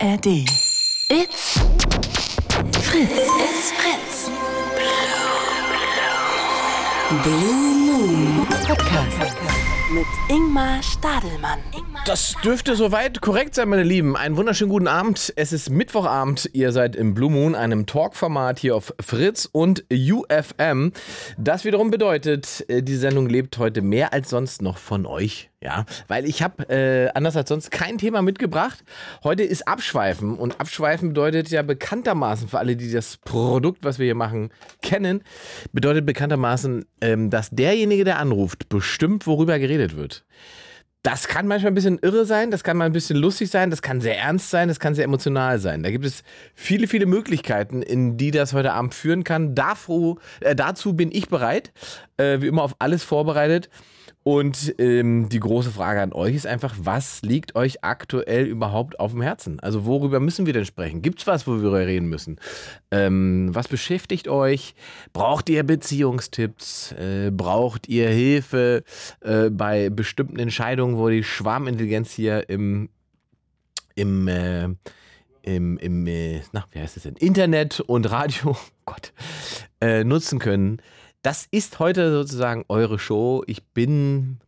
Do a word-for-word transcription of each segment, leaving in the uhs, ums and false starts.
A R D. It's Fritz. It's Fritz. Blue Moon Podcast mit Ingmar Stadelmann. Das dürfte soweit korrekt sein, meine Lieben. Einen wunderschönen guten Abend. Es ist Mittwochabend. Ihr seid im Blue Moon, einem Talkformat hier auf Fritz und U F M. Das wiederum bedeutet, die Sendung lebt heute mehr als sonst noch von euch. Ja, weil ich habe, äh, anders als sonst, kein Thema mitgebracht. Heute ist Abschweifen. Und Abschweifen bedeutet ja bekanntermaßen, für alle, die das Produkt, was wir hier machen, kennen, bedeutet bekanntermaßen, ähm, dass derjenige, der anruft, bestimmt, worüber geredet wird. Das kann manchmal ein bisschen irre sein, das kann mal ein bisschen lustig sein, das kann sehr ernst sein, das kann sehr emotional sein. Da gibt es viele, viele Möglichkeiten, in die das heute Abend führen kann. Dazu, äh, dazu bin ich bereit, äh, wie immer auf alles vorbereitet. Und ähm, die große Frage an euch ist einfach, was liegt euch aktuell überhaupt auf dem Herzen? Also worüber müssen wir denn sprechen? Gibt's was, worüber wir reden müssen? Ähm, was beschäftigt euch? Braucht ihr Beziehungstipps? Äh, braucht ihr Hilfe äh, bei bestimmten Entscheidungen, wo die Schwarmintelligenz hier im... im äh, im, im äh, na, wie heißt das denn? Internet und Radio oh Gott, äh, nutzen können? Das ist heute sozusagen eure Show. Ich bin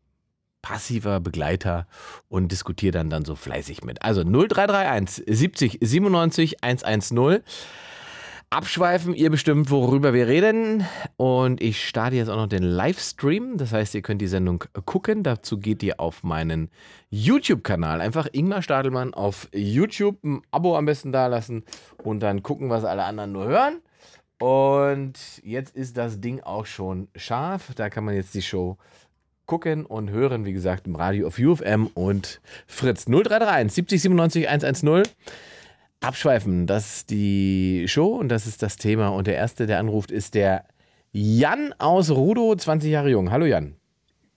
passiver Begleiter und diskutiere dann, dann so fleißig mit. Also null drei drei eins siebzig siebenundneunzig hundertzehn. Abschweifen, ihr bestimmt, worüber wir reden. Und ich starte jetzt auch noch den Livestream. Das heißt, ihr könnt die Sendung gucken. Dazu geht ihr auf meinen YouTube-Kanal. Einfach Ingmar Stadelmann auf YouTube. Ein Abo am besten dalassen und dann gucken, was alle anderen nur hören. Und jetzt ist das Ding auch schon scharf. Da kann man jetzt die Show gucken und hören, wie gesagt, im Radio auf U F M und Fritz. null drei drei eins siebzig siebenundneunzig hundertzehn. Abschweifen, das ist die Show und das ist das Thema. Und der Erste, der anruft, ist der Jan aus Rudow, zwanzig Jahre jung. Hallo Jan.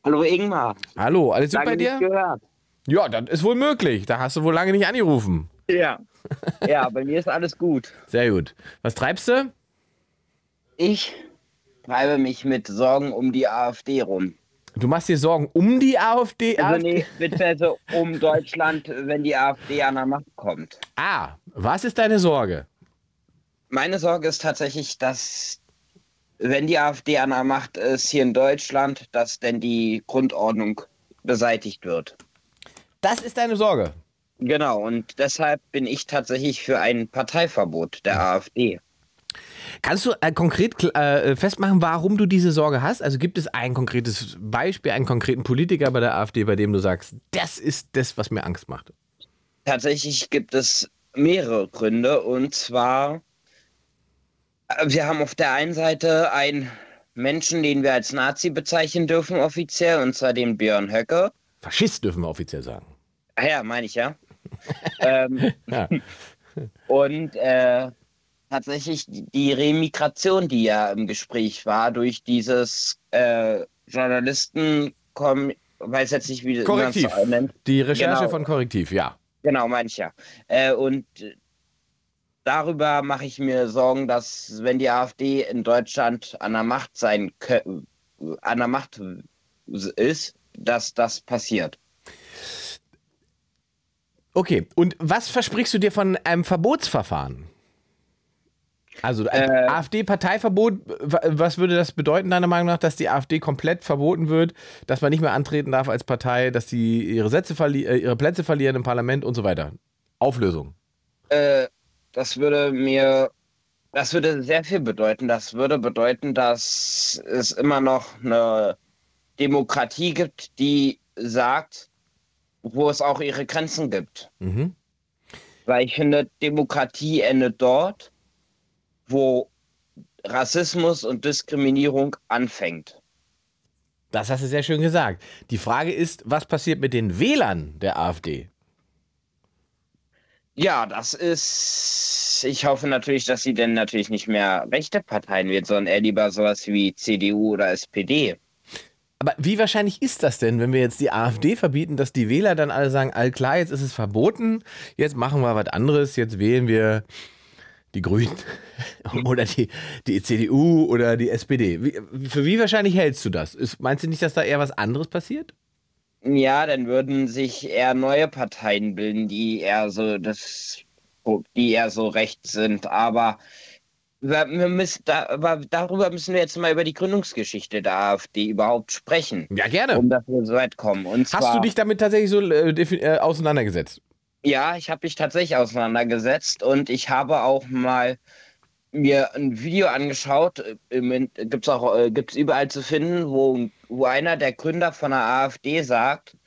Hallo Ingmar. Hallo, alles gut bei dir? Nicht gehört. Ja, das ist wohl möglich. Da hast du wohl lange nicht angerufen. Ja, ja, bei mir ist alles gut. Sehr gut. Was treibst du? Ich treibe mich mit Sorgen um die AfD rum. Du machst dir Sorgen um die AfD? Also nee, beziehungsweise um Deutschland, wenn die AfD an der Macht kommt. Ah, was ist deine Sorge? Meine Sorge ist tatsächlich, dass, wenn die AfD an der Macht ist hier in Deutschland, dass denn die Grundordnung beseitigt wird. Das ist deine Sorge? Genau, und deshalb bin ich tatsächlich für ein Parteiverbot der AfD. Kannst du äh, konkret äh, festmachen, warum du diese Sorge hast? Also gibt es ein konkretes Beispiel, einen konkreten Politiker bei der AfD, bei dem du sagst, das ist das, was mir Angst macht? Tatsächlich gibt es mehrere Gründe. Und zwar, wir haben auf der einen Seite einen Menschen, den wir als Nazi bezeichnen dürfen offiziell, und zwar den Björn Höcke. Faschist dürfen wir offiziell sagen. Ah ja, meine ich ja. ähm, ja. Und äh, tatsächlich die Remigration, die ja im Gespräch war, durch dieses äh, Journalisten, weiß jetzt nicht, wie Correctiv. Man es nennt. Die Recherche genau. Von Correctiv, ja. Genau, meine ich ja. Äh, und darüber mache ich mir Sorgen, dass, wenn die AfD in Deutschland an der Macht sein kö- an der Macht ist, dass das passiert. Okay, und was versprichst du dir von einem Verbotsverfahren? Also ein äh, AfD-Parteiverbot, was würde das bedeuten, deiner Meinung nach, dass die AfD komplett verboten wird, dass man nicht mehr antreten darf als Partei, dass sie ihre, Sätze verli- ihre Plätze verlieren im Parlament und so weiter? Auflösung. Äh, das würde mir, das würde sehr viel bedeuten. Das würde bedeuten, dass es immer noch eine Demokratie gibt, die sagt, wo es auch ihre Grenzen gibt. Mhm. Weil ich finde, Demokratie endet dort, wo Rassismus und Diskriminierung anfängt. Das hast du sehr schön gesagt. Die Frage ist, was passiert mit den Wählern der AfD? Ja, das ist... Ich hoffe natürlich, dass sie dann natürlich nicht mehr rechte Parteien wird, sondern eher lieber sowas wie C D U oder S P D. Aber wie wahrscheinlich ist das denn, wenn wir jetzt die AfD verbieten, dass die Wähler dann alle sagen, all klar, jetzt ist es verboten, jetzt machen wir was anderes, jetzt wählen wir... die Grünen oder die, die C D U oder die S P D. Wie, für wie wahrscheinlich hältst du das? Ist, meinst du nicht, dass da eher was anderes passiert? Ja, dann würden sich eher neue Parteien bilden, die eher so das die eher so rechts sind. Aber wir müssen da, aber darüber müssen wir jetzt mal über die Gründungsgeschichte der AfD überhaupt sprechen. Ja, gerne. Um dass wir so weit kommen. Und zwar, hast du dich damit tatsächlich so äh, auseinandergesetzt? Ja, ich habe mich tatsächlich auseinandergesetzt und ich habe auch mal mir ein Video angeschaut, gibt's auch gibt's überall zu finden, wo, wo einer der Gründer von der AfD sagt,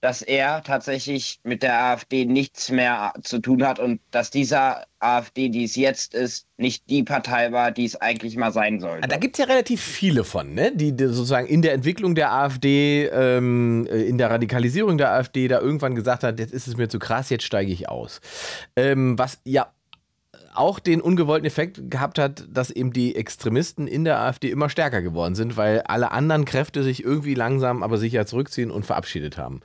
dass er tatsächlich mit der AfD nichts mehr zu tun hat und dass dieser AfD, die es jetzt ist, nicht die Partei war, die es eigentlich mal sein sollte. Da gibt es ja relativ viele von, ne? Die, die sozusagen in der Entwicklung der AfD, ähm, in der Radikalisierung der AfD da irgendwann gesagt hat, jetzt ist es mir zu krass, jetzt steige ich aus. Ähm, was ja auch den ungewollten Effekt gehabt hat, dass eben die Extremisten in der AfD immer stärker geworden sind, weil alle anderen Kräfte sich irgendwie langsam, aber sicher zurückziehen und verabschiedet haben.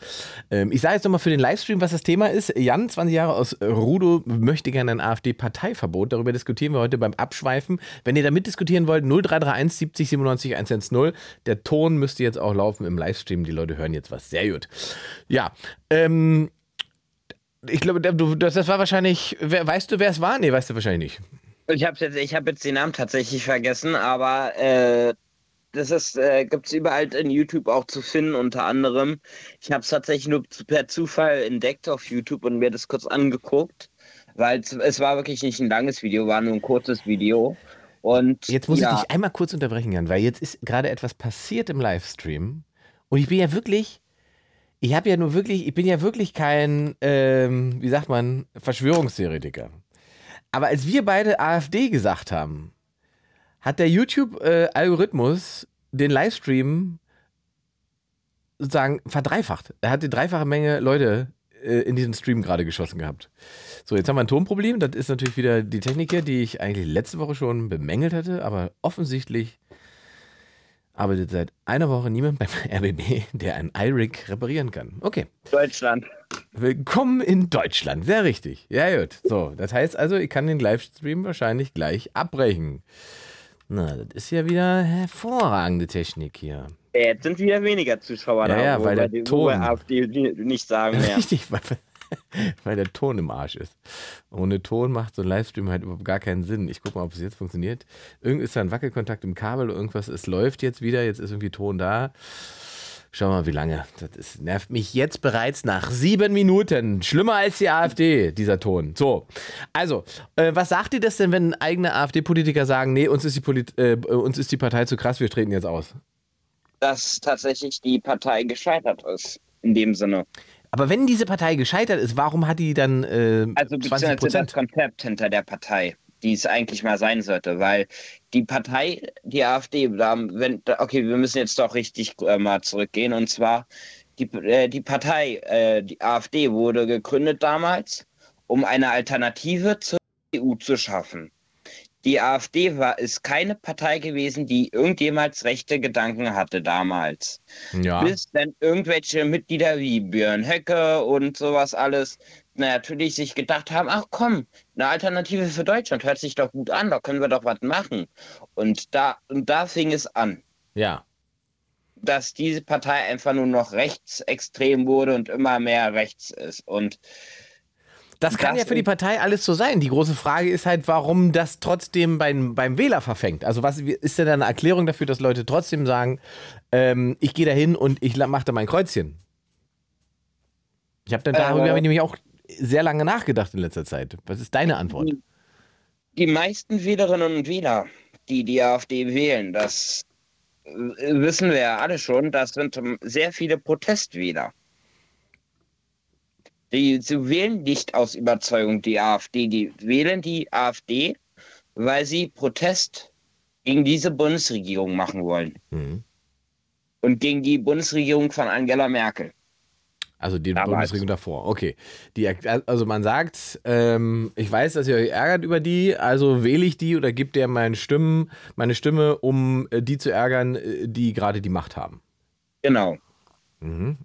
Ähm, ich sage jetzt nochmal für den Livestream, was das Thema ist. Jan, zwanzig Jahre aus Rudow, möchte gerne ein AfD-Parteiverbot. Darüber diskutieren wir heute beim Abschweifen. Wenn ihr da mitdiskutieren wollt, null drei drei eins siebzig siebenundneunzig hundertzehn. Der Ton müsste jetzt auch laufen im Livestream. Die Leute hören jetzt was. Sehr gut. Ja, ähm... ich glaube, das war wahrscheinlich, weißt du, wer es war? Nee, weißt du wahrscheinlich nicht. Ich habe jetzt, ich hab jetzt den Namen tatsächlich vergessen, aber äh, das ist, äh, gibt es überall in YouTube auch zu finden, unter anderem. Ich habe es tatsächlich nur per Zufall entdeckt auf YouTube und mir das kurz angeguckt, weil es, es war wirklich nicht ein langes Video, war nur ein kurzes Video. Und jetzt muss ja. ich dich einmal kurz unterbrechen, Jan, weil jetzt ist gerade etwas passiert im Livestream und ich bin ja wirklich... Ich habe ja nur wirklich, ich bin ja wirklich kein, ähm, wie sagt man, Verschwörungstheoretiker. Aber als wir beide AfD gesagt haben, hat der YouTube-Algorithmus den Livestream sozusagen verdreifacht. Er hat die dreifache Menge Leute äh, in diesem Stream gerade geschossen gehabt. So, jetzt haben wir ein Tonproblem. Das ist natürlich wieder die Technik hier, die ich eigentlich letzte Woche schon bemängelt hatte, aber offensichtlich arbeitet seit einer Woche niemand beim R B B, der einen iRig reparieren kann. Okay. Deutschland. Willkommen in Deutschland. Sehr richtig. Ja, gut. So, das heißt also, ich kann den Livestream wahrscheinlich gleich abbrechen. Na, das ist ja wieder hervorragende Technik hier. Jetzt sind wieder weniger Zuschauer ja, da. Ja, weil der die, Ton... AfD nicht sagen mehr. Richtig, weil, weil der Ton im Arsch ist. Ohne Ton macht so ein Livestream halt überhaupt gar keinen Sinn. Ich gucke mal, ob es jetzt funktioniert. Irgend ist da ein Wackelkontakt im Kabel oder irgendwas. Es läuft jetzt wieder. Jetzt ist irgendwie Ton da. Schauen wir mal, wie lange. Das ist, nervt mich jetzt bereits nach sieben Minuten. Schlimmer als die AfD, dieser Ton. So, also, äh, was sagt ihr das denn, wenn eigene AfD-Politiker sagen, nee, uns ist die Polit- äh, uns ist die Partei zu krass, wir treten jetzt aus? Dass tatsächlich die Partei gescheitert ist, in dem Sinne. Aber wenn diese Partei gescheitert ist, warum hat die dann äh, also beziehungsweise zwanzig Prozent? Das Konzept hinter der Partei, die es eigentlich mal sein sollte, weil die Partei, die AfD, wenn, okay, wir müssen jetzt doch richtig äh, mal zurückgehen, und zwar die, äh, die Partei, äh, die AfD wurde gegründet damals, um eine Alternative zur C D U zu schaffen. Die AfD war, ist keine Partei gewesen, die irgendjemals rechte Gedanken hatte damals. Ja. Bis dann irgendwelche Mitglieder wie Björn Höcke und sowas alles na, natürlich sich gedacht haben, ach komm, eine Alternative für Deutschland hört sich doch gut an, da können wir doch was machen. Und da, und da fing es an. Ja. Dass diese Partei einfach nur noch rechtsextrem wurde und immer mehr rechts ist. Und das kann das ja für die Partei alles so sein. Die große Frage ist halt, warum das trotzdem beim, beim Wähler verfängt. Also was ist denn eine Erklärung dafür, dass Leute trotzdem sagen, ähm, ich gehe da hin und ich mache da mein Kreuzchen? Ich habe dann darüber äh, hab ich nämlich auch sehr lange nachgedacht in letzter Zeit. Was ist deine Antwort? Die, die meisten Wählerinnen und Wähler, die die AfD wählen, das wissen wir ja alle schon, das sind sehr viele Protestwähler. Die, sie wählen nicht aus Überzeugung die AfD, die wählen die AfD, weil sie Protest gegen diese Bundesregierung machen wollen. Mhm. Und gegen die Bundesregierung von Angela Merkel. Also die damals. Bundesregierung davor, okay. Die, also man sagt, ähm, ich weiß, dass ihr euch ärgert über die, also wähle ich die oder gebe der meine Stimmen, meine Stimme, um die zu ärgern, die gerade die Macht haben. Genau. Mhm.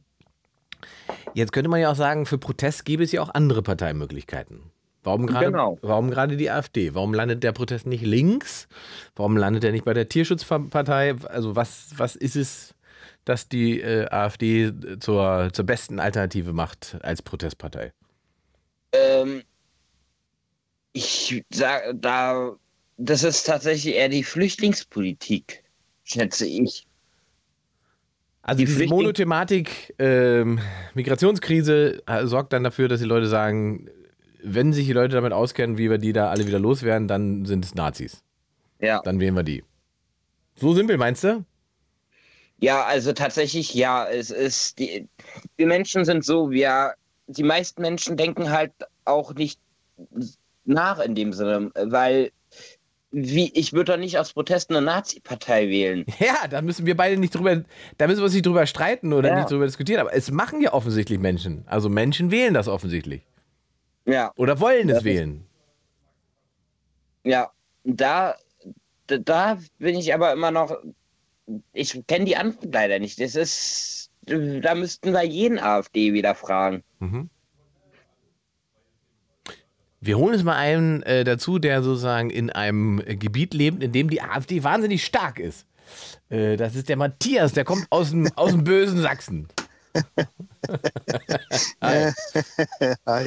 Jetzt könnte man ja auch sagen, für Protest gäbe es ja auch andere Parteimöglichkeiten. Warum gerade genau. Warum gerade die AfD? Warum landet der Protest nicht links? Warum landet er nicht bei der Tierschutzpartei? Also was, was ist es, dass die äh, AfD zur, zur besten Alternative macht als Protestpartei? Ähm, Ich sage, da, das ist tatsächlich eher die Flüchtlingspolitik, schätze ich. Also die diese Monothematik ähm, Migrationskrise äh, sorgt dann dafür, dass die Leute sagen, wenn sich die Leute damit auskennen, wie wir die da alle wieder loswerden, dann sind es Nazis. Ja. Dann wählen wir die. So simpel, meinst du? Ja, also tatsächlich, ja. Es ist die, die Menschen sind so, wir, die meisten Menschen denken halt auch nicht nach in dem Sinne, weil wie, ich würde doch nicht aus Protest eine Nazi-Partei wählen. Ja, da müssen wir beide nicht drüber, da müssen wir uns nicht drüber streiten oder ja. nicht drüber diskutieren, aber es machen ja offensichtlich Menschen. Also Menschen wählen das offensichtlich. Ja. Oder wollen es das wählen. Ist, ja, da, da, da bin ich aber immer noch, ich kenne die Antwort leider nicht. Das ist, da müssten wir jeden AfD wieder fragen. Mhm. Wir holen es mal einen äh, dazu, der sozusagen in einem äh, Gebiet lebt, in dem die AfD wahnsinnig stark ist. Äh, das ist der Matthias, der kommt aus dem, aus dem bösen Sachsen. Hi. Hi.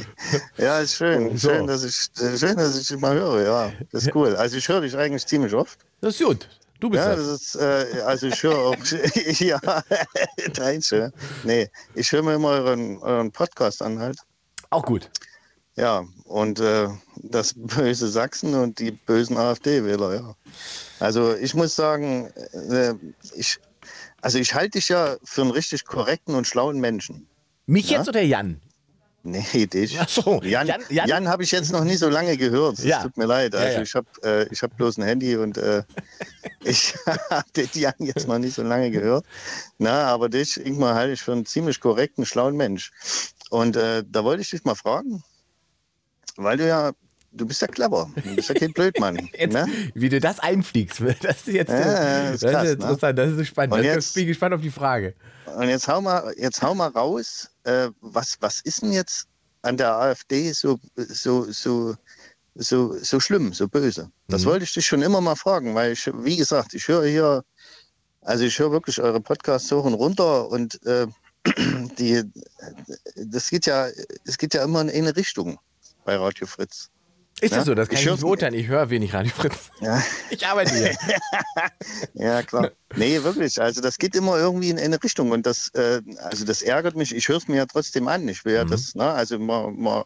Ja, ist schön. So. Schön, dass ich, schön, dass ich mal höre. Ja, das ist cool. Also ich höre dich eigentlich ziemlich oft. Das ist gut. Du bist ja, das. Ist, äh, also ich höre auch... ja, nein, schön. Nee, ich höre mir immer euren, euren Podcast an halt. Auch gut. Ja, und äh, das böse Sachsen und die bösen AfD-Wähler, ja. Also ich muss sagen, äh, ich... Also ich halte dich ja für einen richtig korrekten und schlauen Menschen. Mich ja? Jetzt oder Jan? Nee, dich. Ach so, Jan, Jan, Jan. Jan habe ich jetzt noch nie so lange gehört. Es ja. tut mir leid. Also ja, ja. ich habe äh, ich hab bloß ein Handy und äh, ich habe den Jan jetzt noch nicht so lange gehört. Na, aber dich, Ingmar, halte ich für einen ziemlich korrekten, schlauen Mensch. Und äh, da wollte ich dich mal fragen, weil du ja... Du bist ja clever, du bist ja kein Blödmann. Jetzt, ne? Wie du das einfliegst, das ist jetzt ja, das ist krass, das ist interessant, ne? Das ist spannend. Und jetzt, ich bin gespannt auf die Frage. Und jetzt hau mal, jetzt hau mal raus, äh, was, was ist denn jetzt an der AfD so, so, so, so, so schlimm, so böse? Das mhm. wollte ich dich schon immer mal fragen, weil ich, wie gesagt, ich höre hier, also ich höre wirklich eure Podcasts hoch und runter und äh, die, das geht ja, es geht ja immer in eine Richtung bei Radio Fritz. Ist ja? Das so? Das kann ich, ich nicht beurteilen. Ich höre wenig Radio Fritz. Ja. Ich arbeite hier. Ja, klar. Nee, wirklich. Also das geht immer irgendwie in eine Richtung. Und das, äh, also das ärgert mich. Ich höre es mir ja trotzdem an. Ich will ja mhm. das, ne? Also man, man,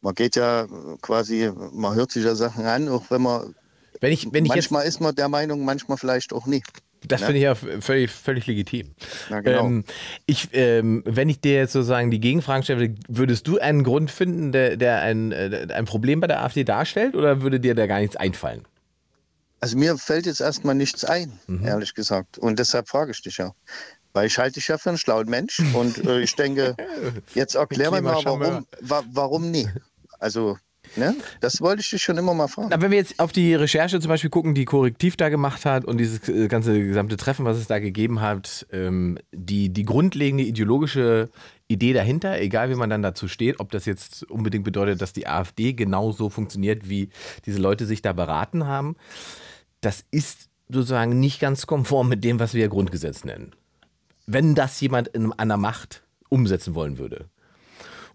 man geht ja quasi, man hört sich ja Sachen an, auch wenn man, wenn ich, wenn ich manchmal jetzt... ist man der Meinung, manchmal vielleicht auch nicht. Das ja. finde ich ja völlig, völlig legitim. Na, genau. ähm, ich, ähm, wenn ich dir jetzt sozusagen die Gegenfragen stelle, würdest du einen Grund finden, der, der ein, ein Problem bei der AfD darstellt, oder würde dir da gar nichts einfallen? Also mir fällt jetzt erstmal nichts ein, mhm. ehrlich gesagt. Und deshalb frage ich dich ja. Weil ich halte dich ja für einen schlauen Mensch. Und äh, ich denke, jetzt erklär mir mal, warum, wa- warum nie. Also... Ne? Das wollte ich dich schon immer mal fragen. Aber wenn wir jetzt auf die Recherche zum Beispiel gucken, die Correctiv da gemacht hat und dieses ganze gesamte Treffen, was es da gegeben hat, ähm, die, die grundlegende ideologische Idee dahinter, egal wie man dann dazu steht, ob das jetzt unbedingt bedeutet, dass die AfD genauso funktioniert, wie diese Leute sich da beraten haben, das ist sozusagen nicht ganz konform mit dem, was wir Grundgesetz nennen. Wenn das jemand in, an der Macht umsetzen wollen würde.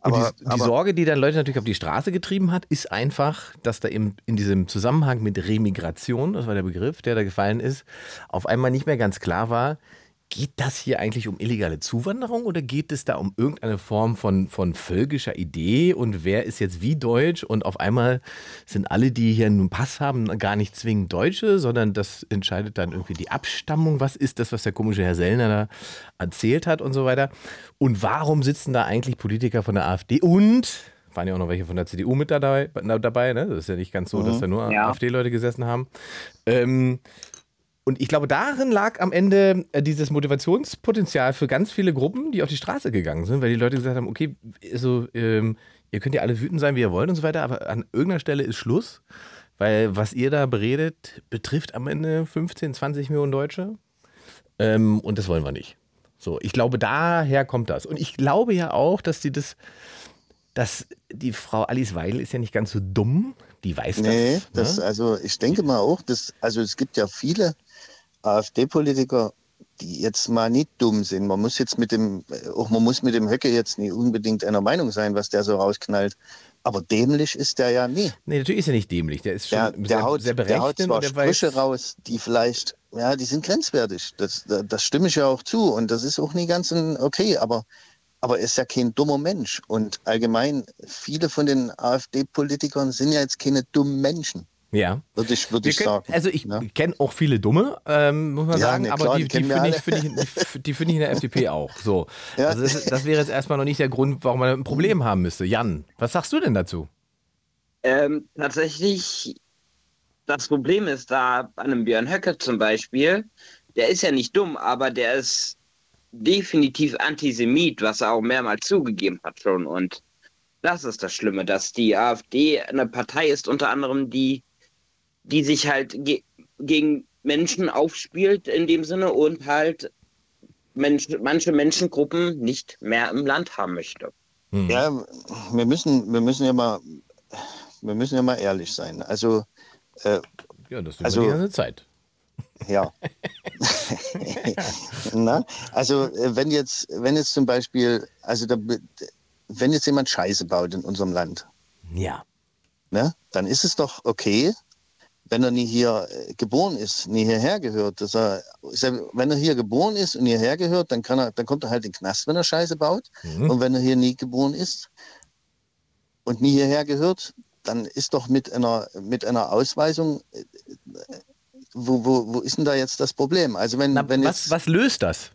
Und aber, die, die aber, Sorge, die dann Leute natürlich auf die Straße getrieben hat, ist einfach, dass da eben in diesem Zusammenhang mit Remigration, das war der Begriff, der da gefallen ist, auf einmal nicht mehr ganz klar war, geht das hier eigentlich um illegale Zuwanderung oder geht es da um irgendeine Form von, von völkischer Idee und wer ist jetzt wie deutsch? Und auf einmal sind alle, die hier einen Pass haben, gar nicht zwingend Deutsche, sondern das entscheidet dann irgendwie die Abstammung. Was ist das, was der komische Herr Sellner da erzählt hat und so weiter? Und warum sitzen da eigentlich Politiker von der AfD und... waren ja auch noch welche von der C D U mit dabei, dabei ne? Das ist ja nicht ganz so, mhm. dass da nur ja. AfD-Leute gesessen haben. Ähm... Und ich glaube, darin lag am Ende dieses Motivationspotenzial für ganz viele Gruppen, die auf die Straße gegangen sind, weil die Leute gesagt haben, okay, also, ähm, ihr könnt ja alle wütend sein, wie ihr wollt und so weiter, aber an irgendeiner Stelle ist Schluss, weil was ihr da beredet, betrifft am Ende fünfzehn, zwanzig Millionen Deutsche ähm, und das wollen wir nicht. So, ich glaube, daher kommt das. Und ich glaube ja auch, dass die das, dass die Frau Alice Weidel ist ja nicht ganz so dumm, die weiß das. Nee, das, ne? Also ich denke mal auch, dass, also es gibt ja viele AfD-Politiker, die jetzt mal nicht dumm sind. Man muss jetzt mit dem, auch man muss mit dem Höcke jetzt nicht unbedingt einer Meinung sein, was der so rausknallt. Aber dämlich ist der ja nie. Nee, natürlich ist er nicht dämlich. Der ist schon der, der sehr, haut, sehr berechnet. Der haut zwar und der Sprüche weiß, raus, die vielleicht, ja, die sind grenzwertig. Das, das, das stimme ich ja auch zu. Und das ist auch nie ganz ein okay. Aber, aber er ist ja kein dummer Mensch. Und allgemein, viele von den AfD-Politikern sind ja jetzt keine dummen Menschen. Ja. Würde ich, würd ich können, sagen. Also ich ja. kenne auch viele Dumme, ähm, muss man ja, sagen, nee, aber klar, die, die, die finde ich, find ich, die find ich in der F D P auch. So. Ja. Also das, das wäre jetzt erstmal noch nicht der Grund, warum man ein Problem haben müsste. Jan, was sagst du denn dazu? Ähm, tatsächlich, das Problem ist da an einem Björn Höcke zum Beispiel, der ist ja nicht dumm, aber der ist definitiv Antisemit, was er auch mehrmals zugegeben hat schon. Und das ist das Schlimme, dass die AfD eine Partei ist, unter anderem die die sich halt ge- gegen Menschen aufspielt in dem Sinne und halt Mensch, manche Menschengruppen nicht mehr im Land haben möchte. Hm. Ja, wir müssen, wir müssen ja mal, wir müssen ja mal ehrlich sein. Also, äh, ja, das ist also, die ganze Zeit. Ja. Na, also wenn jetzt, wenn jetzt zum Beispiel, also da, wenn jetzt jemand Scheiße baut in unserem Land, ja, ne, dann ist es doch okay, wenn er nie hier geboren ist, nie hierher gehört. Dass er, wenn er hier geboren ist und hierher gehört, dann, kann er, dann kommt er halt in den Knast, wenn er Scheiße baut. Mhm. Und wenn er hier nie geboren ist und nie hierher gehört, dann ist doch mit einer, mit einer Ausweisung, wo, wo, wo ist denn da jetzt das Problem? Also wenn, Na, wenn was, jetzt, was löst das?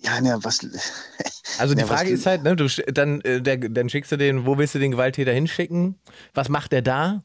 Ja, na, was... Also die ja, Frage ist halt, ne, du, dann, äh, der, dann schickst du den, wo willst du den Gewalttäter hinschicken? Was macht der da?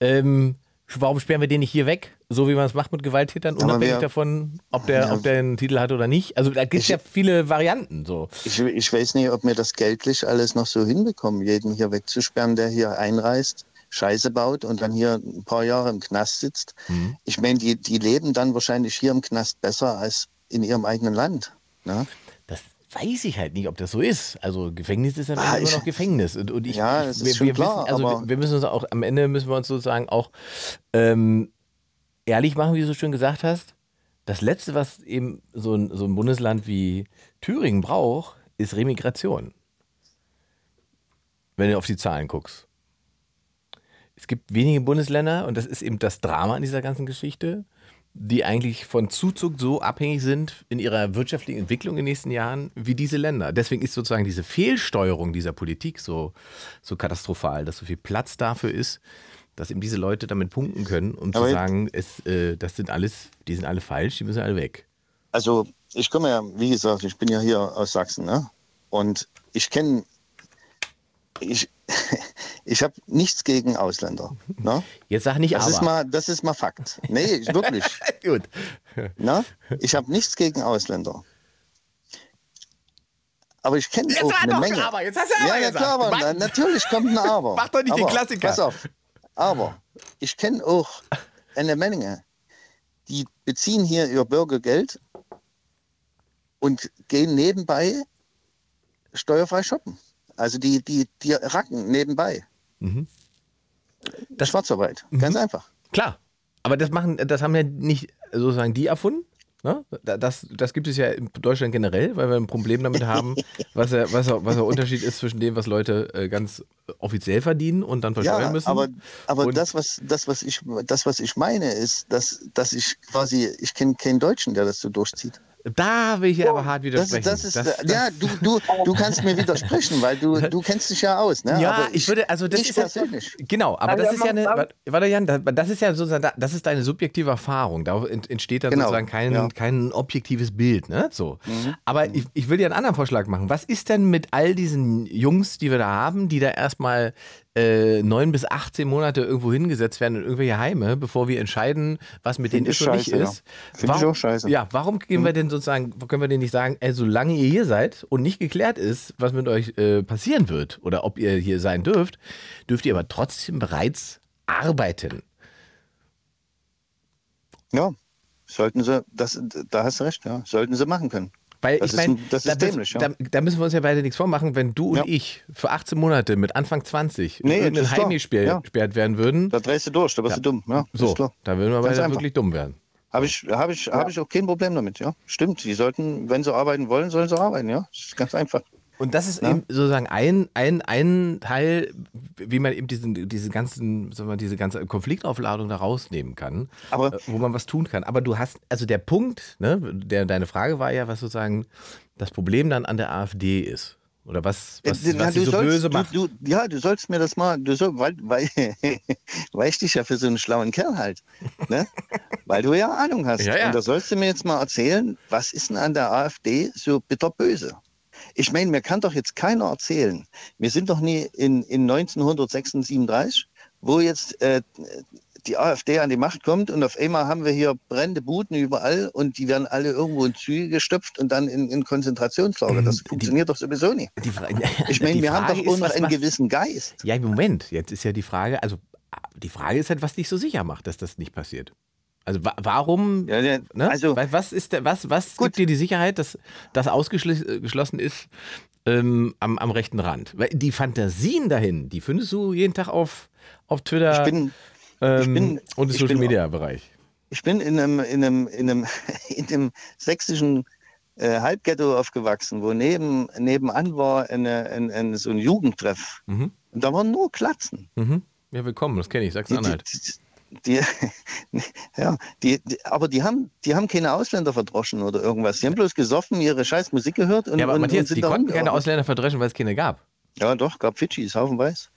Ähm... Warum sperren wir den nicht hier weg, so wie man es macht mit Gewalttätern, unabhängig wir, davon, ob der, ja, ob der einen Titel hat oder nicht? Also da gibt es ja viele Varianten. So. Ich, ich weiß nicht, ob wir das geldlich alles noch so hinbekommen, jeden hier wegzusperren, der hier einreist, Scheiße baut und dann hier ein paar Jahre im Knast sitzt. Mhm. Ich meine, die, die leben dann wahrscheinlich hier im Knast besser als in ihrem eigenen Land. Ne? Das weiß ich halt nicht, ob das so ist. Also Gefängnis ist ja ah, immer noch Gefängnis. Und, und ich, ja, das ist wir, schon wir klar. Wissen, also aber wir müssen uns auch, am Ende müssen wir uns sozusagen auch ähm, ehrlich machen, wie du so schön gesagt hast. Das Letzte, was eben so ein, so ein Bundesland wie Thüringen braucht, ist Remigration. Wenn du auf die Zahlen guckst. Es gibt wenige Bundesländer, und das ist eben das Drama an dieser ganzen Geschichte, die eigentlich von Zuzug so abhängig sind in ihrer wirtschaftlichen Entwicklung in den nächsten Jahren wie diese Länder. Deswegen ist sozusagen diese Fehlsteuerung dieser Politik so, so katastrophal, dass so viel Platz dafür ist, dass eben diese Leute damit punkten können, um aber zu sagen, es, äh, das sind alles, die sind alle falsch, die müssen alle weg. Also ich komme ja, wie gesagt, ich bin ja hier aus Sachsen, ne? Und ich kenne, ich, ich habe nichts gegen Ausländer. Ne? Jetzt sag nicht das aber. Ist mal, das ist mal Fakt. Nee, wirklich. Gut. Ne? Ich habe nichts gegen Ausländer. Aber ich kenne auch eine Menge. Jetzt sag doch ein Aber. Jetzt hast du aber ja, ja, gesagt. Klar, aber na, natürlich kommt ein Aber. Mach doch nicht aber, den Klassiker. Pass auf. Aber ich kenne auch eine Menge, die beziehen hier ihr Bürgergeld und gehen nebenbei steuerfrei shoppen. Also die, die, die racken nebenbei. Mhm. Das Schwarzarbeit, mhm. Ganz einfach. Klar, aber das machen, das haben ja nicht sozusagen die erfunden. Ne? Das, das gibt es ja in Deutschland generell, weil wir ein Problem damit haben, was, der, was, der, was der Unterschied ist zwischen dem, was Leute ganz offiziell verdienen und dann versteuern ja, müssen. Aber, aber das, was, das, was ich, das, was ich meine, ist, dass, dass ich quasi, ich kenne keinen Deutschen, der das so durchzieht. Da will ich ja oh, aber hart widersprechen. Das, das ist, das, das, ja, du, du, du kannst mir widersprechen, weil du, du kennst dich ja aus. Ne? Ja, aber ich, ich würde, also das ich ist persönlich. Ja, genau, aber also das ist ja eine, warte Jan, das ist ja sozusagen, das ist deine subjektive Erfahrung. Da entsteht dann genau. sozusagen kein, ja. kein objektives Bild. Ne? So. Mhm. Aber mhm. Ich, ich will dir einen anderen Vorschlag machen. Was ist denn mit all diesen Jungs, die wir da haben, die da erstmal neun bis achtzehn Monate irgendwo hingesetzt werden in irgendwelche Heime, bevor wir entscheiden, was mit Find denen ist und nicht ist. Ja. Finde ich auch scheiße. Ja, warum gehen wir denn sozusagen, können wir denen nicht sagen, ey, solange ihr hier seid und nicht geklärt ist, was mit euch äh, passieren wird oder ob ihr hier sein dürft, dürft ihr aber trotzdem bereits arbeiten. Ja, sollten sie, das, da hast du recht, ja, sollten sie machen können. Weil das ich meine, da, ja. da, da müssen wir uns ja beide nichts vormachen, wenn du und ja. ich für achtzehn Monate mit Anfang zwanzig nee, in irgendein Heim gesperrt ja. werden würden. Da drehst du durch, da bist ja. du dumm. Ja, so, da würden wir beide einfach. wirklich dumm werden. Habe ich, hab ich, ja. hab ich auch kein Problem damit, ja. Stimmt, die sollten, wenn sie arbeiten wollen, sollen sie arbeiten, ja. Das ist ganz einfach. Und das ist Na? eben sozusagen ein, ein, ein Teil, wie man eben diesen, diesen ganzen, sagen wir, diese ganze Konfliktaufladung da rausnehmen kann, aber, wo man was tun kann. Aber du hast, also der Punkt, ne, der, deine Frage war ja, was sozusagen das Problem dann an der AfD ist. Oder was, was, na, was sie so sollst, böse macht. Du, du, ja, du sollst mir das mal, du soll, weil, weil, weil ich dich ja für so einen schlauen Kerl halt, ne? Weil du ja Ahnung hast. Ja, ja. Und da sollst du mir jetzt mal erzählen, was ist denn an der AfD so bitterböse? Ich meine, mir kann doch jetzt keiner erzählen. Wir sind doch nie in, in neunzehnhundertsiebenunddreißig, wo jetzt äh, die AfD an die Macht kommt und auf einmal haben wir hier brennende Buden überall und die werden alle irgendwo in Züge gestopft und dann in, in Konzentrationslager. Das die, funktioniert doch sowieso nicht. Die Fra- ich meine, wir Frage haben doch auch noch einen macht- gewissen Geist. Ja, im Moment, jetzt ist ja die Frage, also die Frage ist halt, was dich so sicher macht, dass das nicht passiert. Also wa- warum, ja, ja, ne? Also, was, ist der, was, was gibt dir die Sicherheit, dass das ausgeschlossen ist ähm, am, am rechten Rand? Weil die Fantasien dahin, die findest du jeden Tag auf, auf Twitter. Ich bin Ich bin, und im Social-Media-Bereich. Ich bin in einem, in einem, in einem, in einem sächsischen äh, Halbghetto aufgewachsen, wo neben, nebenan war eine, eine, eine, so ein Jugendtreff. Mhm. Und da waren nur Klatzen. Mhm. Ja, willkommen, das kenne ich, Sachsen-Anhalt. Die, die, ja, die, die, aber die haben, die haben keine Ausländer verdroschen oder irgendwas. Die haben bloß gesoffen, ihre scheiß Musik gehört. Und, ja, aber und, Matthias, und sind die konnten keine Ausländer verdroschen, weil es keine gab. Ja, doch, gab Fidschis, haufenweise.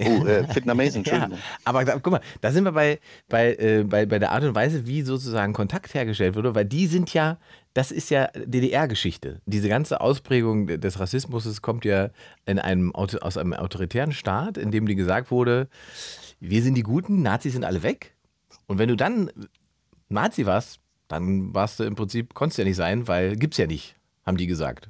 Oh, äh, Vietnamesen, Entschuldigung. Ja, aber da, guck mal, da sind wir bei, bei, äh, bei, bei der Art und Weise, wie sozusagen Kontakt hergestellt wurde, weil die sind ja, das ist ja D D R-Geschichte. Diese ganze Ausprägung des Rassismus kommt ja in einem, aus einem autoritären Staat, in dem dir gesagt wurde, wir sind die Guten, Nazis sind alle weg. Und wenn du dann Nazi warst, dann warst du im Prinzip, konntest du ja nicht sein, weil gibt's ja nicht, haben die gesagt.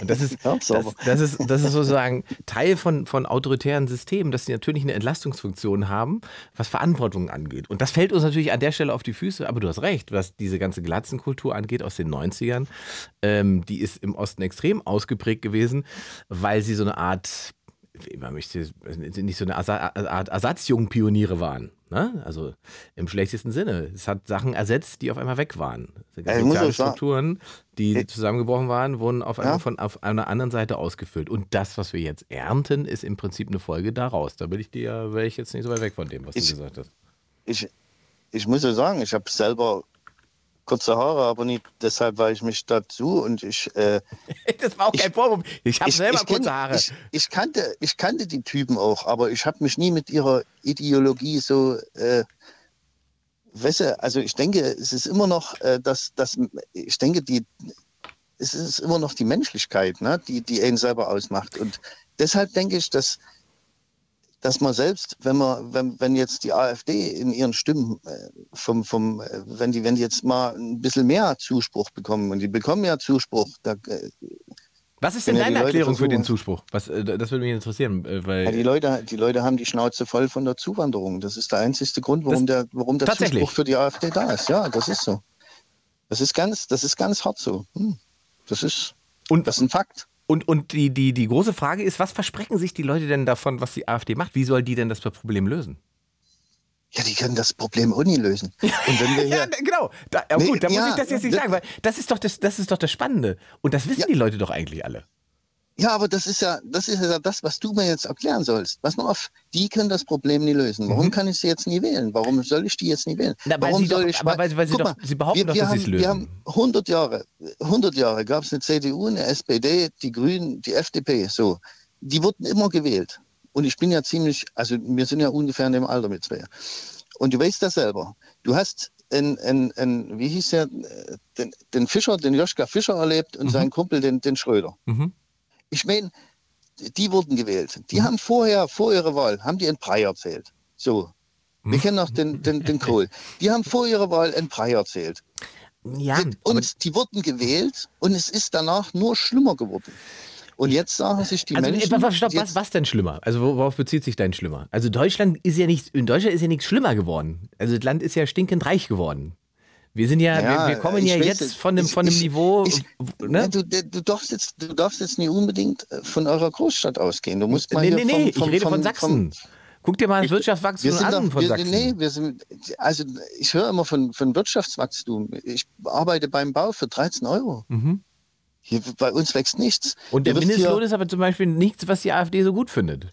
Und das ist, das, das ist, das ist sozusagen Teil von, von autoritären Systemen, dass sie natürlich eine Entlastungsfunktion haben, was Verantwortung angeht. Und das fällt uns natürlich an der Stelle auf die Füße, aber du hast recht, was diese ganze Glatzenkultur angeht aus den neunzigern, ähm, die ist im Osten extrem ausgeprägt gewesen, weil sie so eine Art, man möchte nicht so eine Art Ersatzjungpioniere waren. Ne? Also im schlechtesten Sinne. Es hat Sachen ersetzt, die auf einmal weg waren. Also soziale Strukturen, die zusammengebrochen waren, wurden auf einmal ja. von auf einer anderen Seite ausgefüllt. Und das, was wir jetzt ernten, ist im Prinzip eine Folge daraus. Da bin ich dir, wäre ich jetzt nicht so weit weg von dem, was ich, du gesagt hast. Ich, ich muss ja sagen, ich habe selber kurze Haare, aber nicht deshalb, weil ich mich dazu und ich... Äh, das war auch ich, kein Vorwurf. Ich habe selber ich kurze kannte, Haare. Ich, ich, kannte, ich kannte die Typen auch, aber ich habe mich nie mit ihrer Ideologie so... Äh, weißt du, also ich denke, es ist immer noch, äh, dass, dass... Ich denke, die... Es ist immer noch die Menschlichkeit, ne, die, die einen selber ausmacht. Und deshalb denke ich, dass... dass man selbst, wenn man, wenn, wenn jetzt die AfD in ihren Stimmen, vom, vom, wenn die, wenn die jetzt mal ein bisschen mehr Zuspruch bekommen, und die bekommen ja Zuspruch. Da, was ist denn deine ja Erklärung versuchen. für den Zuspruch? Was, das würde mich interessieren. Weil ja, die, Leute, die Leute haben die Schnauze voll von der Zuwanderung. Das ist der einzigste Grund, warum das, der, warum der Zuspruch für die AfD da ist. Ja, das ist so. Das ist ganz, das ist ganz hart so. Hm. Das ist, und, das ist ein Fakt. Und, und die, die, die große Frage ist, was versprechen sich die Leute denn davon, was die AfD macht? Wie soll die denn das Problem lösen? Ja, die können das Problem auch nie lösen. Und wenn wir ja, genau. Da, ja, nee, gut, da ja, muss ich das jetzt nicht ja, sagen, weil das ist, doch das, das ist doch das Spannende. Und das wissen ja, die Leute doch eigentlich alle. Ja, aber das ist ja, das ist ja das, was du mir jetzt erklären sollst. Pass mal auf, die können das Problem nie lösen. Warum mhm. kann ich sie jetzt nie wählen? Warum soll ich die jetzt nie wählen? Na, weil Warum sie soll doch, ich aber weil, weil sie, doch, mal, sie behaupten wir, doch, wir dass sie es lösen. Wir haben hundert Jahre, hundert Jahre gab es eine C D U, eine S P D, die Grünen, die F D P, so. Die wurden immer gewählt. Und ich bin ja ziemlich, also wir sind ja ungefähr in dem Alter mit zwei. Und du weißt das selber. Du hast einen, einen, einen wie hieß der, den, den Fischer, den Joschka Fischer erlebt und mhm. seinen Kumpel, den, den Schröder. Mhm. Ich meine, die wurden gewählt. Die mhm. haben vorher, vor ihrer Wahl, haben die einen Brei erzählt. So, wir mhm. kennen noch den, den, den Kohl. Die haben vor ihrer Wahl einen Brei erzählt. Ja, und die wurden gewählt und es ist danach nur schlimmer geworden. Und jetzt sagen sich die also, Menschen... Stopp, stopp, was, was denn schlimmer? Also worauf bezieht sich dein schlimmer? Also Deutschland ist ja nicht, in Deutschland ist ja nichts schlimmer geworden. Also das Land ist ja stinkend reich geworden. Wir sind ja, ja wir, wir kommen ja weiß, jetzt von dem, ich, von dem ich, Niveau. Ich, ne? du, du, darfst jetzt, du darfst jetzt nicht unbedingt von eurer Großstadt ausgehen. Du musst mal nee, nee, nee, vom, vom, ich rede von, von Sachsen. Vom, Guck dir mal das Wirtschaftswachstum an doch, von wir, Sachsen. Nee, wir sind, also ich höre immer von, von Wirtschaftswachstum. Ich arbeite beim Bau für dreizehn Euro. Mhm. Hier, bei uns wächst nichts. Und der Mindestlohn ist aber zum Beispiel nichts, was die AfD so gut findet.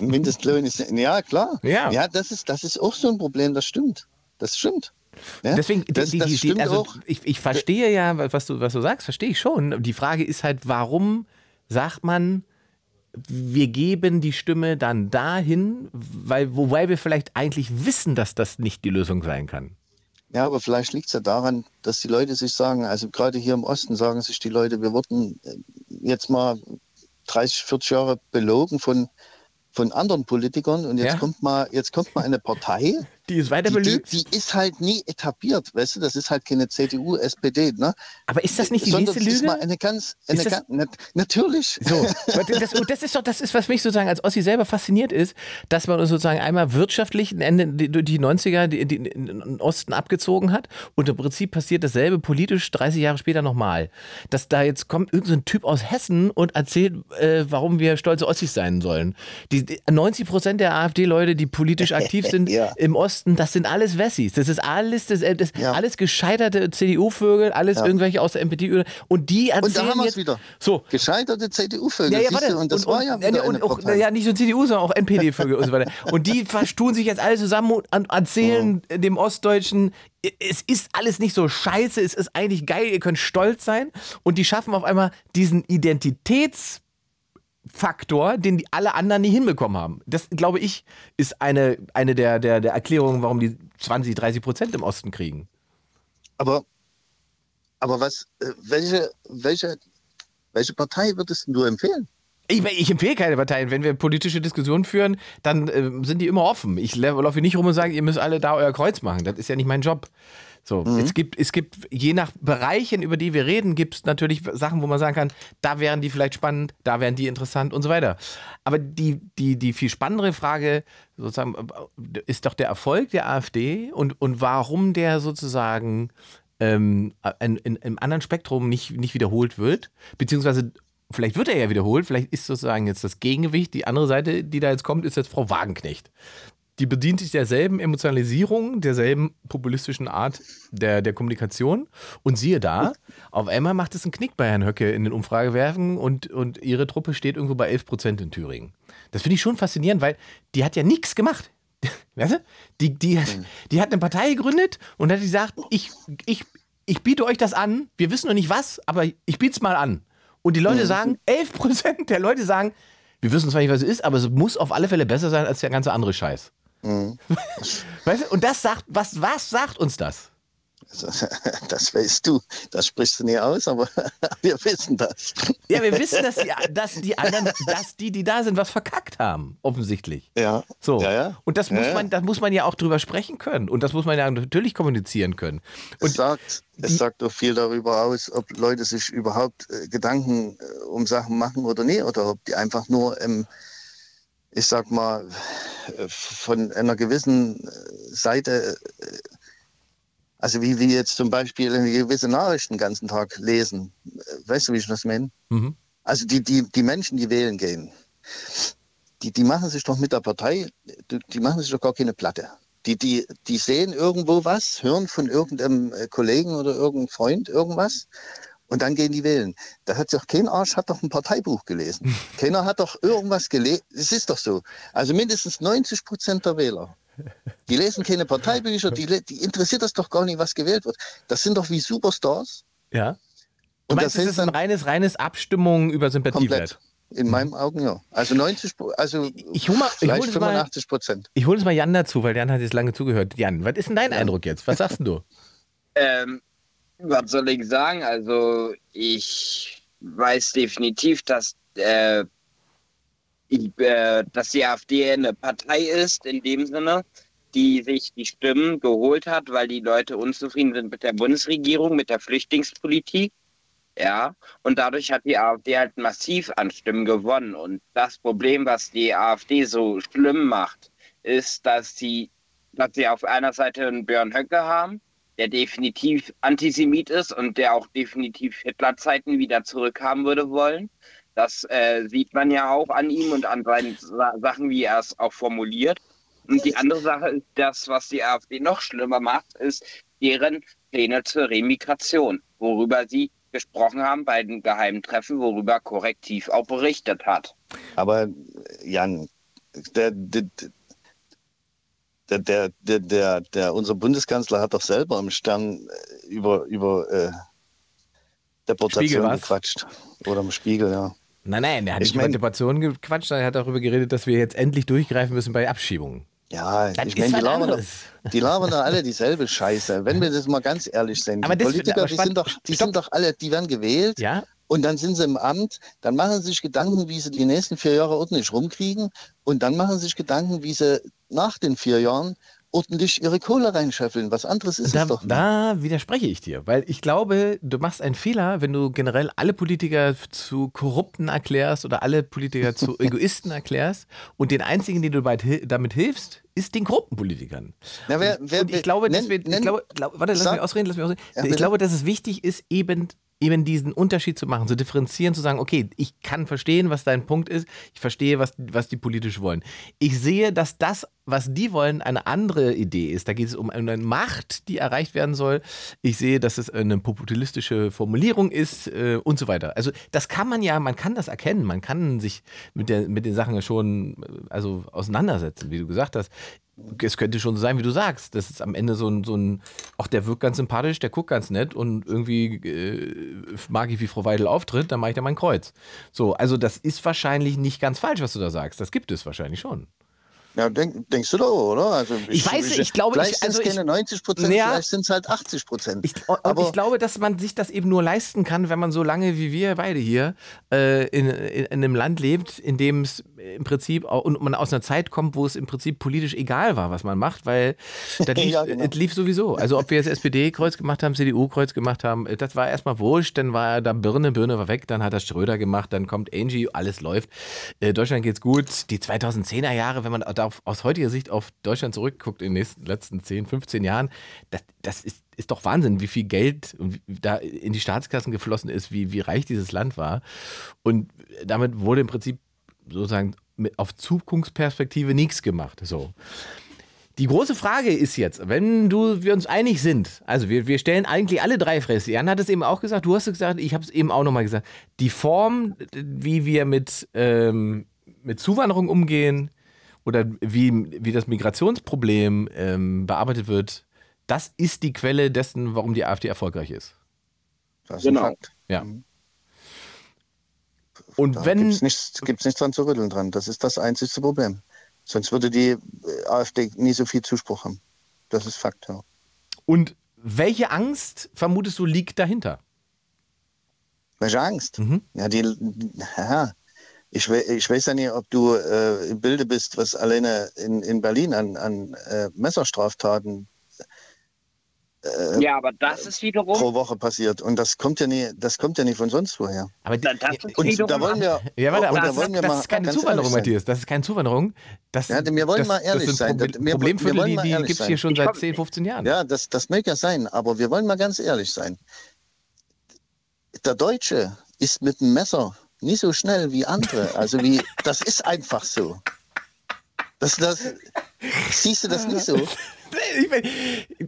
Mindestlohn ist, ja klar. Ja, ja das, ist, das ist auch so ein Problem, das stimmt. Das stimmt. Ja? Deswegen, das, die, das die, stimmt also auch. Ich, ich verstehe ja, was du, was du sagst, verstehe ich schon. Die Frage ist halt, warum sagt man, wir geben die Stimme dann dahin, weil, wobei wir vielleicht eigentlich wissen, dass das nicht die Lösung sein kann. Ja, aber vielleicht liegt es ja daran, dass die Leute sich sagen, also gerade hier im Osten sagen sich die Leute, wir wurden jetzt mal dreißig, vierzig Jahre belogen von, von anderen Politikern und jetzt, ja. kommt mal, jetzt kommt mal eine Partei, die ist weiter belügt. Die, die ist halt nie etabliert, weißt du, das ist halt keine C D U, S P D, ne? Aber ist das nicht die Sondern nächste Lüge? Sondern ist mal eine ganz, eine ist ganz nat- natürlich. So. Das, das ist doch, das ist, was mich sozusagen als Ossi selber fasziniert ist, dass man uns sozusagen einmal wirtschaftlich Ende die, die neunziger die, die, den Osten abgezogen hat und im Prinzip passiert dasselbe politisch dreißig Jahre später nochmal. Dass da jetzt kommt irgendein so Typ aus Hessen und erzählt, äh, warum wir stolze Ossis sein sollen. Die, die neunzig Prozent der AfD-Leute, die politisch aktiv sind ja. im Osten, das sind alles Wessis, das ist alles, das, das ja. alles gescheiterte C D U-Vögel, alles ja. irgendwelche aus der M P D und die erzählen und da haben wir es wieder. So. Gescheiterte C D U-Vögel. Ja, ja, warte. Und das und, war ja wieder und, eine auch, ja, nicht nur C D U, sondern auch N P D-Vögel und so weiter. Und die verstun sich jetzt alle zusammen und erzählen oh. dem Ostdeutschen, es ist alles nicht so scheiße, es ist eigentlich geil, ihr könnt stolz sein. Und die schaffen auf einmal diesen Identitäts- Faktor, den die alle anderen nie hinbekommen haben. Das, glaube ich, ist eine, eine der, der, der Erklärungen, warum die zwanzig, dreißig Prozent im Osten kriegen. Aber, aber was, welche, welche, welche Partei würdest du empfehlen? Ich, ich empfehle keine Parteien. Wenn wir politische Diskussionen führen, dann äh, sind die immer offen. Ich laufe nicht rum und sage, ihr müsst alle da euer Kreuz machen. Das ist ja nicht mein Job. So, mhm. es gibt, es gibt, je nach Bereichen, über die wir reden, gibt es natürlich Sachen, wo man sagen kann, da wären die vielleicht spannend, da wären die interessant und so weiter. Aber die, die, die viel spannendere Frage sozusagen ist doch der Erfolg der AfD und, und warum der sozusagen ähm, in, in, im anderen Spektrum nicht, nicht wiederholt wird, beziehungsweise vielleicht wird er ja wiederholt, vielleicht ist sozusagen jetzt das Gegengewicht, die andere Seite, die da jetzt kommt, ist jetzt Frau Wagenknecht. Die bedient sich derselben Emotionalisierung, derselben populistischen Art der, der Kommunikation. Und siehe da, auf einmal macht es einen Knick bei Herrn Höcke in den Umfragewerfen und, und ihre Truppe steht irgendwo bei elf Prozent in Thüringen. Das finde ich schon faszinierend, weil die hat ja nichts gemacht. Weißt du? Die, die, die hat eine Partei gegründet und hat gesagt, ich, ich, ich biete euch das an. Wir wissen noch nicht was, aber ich biete es mal an. Und die Leute sagen, elf Prozent der Leute sagen, wir wissen zwar nicht, was es ist, aber es muss auf alle Fälle besser sein als der ganze andere Scheiß. Mhm. Weißt du? Und das sagt, was, was sagt uns das? Das weißt du, das sprichst du nie aus, aber wir wissen das. Ja, wir wissen, dass die, dass die anderen, dass die, die da sind, was verkackt haben, offensichtlich. Ja. So. Ja, ja. Und das muss ja, man, das muss man ja auch drüber sprechen können und das muss man ja natürlich kommunizieren können. Und es sagt, die, es sagt auch viel darüber aus, ob Leute sich überhaupt äh, Gedanken äh, um Sachen machen oder nicht, oder ob die einfach nur ähm, ich sag mal, von einer gewissen Seite, also wie wir jetzt zum Beispiel eine gewisse Nachricht den ganzen Tag lesen, weißt du, wie ich das meine? Mhm. Also die, die, die Menschen, die wählen gehen, die, die machen sich doch mit der Partei, die, die machen sich doch gar keine Platte. Die, die, die sehen irgendwo was, hören von irgendeinem Kollegen oder irgendeinem Freund irgendwas. Und dann gehen die wählen. Da hat doch kein Arsch hat doch ein Parteibuch gelesen. Keiner hat doch irgendwas gelesen. Es ist doch so. Also mindestens neunzig Prozent der Wähler. Die lesen keine Parteibücher. Die, le- die interessiert das doch gar nicht, was gewählt wird. Das sind doch wie Superstars. Ja. Du Und meinst, das, das ist dann ein reines, reines Abstimmung über Sympathiewert. In meinen Augen, ja. Also neunzig, also ich hol mal, vielleicht ich hol fünfundachtzig Prozent. Ich hole jetzt mal Jan dazu, weil Jan hat jetzt lange zugehört. Jan, was ist denn dein ja. Eindruck jetzt? Was sagst denn du? ähm. Was soll ich sagen? Also ich weiß definitiv, dass, äh, ich, äh, dass die AfD eine Partei ist, in dem Sinne, die sich die Stimmen geholt hat, weil die Leute unzufrieden sind mit der Bundesregierung, mit der Flüchtlingspolitik. Ja, und dadurch hat die AfD halt massiv an Stimmen gewonnen. Und das Problem, was die AfD so schlimm macht, ist, dass sie, dass sie auf einer Seite einen Björn Höcke haben, der definitiv Antisemit ist und der auch definitiv Hitlerzeiten wieder zurückhaben würde wollen. Das äh, sieht man ja auch an ihm und an seinen Sa- Sachen, wie er es auch formuliert. Und die andere Sache ist, das, was die AfD noch schlimmer macht, ist deren Pläne zur Remigration, worüber sie gesprochen haben bei dem geheimen Treffen, worüber Correctiv auch berichtet hat. Aber Jan, der, der, der, der, der, der, der unser Bundeskanzler hat doch selber im Stern über, über äh, Deportation gequatscht. Oder im Spiegel, ja. Nein, nein, er hat ich nicht mein, über Deportationen gequatscht, er hat darüber geredet, dass wir jetzt endlich durchgreifen müssen bei Abschiebungen. Ja, das ich meine, die labern, doch, die labern doch alle dieselbe Scheiße, wenn wir das mal ganz ehrlich sind. Aber die Politiker, aber die, sind doch, die sind doch alle, die werden gewählt, ja? Und dann sind sie im Amt, dann machen sie sich Gedanken, wie sie die nächsten vier Jahre ordentlich rumkriegen und dann machen sie sich Gedanken, wie sie nach den vier Jahren ordentlich ihre Kohle reinscheffeln. Was anderes ist da, es doch nicht. Da widerspreche ich dir, weil ich glaube, du machst einen Fehler, wenn du generell alle Politiker zu Korrupten erklärst oder alle Politiker zu Egoisten erklärst und den einzigen, den du damit hilfst, ist den korrupten Politikern. Na, wer, wer, und ich glaube, nenn, wir, ich nenn, glaube warte, lass sag, mich ausreden, lass mich ausreden. Ja, ich glaube, dass es wichtig ist, eben eben diesen Unterschied zu machen, zu differenzieren, zu sagen, okay, ich kann verstehen, was dein Punkt ist, ich verstehe, was, was die politisch wollen. Ich sehe, dass das, was die wollen, eine andere Idee ist. Da geht es um eine Macht, die erreicht werden soll. Ich sehe, dass es eine populistische Formulierung ist äh, und so weiter. Also das kann man ja, man kann das erkennen, man kann sich mit, der, mit den Sachen schon also auseinandersetzen, wie du gesagt hast. Es könnte schon so sein, wie du sagst. Das ist am Ende so ein, so ein, ach, der wirkt ganz sympathisch, der guckt ganz nett und irgendwie äh, mag ich, wie Frau Weidel auftritt, dann mache ich da mein Kreuz. So, also das ist wahrscheinlich nicht ganz falsch, was du da sagst. Das gibt es wahrscheinlich schon. Ja, denk, denkst du doch, oder? Also ich, ich weiß, ich, ich glaube... Vielleicht sind es also keine neunzig Prozent, ja, vielleicht sind es halt achtzig Prozent. Ich, aber ich glaube, dass man sich das eben nur leisten kann, wenn man so lange wie wir beide hier äh, in, in, in einem Land lebt, in dem es im Prinzip, und man aus einer Zeit kommt, wo es im Prinzip politisch egal war, was man macht, weil das lief, ja, genau. lief sowieso. Also ob wir jetzt S P D-Kreuz gemacht haben, C D U-Kreuz gemacht haben, das war erstmal wurscht, dann war da Birne, Birne war weg, dann hat das Schröder gemacht, dann kommt Angie, alles läuft. Äh, Deutschland geht's gut. Die zweitausendzehner Jahre, wenn man da Auf, aus heutiger Sicht auf Deutschland zurückguckt in den nächsten, letzten zehn, fünfzehn Jahren, das, das ist, ist doch Wahnsinn, wie viel Geld da in die Staatskassen geflossen ist, wie, wie reich dieses Land war. Und damit wurde im Prinzip sozusagen mit, auf Zukunftsperspektive nichts gemacht. So. Die große Frage ist jetzt, wenn du, wir uns einig sind, also wir, wir stellen eigentlich alle drei Fresse. Jan hat es eben auch gesagt, du hast es gesagt, ich habe es eben auch nochmal gesagt. Die Form, wie wir mit, ähm, mit Zuwanderung umgehen, oder wie, wie das Migrationsproblem ähm, bearbeitet wird, das ist die Quelle dessen, warum die AfD erfolgreich ist. Das ist genau. Ein Fakt. Ja. Und da wenn gibt's nichts, gibt's nichts dran zu rütteln dran. Das ist das einzigste Problem. Sonst würde die AfD nie so viel Zuspruch haben. Das ist Fakt, ja. Und welche Angst, vermutest du, liegt dahinter? Welche Angst? Mhm. Ja, die... Ja. Ich, we- ich weiß ja nicht, ob du äh, im Bilde bist, was alleine in, in Berlin an, an äh, Messerstraftaten äh, ja, aber das ist wiederum pro Woche passiert. Und das kommt ja nie, das kommt ja nie von sonst woher. Aber das ist und da wollen wir, ja, warte, aber das, da wollen wir das mal ist keine Zuwanderung, Matthias. Das ist keine Zuwanderung. Das, ja, wir wollen das, mal ehrlich das sind sein. Pro- Problemviertel, die, die gibt es hier schon ich seit komm, zehn, fünfzehn Jahren. Ja, das, das mag ja sein, aber wir wollen mal ganz ehrlich sein. Der Deutsche ist mit dem Messer nicht so schnell wie andere. Also wie, das ist einfach so. Das, das, siehst du das nicht so?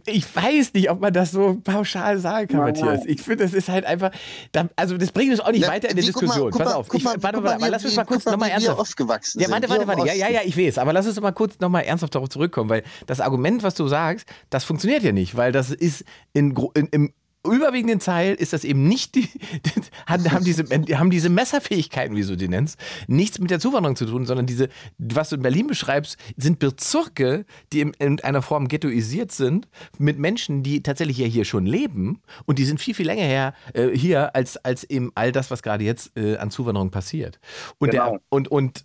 Ich weiß nicht, ob man das so pauschal sagen kann, Matthias. Ich finde, das ist halt einfach, also das bringt uns auch nicht ja, weiter in der Diskussion. Mal, Pass auf, ich, mal, warte, warte, mal, wie, lass uns mal kurz nochmal ernsthaft. Aufgewachsen ja, warte, warte, warte, ja, ja, ja, ich weiß, aber lass uns mal kurz nochmal ernsthaft darauf zurückkommen, weil das Argument, was du sagst, das funktioniert ja nicht, weil das ist in, in, im überwiegenden Teil ist das eben nicht die, haben diese, haben diese Messerfähigkeiten, wie du die nennst, nichts mit der Zuwanderung zu tun, sondern diese, was du in Berlin beschreibst, sind Bezirke, die in, in einer Form ghettoisiert sind, mit Menschen, die tatsächlich ja hier schon leben und die sind viel, viel länger her äh, hier, als, als eben all das, was gerade jetzt äh, an Zuwanderung passiert. Und, genau. der, und, und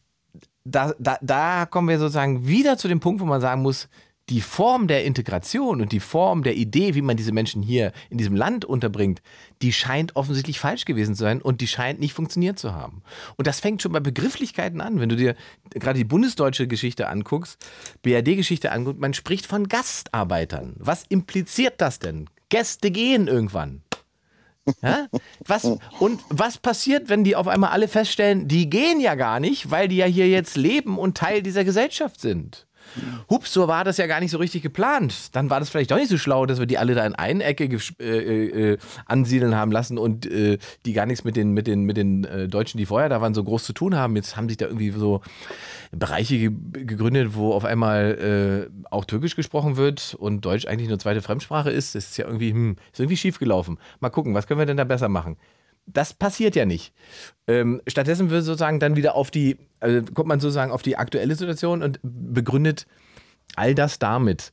da, da, da kommen wir sozusagen wieder zu dem Punkt, wo man sagen muss, die Form der Integration und die Form der Idee, wie man diese Menschen hier in diesem Land unterbringt, die scheint offensichtlich falsch gewesen zu sein und die scheint nicht funktioniert zu haben. Und das fängt schon bei Begrifflichkeiten an. Wenn du dir gerade die bundesdeutsche Geschichte anguckst, B R D-Geschichte anguckst, man spricht von Gastarbeitern. Was impliziert das denn? Gäste gehen irgendwann. Ja? Was, und was passiert, wenn die auf einmal alle feststellen, die gehen ja gar nicht, weil die ja hier jetzt leben und Teil dieser Gesellschaft sind? Hups, so war das ja gar nicht so richtig geplant. Dann war das vielleicht doch nicht so schlau, dass wir die alle da in eine Ecke äh, äh, ansiedeln haben lassen und äh, die gar nichts mit den, mit den, mit den äh, Deutschen, die vorher da waren, so groß zu tun haben. Jetzt haben sich da irgendwie so Bereiche ge gegründet, wo auf einmal äh, auch Türkisch gesprochen wird und Deutsch eigentlich nur zweite Fremdsprache ist. Das ist ja irgendwie, hm, ist irgendwie schief gelaufen. Mal gucken, was können wir denn da besser machen? Das passiert ja nicht. Ähm, stattdessen wird sozusagen dann wieder auf die, also kommt man sozusagen auf die aktuelle Situation und begründet all das damit.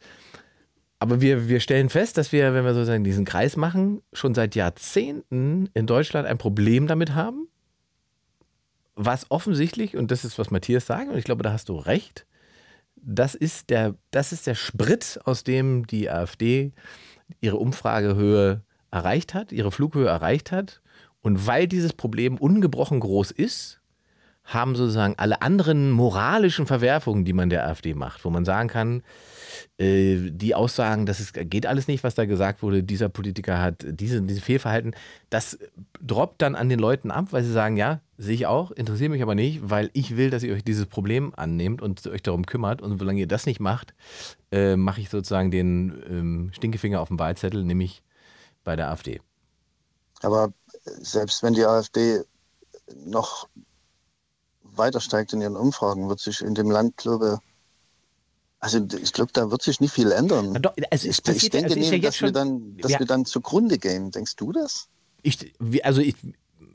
Aber wir, wir stellen fest, dass wir, wenn wir sozusagen diesen Kreis machen, schon seit Jahrzehnten in Deutschland ein Problem damit haben, was offensichtlich, und das ist, was Matthias sagt, und ich glaube, da hast du recht, das ist der, das ist der Sprit, aus dem die AfD ihre Umfragehöhe erreicht hat, ihre Flughöhe erreicht hat. Und weil dieses Problem ungebrochen groß ist, haben sozusagen alle anderen moralischen Verwerfungen, die man der AfD macht, wo man sagen kann, äh, die Aussagen, das ist, geht alles nicht, was da gesagt wurde, dieser Politiker hat diese, diese Fehlverhalten, das droppt dann an den Leuten ab, weil sie sagen, ja, sehe ich auch, interessiert mich aber nicht, weil ich will, dass ihr euch dieses Problem annehmt und euch darum kümmert. Und solange ihr das nicht macht, äh, mache ich sozusagen den ähm, Stinkefinger auf dem Wahlzettel, nämlich bei der AfD. Aber selbst wenn die AfD noch weiter steigt in ihren Umfragen, wird sich in dem Land, glaube also ich glaube, da wird sich nicht viel ändern. Doch, also ich, passiert, ich denke also nicht, ja dass, schon, wir, dann, dass ja. wir dann zugrunde gehen. Denkst du das? Ich, also ich,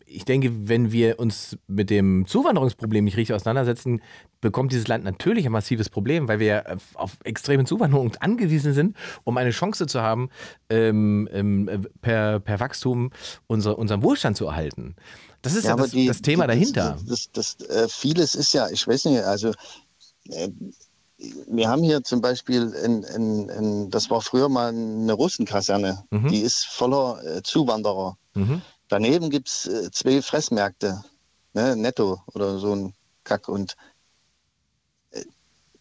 ich denke, wenn wir uns mit dem Zuwanderungsproblem nicht richtig auseinandersetzen, bekommt dieses Land natürlich ein massives Problem, weil wir auf extreme Zuwanderung angewiesen sind, um eine Chance zu haben, ähm, ähm, per, per Wachstum unsere, unseren Wohlstand zu erhalten. Das ist ja, ja das, die, das Thema die, dahinter. Das, das, das, äh, vieles ist ja, ich weiß nicht, also äh, wir haben hier zum Beispiel, in, in, in, das war früher mal eine Russenkaserne, mhm. die ist voller äh, Zuwanderer. Mhm. Daneben gibt es äh, zwei Fressmärkte, ne, netto oder so ein Kack. Und äh,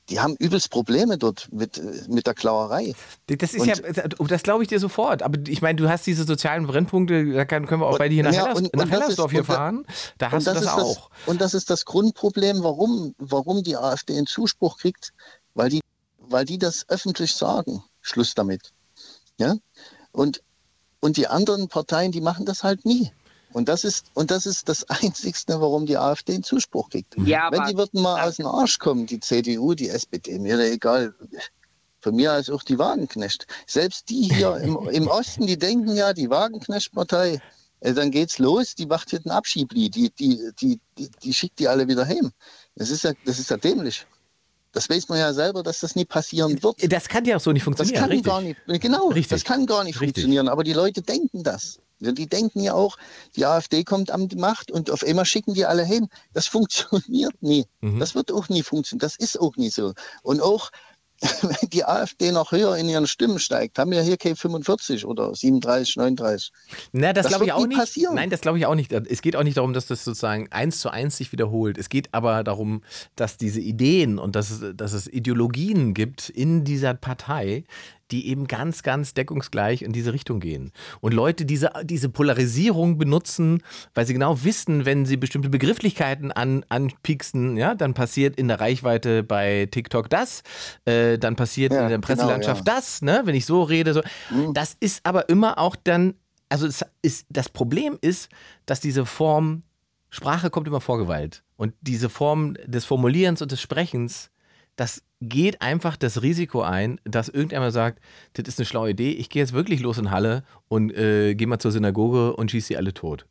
die haben übelst Probleme dort mit, mit der Klauerei. Das, ist ja, das glaube ich dir sofort. Aber ich meine, du hast diese sozialen Brennpunkte, da können wir auch und, bei dir hier nach, ja, Hellers, und, nach und Hellersdorf ist, hier fahren. Da hast das du das auch. Das, und das ist das Grundproblem, warum, warum die AfD einen Zuspruch kriegt, weil die, weil die das öffentlich sagen. Schluss damit. Ja? Und Und die anderen Parteien, die machen das halt nie. Und das ist, und das ist das Einzigste, warum die AfD einen Zuspruch kriegt. Ja, wenn die würden mal aus dem Arsch kommen, die C D U, die S P D, mir egal, von mir aus auch die Wagenknecht. Selbst die hier im, im Osten, die denken ja, die Wagenknecht-Partei, also dann geht's los, die macht hier den Abschiebli, die, die, die, die, die schickt die alle wieder heim. Das ist ja, das ist ja dämlich. Das weiß man ja selber, dass das nie passieren wird. Das kann ja auch so nicht funktionieren. Das kann Richtig. gar nicht, genau, Richtig. das kann gar nicht Richtig. funktionieren. Aber die Leute denken das. Die denken ja auch, die AfD kommt an die Macht und auf einmal schicken die alle hin. Das funktioniert nie. Mhm. Das wird auch nie funktionieren. Das ist auch nie so. Und auch, wenn die AfD noch höher in ihren Stimmen steigt, haben wir hier keine fünfundvierzig oder siebenunddreißig, neununddreißig. Na, das, das glaube ich auch nicht. Passieren. Nein, das glaube ich auch nicht. Es geht auch nicht darum, dass das sozusagen eins zu eins sich wiederholt. Es geht aber darum, dass diese Ideen und dass es, dass es Ideologien gibt in dieser Partei, die eben ganz, ganz deckungsgleich in diese Richtung gehen. Und Leute diese, diese Polarisierung benutzen, weil sie genau wissen, wenn sie bestimmte Begrifflichkeiten an, anpieksen, ja, dann passiert in der Reichweite bei TikTok das, äh, dann passiert ja, in der Presselandschaft genau, ja. das, ne, wenn ich so rede. So. Mhm. Das ist aber immer auch dann, also es ist, das Problem ist, dass diese Form, Sprache kommt immer vor Gewalt. Und diese Form des Formulierens und des Sprechens, das geht einfach das Risiko ein, dass irgendjemand sagt, das ist eine schlaue Idee, ich gehe jetzt wirklich los in Halle und äh, gehe mal zur Synagoge und schieße sie alle tot.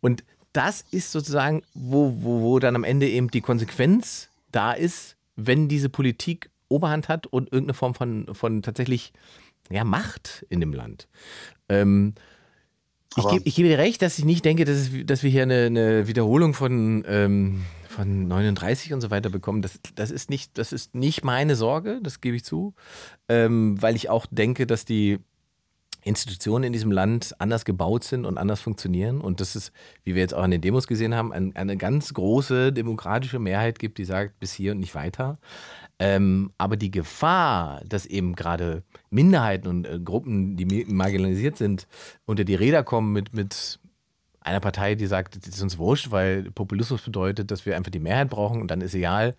Und das ist sozusagen, wo, wo, wo dann am Ende eben die Konsequenz da ist, wenn diese Politik Oberhand hat und irgendeine Form von, von tatsächlich ja, Macht in dem Land. Ähm, ich gebe geb dir recht, dass ich nicht denke, dass, es, dass wir hier eine, eine Wiederholung von... Ähm, von neununddreißig und so weiter bekommen, das, das, ist nicht, das ist nicht meine Sorge, das gebe ich zu, ähm, weil ich auch denke, dass die Institutionen in diesem Land anders gebaut sind und anders funktionieren und dass es, wie wir jetzt auch an den Demos gesehen haben, ein, eine ganz große demokratische Mehrheit gibt, die sagt, bis hier und nicht weiter. Ähm, aber die Gefahr, dass eben gerade Minderheiten und äh, Gruppen, die marginalisiert sind, unter die Räder kommen mit, mit einer Partei, die sagt, es ist uns wurscht, weil Populismus bedeutet, dass wir einfach die Mehrheit brauchen und dann ist egal,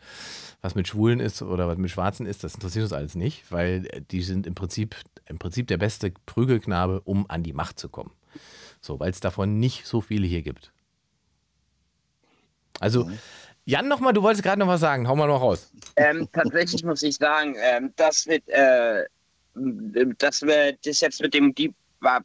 was mit Schwulen ist oder was mit Schwarzen ist, das interessiert uns alles nicht, weil die sind im Prinzip, im Prinzip der beste Prügelknabe, um an die Macht zu kommen. So, weil es davon nicht so viele hier gibt. Also, Jan, nochmal, du wolltest gerade noch was sagen, hau mal noch raus. Ähm, tatsächlich muss ich sagen, ähm, das wird, äh, dass wir das jetzt mit dem Deep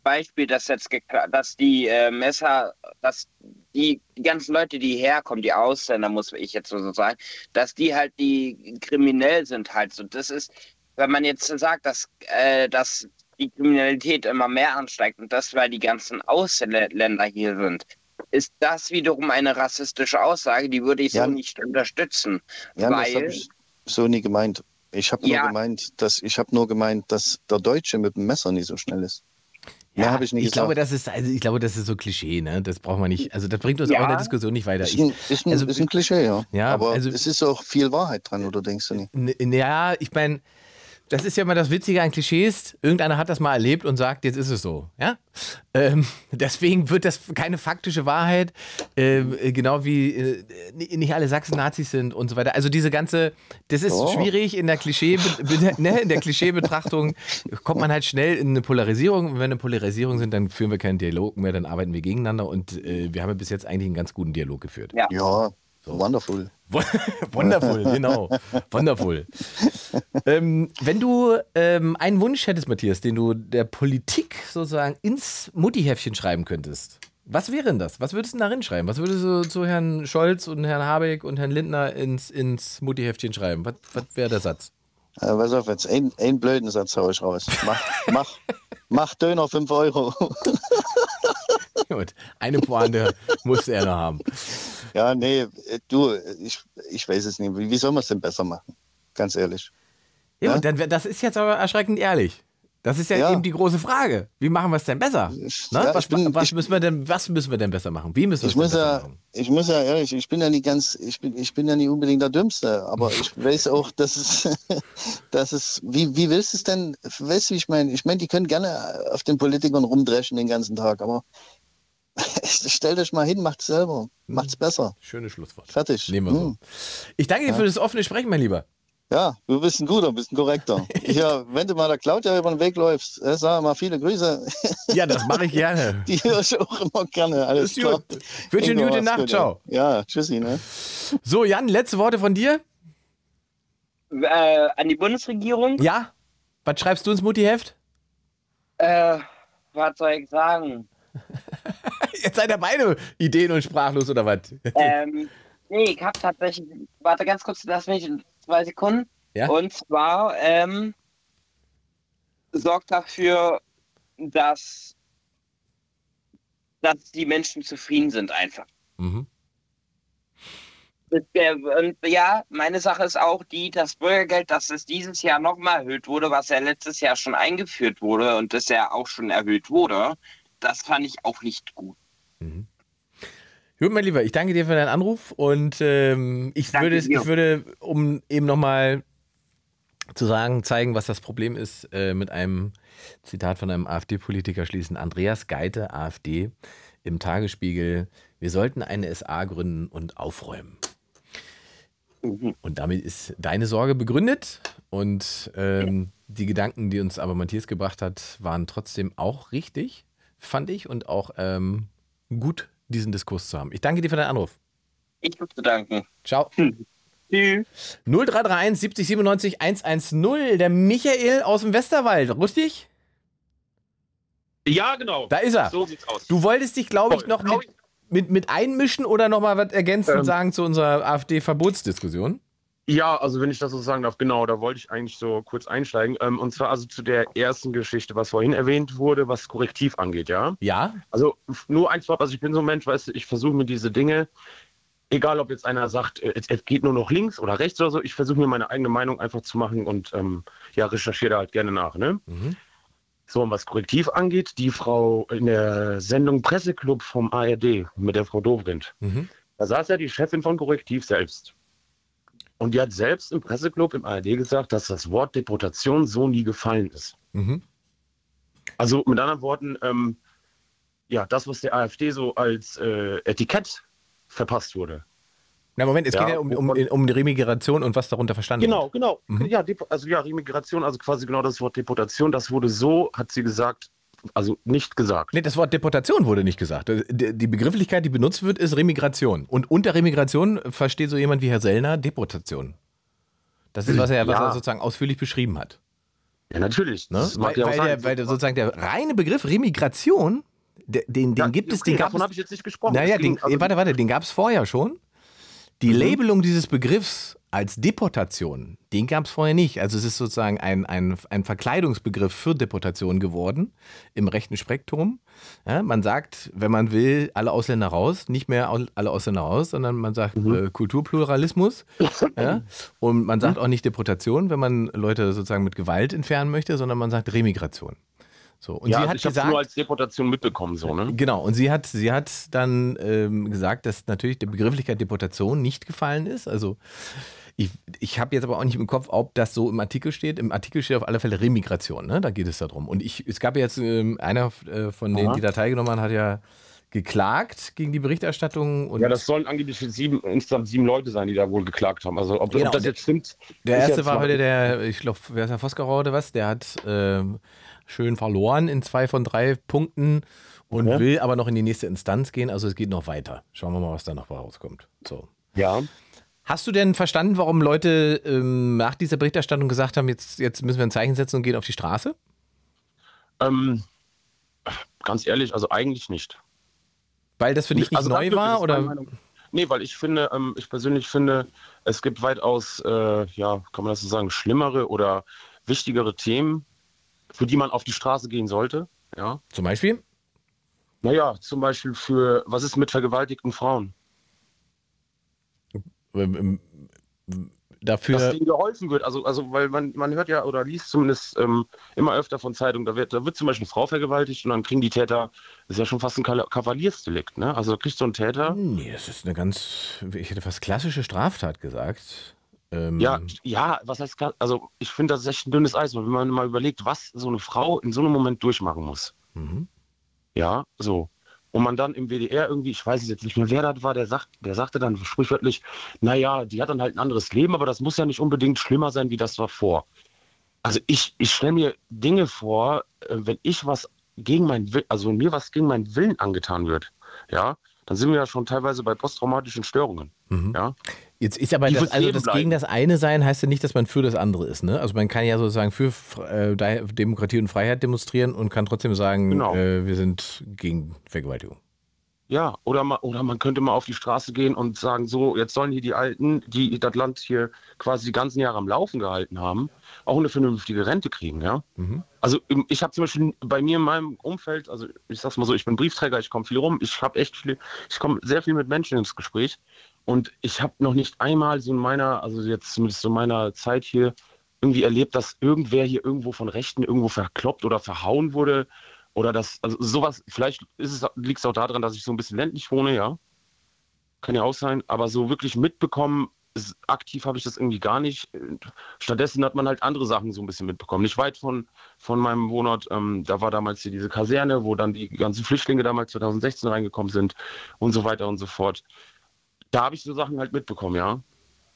Beispiel, dass jetzt dass die äh, Messer, dass die, die ganzen Leute, die herkommen, die Ausländer, muss ich jetzt so sagen, dass die halt die kriminell sind halt so. Das ist, wenn man jetzt sagt, dass, äh, dass die Kriminalität immer mehr ansteigt und das, weil die ganzen Ausländer hier sind, ist das wiederum eine rassistische Aussage, die würde ich ja so nicht unterstützen. Ja, weil, das habe ich so nie gemeint. Ich habe nur, ja. gemeint, dass, ich hab nur gemeint, dass der Deutsche mit dem Messer nicht so schnell ist. Ja, habe ich nicht ich gesagt. Glaube, das ist, also ich glaube, das ist so Klischee, ne? Das braucht man nicht. Also das bringt uns ja. auch in der Diskussion nicht weiter. Ich, ist, ein, ist, ein, also, ist ein Klischee, ja. ja aber also, es ist auch viel Wahrheit dran, oder denkst du nicht? N- ja, ich meine, das ist ja immer das Witzige an Klischees. Irgendeiner hat das mal erlebt und sagt, jetzt ist es so. Ja? Ähm, deswegen wird das keine faktische Wahrheit. Ähm, genau wie äh, nicht alle Sachsen Nazis sind und so weiter. Also diese ganze, das ist oh. schwierig in der Klischee, ne, in der Klischeebetrachtung kommt man halt schnell in eine Polarisierung. Und wenn wir eine Polarisierung sind, dann führen wir keinen Dialog mehr, dann arbeiten wir gegeneinander. Und äh, wir haben ja bis jetzt eigentlich einen ganz guten Dialog geführt. Ja, ja. So. Wonderful. Wonderful, genau. Wonderful. ähm, wenn du ähm, einen Wunsch hättest, Matthias, den du der Politik sozusagen ins Muttihäffchen schreiben könntest, was wäre denn das? Was würdest du darin schreiben? Was würdest du zu Herrn Scholz und Herrn Habeck und Herrn Lindner ins, ins Muttihäffchen schreiben? Was, was wäre der Satz? Äh, pass auf, jetzt einen, einen blöden Satz hau ich raus. Mach, mach, mach Döner fünf Euro. Gut, eine Pointe musste er noch haben. Ja, nee, du, ich, ich weiß es nicht. Wie, wie soll man es denn besser machen? Ganz ehrlich. Ja, ja? Dann, das ist jetzt aber erschreckend ehrlich. Das ist ja, ja. eben die große Frage. Wie machen wir es denn besser? Ja, was, bin, was, ich, müssen wir denn, was müssen wir denn besser machen? Wie müssen wir es denn besser ja, machen? Ich muss ja ehrlich, ich bin ja nicht ganz, ich bin, ich bin ja nicht unbedingt der Dümmste, aber ich weiß auch, dass es, dass es wie, wie willst du es denn, weißt du, wie ich meine? Ich meine, die können gerne auf den Politikern rumdreschen den ganzen Tag, aber stellt euch mal hin, macht's selber, macht's besser. Schönes Schlusswort. Fertig. Nehmen wir so. Hm. Ich danke dir ja. für das offene Sprechen, mein Lieber. Ja, du bist ein guter, bist ein korrekter. Ja, wenn du mal der Claudia über den Weg läufst, sag mal viele Grüße. Ja, das mache ich gerne. Die höre ich auch immer gerne. Alles klar. Wünsche eine gute Nacht, ciao. Ja, tschüssi. Ne? So, Jan, letzte Worte von dir? Äh, an die Bundesregierung? Ja. Was schreibst du ins Muttiheft? Äh, was soll ich sagen? Jetzt seid ihr beide ideen- und sprachlos, oder was? Ähm, nee, ich hab tatsächlich... Warte ganz kurz, lass mich zwei Sekunden. Ja? Und zwar ähm, sorgt dafür, dass, dass die Menschen zufrieden sind einfach. Mhm. Und ja, meine Sache ist auch die, das Bürgergeld, dass es dieses Jahr nochmal erhöht wurde, was ja letztes Jahr schon eingeführt wurde und das ja auch schon erhöht wurde. Das fand ich auch nicht gut. Mhm. Gut, mein Lieber, ich danke dir für deinen Anruf und ähm, ich, würde, ich würde, um eben nochmal zu sagen, zeigen, was das Problem ist, äh, mit einem Zitat von einem AfD-Politiker schließen. Andreas Geite, AfD, im Tagesspiegel: Wir sollten eine S A gründen und aufräumen. Mhm. Und damit ist deine Sorge begründet und ähm, ja. die Gedanken, die uns aber Matthias gebracht hat, waren trotzdem auch richtig, fand ich, und auch ähm, gut, diesen Diskurs zu haben. Ich danke dir für deinen Anruf. Ich habe zu danken. Ciao. Hm. Tschüss. null drei drei eins siebzig siebenundneunzig einhundertzehn. Der Michael aus dem Westerwald, richtig? Ja, genau. Da ist er. So sieht's aus. Du wolltest dich, glaube ich, noch mit, mit, mit einmischen oder noch mal was ergänzend ähm. sagen zu unserer AfD-Verbotsdiskussion? Ja, also wenn ich das so sagen darf, genau, da wollte ich eigentlich so kurz einsteigen. Ähm, und zwar also zu der ersten Geschichte, was vorhin erwähnt wurde, was Correctiv angeht, ja? Ja. Also nur eins vorab, also ich bin so ein Mensch, weißt du, ich versuche mir diese Dinge, egal ob jetzt einer sagt, es geht nur noch links oder rechts oder so, ich versuche mir meine eigene Meinung einfach zu machen und ähm, ja, recherchiere da halt gerne nach, ne? Mhm. So, und was Correctiv angeht, die Frau in der Sendung Presseclub vom A R D mit der Frau Dobrindt, mhm. da saß ja die Chefin von Correctiv selbst. Und die hat selbst im Presseclub im A R D gesagt, dass das Wort Deportation so nie gefallen ist. Mhm. Also mit anderen Worten, ähm, ja, das, was der AfD so als äh, Etikett verpasst wurde. Na Moment, es ja, geht ja um, um, um die Remigration und was darunter verstanden genau, wird. Genau, genau. Mhm. Ja, also ja, Remigration, also quasi genau das Wort Deportation, das wurde so, hat sie gesagt, also nicht gesagt. Nee, das Wort Deportation wurde nicht gesagt. Die Begrifflichkeit, die benutzt wird, ist Remigration. Und unter Remigration versteht so jemand wie Herr Sellner Deportation. Das ist, was er, ja. was er sozusagen ausführlich beschrieben hat. Ja, natürlich. Ne? Weil, ja weil, der, weil der sozusagen der reine Begriff Remigration, den, den ja, gibt okay, es, den gab es... Davon habe ich jetzt nicht gesprochen. Naja, ging, den, also warte, warte, den gab es vorher schon. Die mhm. Labelung dieses Begriffs als Deportation, den gab es vorher nicht. Also es ist sozusagen ein, ein, ein Verkleidungsbegriff für Deportation geworden im rechten Spektrum. Ja, man sagt, wenn man will, alle Ausländer raus, nicht mehr alle Ausländer raus, sondern man sagt mhm. äh, Kulturpluralismus. Ja, und man sagt mhm. auch nicht Deportation, wenn man Leute sozusagen mit Gewalt entfernen möchte, sondern man sagt Remigration. So, und ja, sie hat ich habe nur als Deportation mitbekommen. So, ne? Genau, und sie hat, sie hat dann ähm, gesagt, dass natürlich die Begrifflichkeit Deportation nicht gefallen ist. Also ich, ich habe jetzt aber auch nicht im Kopf, ob das so im Artikel steht. Im Artikel steht auf alle Fälle Remigration, ne? Da geht es darum. Und ich, es gab jetzt, äh, einer äh, von denen, Aha. die da teilgenommen haben, hat ja geklagt gegen die Berichterstattung. Und ja, das sollen angeblich sieben, insgesamt sieben Leute sein, die da wohl geklagt haben. Also ob, genau. ob das jetzt stimmt. Der erste war heute der, ich glaube, wer ist der Vosgerau oder was? Der hat... Ähm, schön verloren in zwei von drei Punkten und ja. will aber noch in die nächste Instanz gehen. Also es geht noch weiter. Schauen wir mal, was da noch rauskommt. So. Ja. Hast du denn verstanden, warum Leute ähm, nach dieser Berichterstattung gesagt haben, jetzt, jetzt müssen wir ein Zeichen setzen und gehen auf die Straße? Ähm, ganz ehrlich, also eigentlich nicht. Weil das für dich nicht also neu war? Oder? Nee, weil ich finde, ähm, ich persönlich finde, es gibt weitaus, äh, ja, kann man das so sagen, schlimmere oder wichtigere Themen, für die man auf die Straße gehen sollte. Ja. Zum Beispiel? Naja, zum Beispiel für, was ist mit vergewaltigten Frauen? Ähm, ähm, dafür... Dass denen geholfen wird. Also, also weil man, man hört ja oder liest zumindest ähm, immer öfter von Zeitungen, da wird, da wird zum Beispiel eine Frau vergewaltigt und dann kriegen die Täter, das ist ja schon fast ein Kavaliersdelikt, ne? Also da kriegt so ein Täter... Nee, das ist eine ganz, ich hätte fast klassische Straftat gesagt... Ähm, ja, ja, was heißt, also ich finde, das ist echt ein dünnes Eis, weil wenn man mal überlegt, was so eine Frau in so einem Moment durchmachen muss. Mhm. Ja, so. Und man dann im W D R irgendwie, ich weiß jetzt nicht mehr, wer das war, der sagt, der sagte dann sprichwörtlich, naja, die hat dann halt ein anderes Leben, aber das muss ja nicht unbedingt schlimmer sein, wie das war vor. Also ich, ich stelle mir Dinge vor, wenn ich was gegen meinen Willen, also wenn mir was gegen meinen Willen angetan wird, ja, dann sind wir ja schon teilweise bei posttraumatischen Störungen. Mhm. Ja. Jetzt ist aber das, also das gegen das eine sein heißt ja nicht, dass man für das andere ist. Ne? Also man kann ja sozusagen für äh, Demokratie und Freiheit demonstrieren und kann trotzdem sagen, genau. äh, wir sind gegen Vergewaltigung. Ja, oder man, oder man könnte mal auf die Straße gehen und sagen, so, jetzt sollen hier die Alten, die das Land hier quasi die ganzen Jahre am Laufen gehalten haben, auch eine vernünftige Rente kriegen, ja. Mhm. Also ich habe zum Beispiel bei mir in meinem Umfeld, also ich sag's mal so, ich bin Briefträger, ich komme viel rum, ich habe echt viel, ich komme sehr viel mit Menschen ins Gespräch und ich habe noch nicht einmal so in meiner, also jetzt zumindest so in meiner Zeit hier irgendwie erlebt, dass irgendwer hier irgendwo von Rechten irgendwo verkloppt oder verhauen wurde oder das, also sowas, vielleicht liegt es auch daran, dass ich so ein bisschen ländlich wohne, ja, kann ja auch sein, aber so wirklich mitbekommen, aktiv habe ich das irgendwie gar nicht. Stattdessen hat man halt andere Sachen so ein bisschen mitbekommen. Nicht weit von, von meinem Wohnort, ähm, da war damals hier diese Kaserne, wo dann die ganzen Flüchtlinge damals zwanzig sechzehn reingekommen sind und so weiter und so fort. Da habe ich so Sachen halt mitbekommen, ja.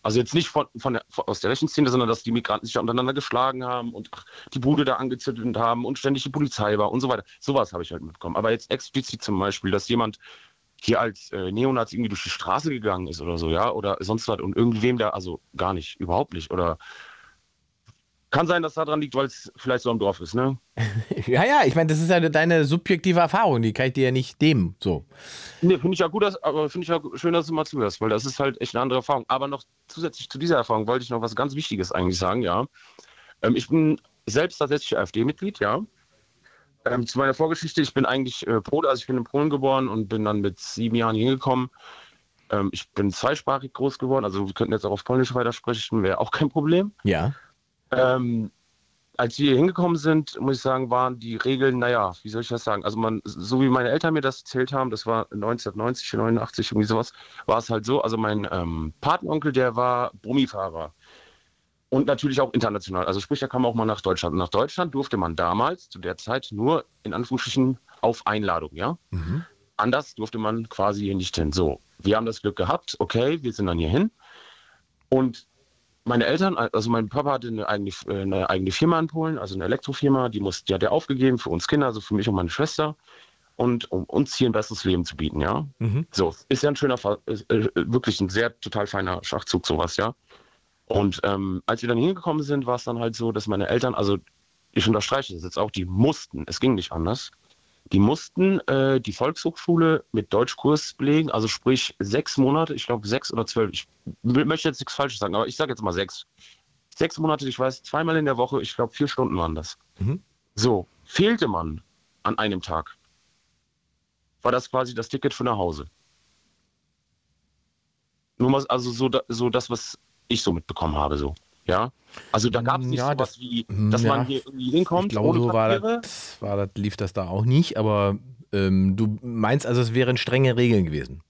Also jetzt nicht von, von der, aus der rechten Szene, sondern dass die Migranten sich ja untereinander geschlagen haben und ach, die Bude da angezündet haben und ständig die Polizei war und so weiter. Sowas habe ich halt mitbekommen. Aber jetzt explizit zum Beispiel, dass jemand hier als äh, Neonazi irgendwie durch die Straße gegangen ist oder so, ja, oder sonst was und irgendwem da, also gar nicht, überhaupt nicht, oder kann sein, dass da dran liegt, weil es vielleicht so am Dorf ist, ne? ja, ja, ich meine, das ist ja deine subjektive Erfahrung, die kann ich dir ja nicht nehmen, so. Ne, finde ich ja gut, dass, aber finde ich ja schön, dass du mal zuhörst, weil das ist halt echt eine andere Erfahrung, aber noch zusätzlich zu dieser Erfahrung wollte ich noch was ganz Wichtiges eigentlich sagen, ja. Ähm, ich bin selbst tatsächlich AfD-Mitglied, ja. Ähm, zu meiner Vorgeschichte, ich bin eigentlich äh, Pole, also ich bin in Polen geboren und bin dann mit sieben Jahren hingekommen. Ähm, ich bin zweisprachig groß geworden, also wir könnten jetzt auch auf Polnisch weitersprechen, wäre auch kein Problem. Ja. Ähm, als wir hier hingekommen sind, muss ich sagen, waren die Regeln, naja, wie soll ich das sagen, also man, so wie meine Eltern mir das erzählt haben, das war neunzehnhundertneunzig, neunundachtzig, irgendwie sowas, war es halt so, also mein ähm, Patenonkel, der war Brummifahrer. Und natürlich auch international. Also sprich, da kam man auch mal nach Deutschland. Und nach Deutschland durfte man damals, zu der Zeit, nur in Anführungsstrichen auf Einladung, ja. Mhm. Anders durfte man quasi hier nicht hin. So, wir haben das Glück gehabt, okay, wir sind dann hier hin. Und meine Eltern, also mein Papa hatte eine eigene, eine eigene Firma in Polen, also eine Elektrofirma, die, muss, die hat er aufgegeben für uns Kinder, also für mich und meine Schwester, und um uns hier ein besseres Leben zu bieten, ja. Mhm. So, ist ja ein schöner, ist, äh, wirklich ein sehr total feiner Schachzug, sowas, ja. Und ähm, als wir dann hingekommen sind, war es dann halt so, dass meine Eltern, also ich unterstreiche das jetzt auch, die mussten, es ging nicht anders, die mussten äh, die Volkshochschule mit Deutschkurs belegen, also sprich sechs Monate, ich glaube sechs oder zwölf, ich möchte jetzt nichts Falsches sagen, aber ich sage jetzt mal sechs. Sechs Monate, ich weiß, zweimal in der Woche, ich glaube vier Stunden waren das. Mhm. So, fehlte man an einem Tag, war das quasi das Ticket für nach Hause. Nur mal, also so, so das, was ich so mitbekommen habe, so. Ja, also da gab es nicht ja, so was wie, dass ja, man hier irgendwie hinkommt. Ich glaube, ohne so war das, war das, lief das da auch nicht, aber ähm, du meinst also, es wären strenge Regeln gewesen?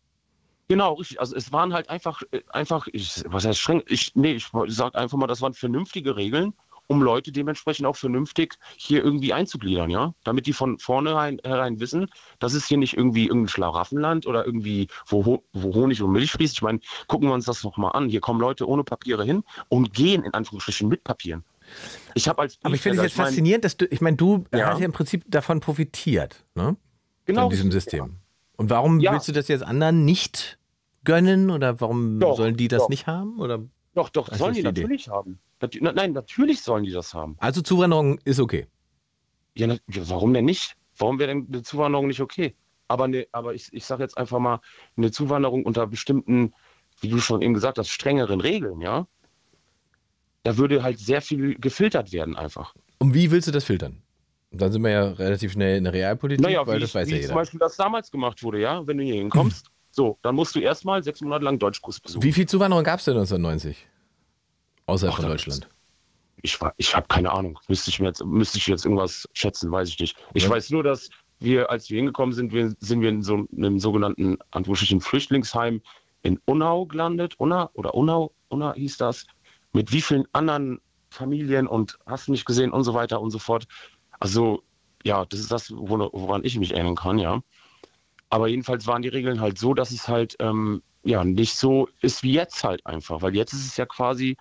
Genau, richtig. Also es waren halt einfach, einfach ich, was heißt streng? Ich, nee, ich sag einfach mal, das waren vernünftige Regeln, um Leute dementsprechend auch vernünftig hier irgendwie einzugliedern, ja? Damit die von vornherein wissen, das ist hier nicht irgendwie irgendein Schlaraffenland oder irgendwie, wo, wo Honig und Milch fließt. Ich meine, gucken wir uns das nochmal an. Hier kommen Leute ohne Papiere hin und gehen in Anführungsstrichen mit Papieren. Ich hab als Aber ich finde es jetzt ich mein, faszinierend, dass du, ich meine, du ja. hast ja im Prinzip davon profitiert, ne? Genau. Von diesem System. Ja. Und warum ja. willst du das jetzt anderen nicht gönnen oder warum doch, sollen die das doch. nicht haben? Oder? Doch, doch, das sollen die, die natürlich haben. Nein, natürlich sollen die das haben. Also Zuwanderung ist okay? Ja, na, warum denn nicht? Warum wäre denn eine Zuwanderung nicht okay? Aber, ne, aber ich, ich sage jetzt einfach mal, eine Zuwanderung unter bestimmten, wie du schon eben gesagt hast, strengeren Regeln, ja? Da würde halt sehr viel gefiltert werden einfach. Und wie willst du das filtern? Dann sind wir ja relativ schnell in der Realpolitik, naja, weil das ich, weiß ja jeder. Naja, wie zum Beispiel das damals gemacht wurde, ja? Wenn du hier hinkommst, so, dann musst du erstmal sechs Monate lang Deutschkurs besuchen. Wie viel Zuwanderung gab es denn neunzehnhundertneunzig? Außerhalb Ach, von Deutschland. Ich, ich habe keine Ahnung. Müsste ich, mir jetzt, müsste ich jetzt irgendwas schätzen, weiß ich nicht. Ich ja. weiß nur, dass wir, als wir hingekommen sind, wir, sind wir in so einem sogenannten anführungsstrichen Flüchtlingsheim in Unau gelandet. Unna oder Unau, Unna hieß das. Mit wie vielen anderen Familien und hast du nicht gesehen und so weiter und so fort. Also ja, das ist das, woran ich mich erinnern kann, ja. Aber jedenfalls waren die Regeln halt so, dass es halt ähm, ja nicht so ist wie jetzt halt einfach. Weil jetzt ist es ja quasi...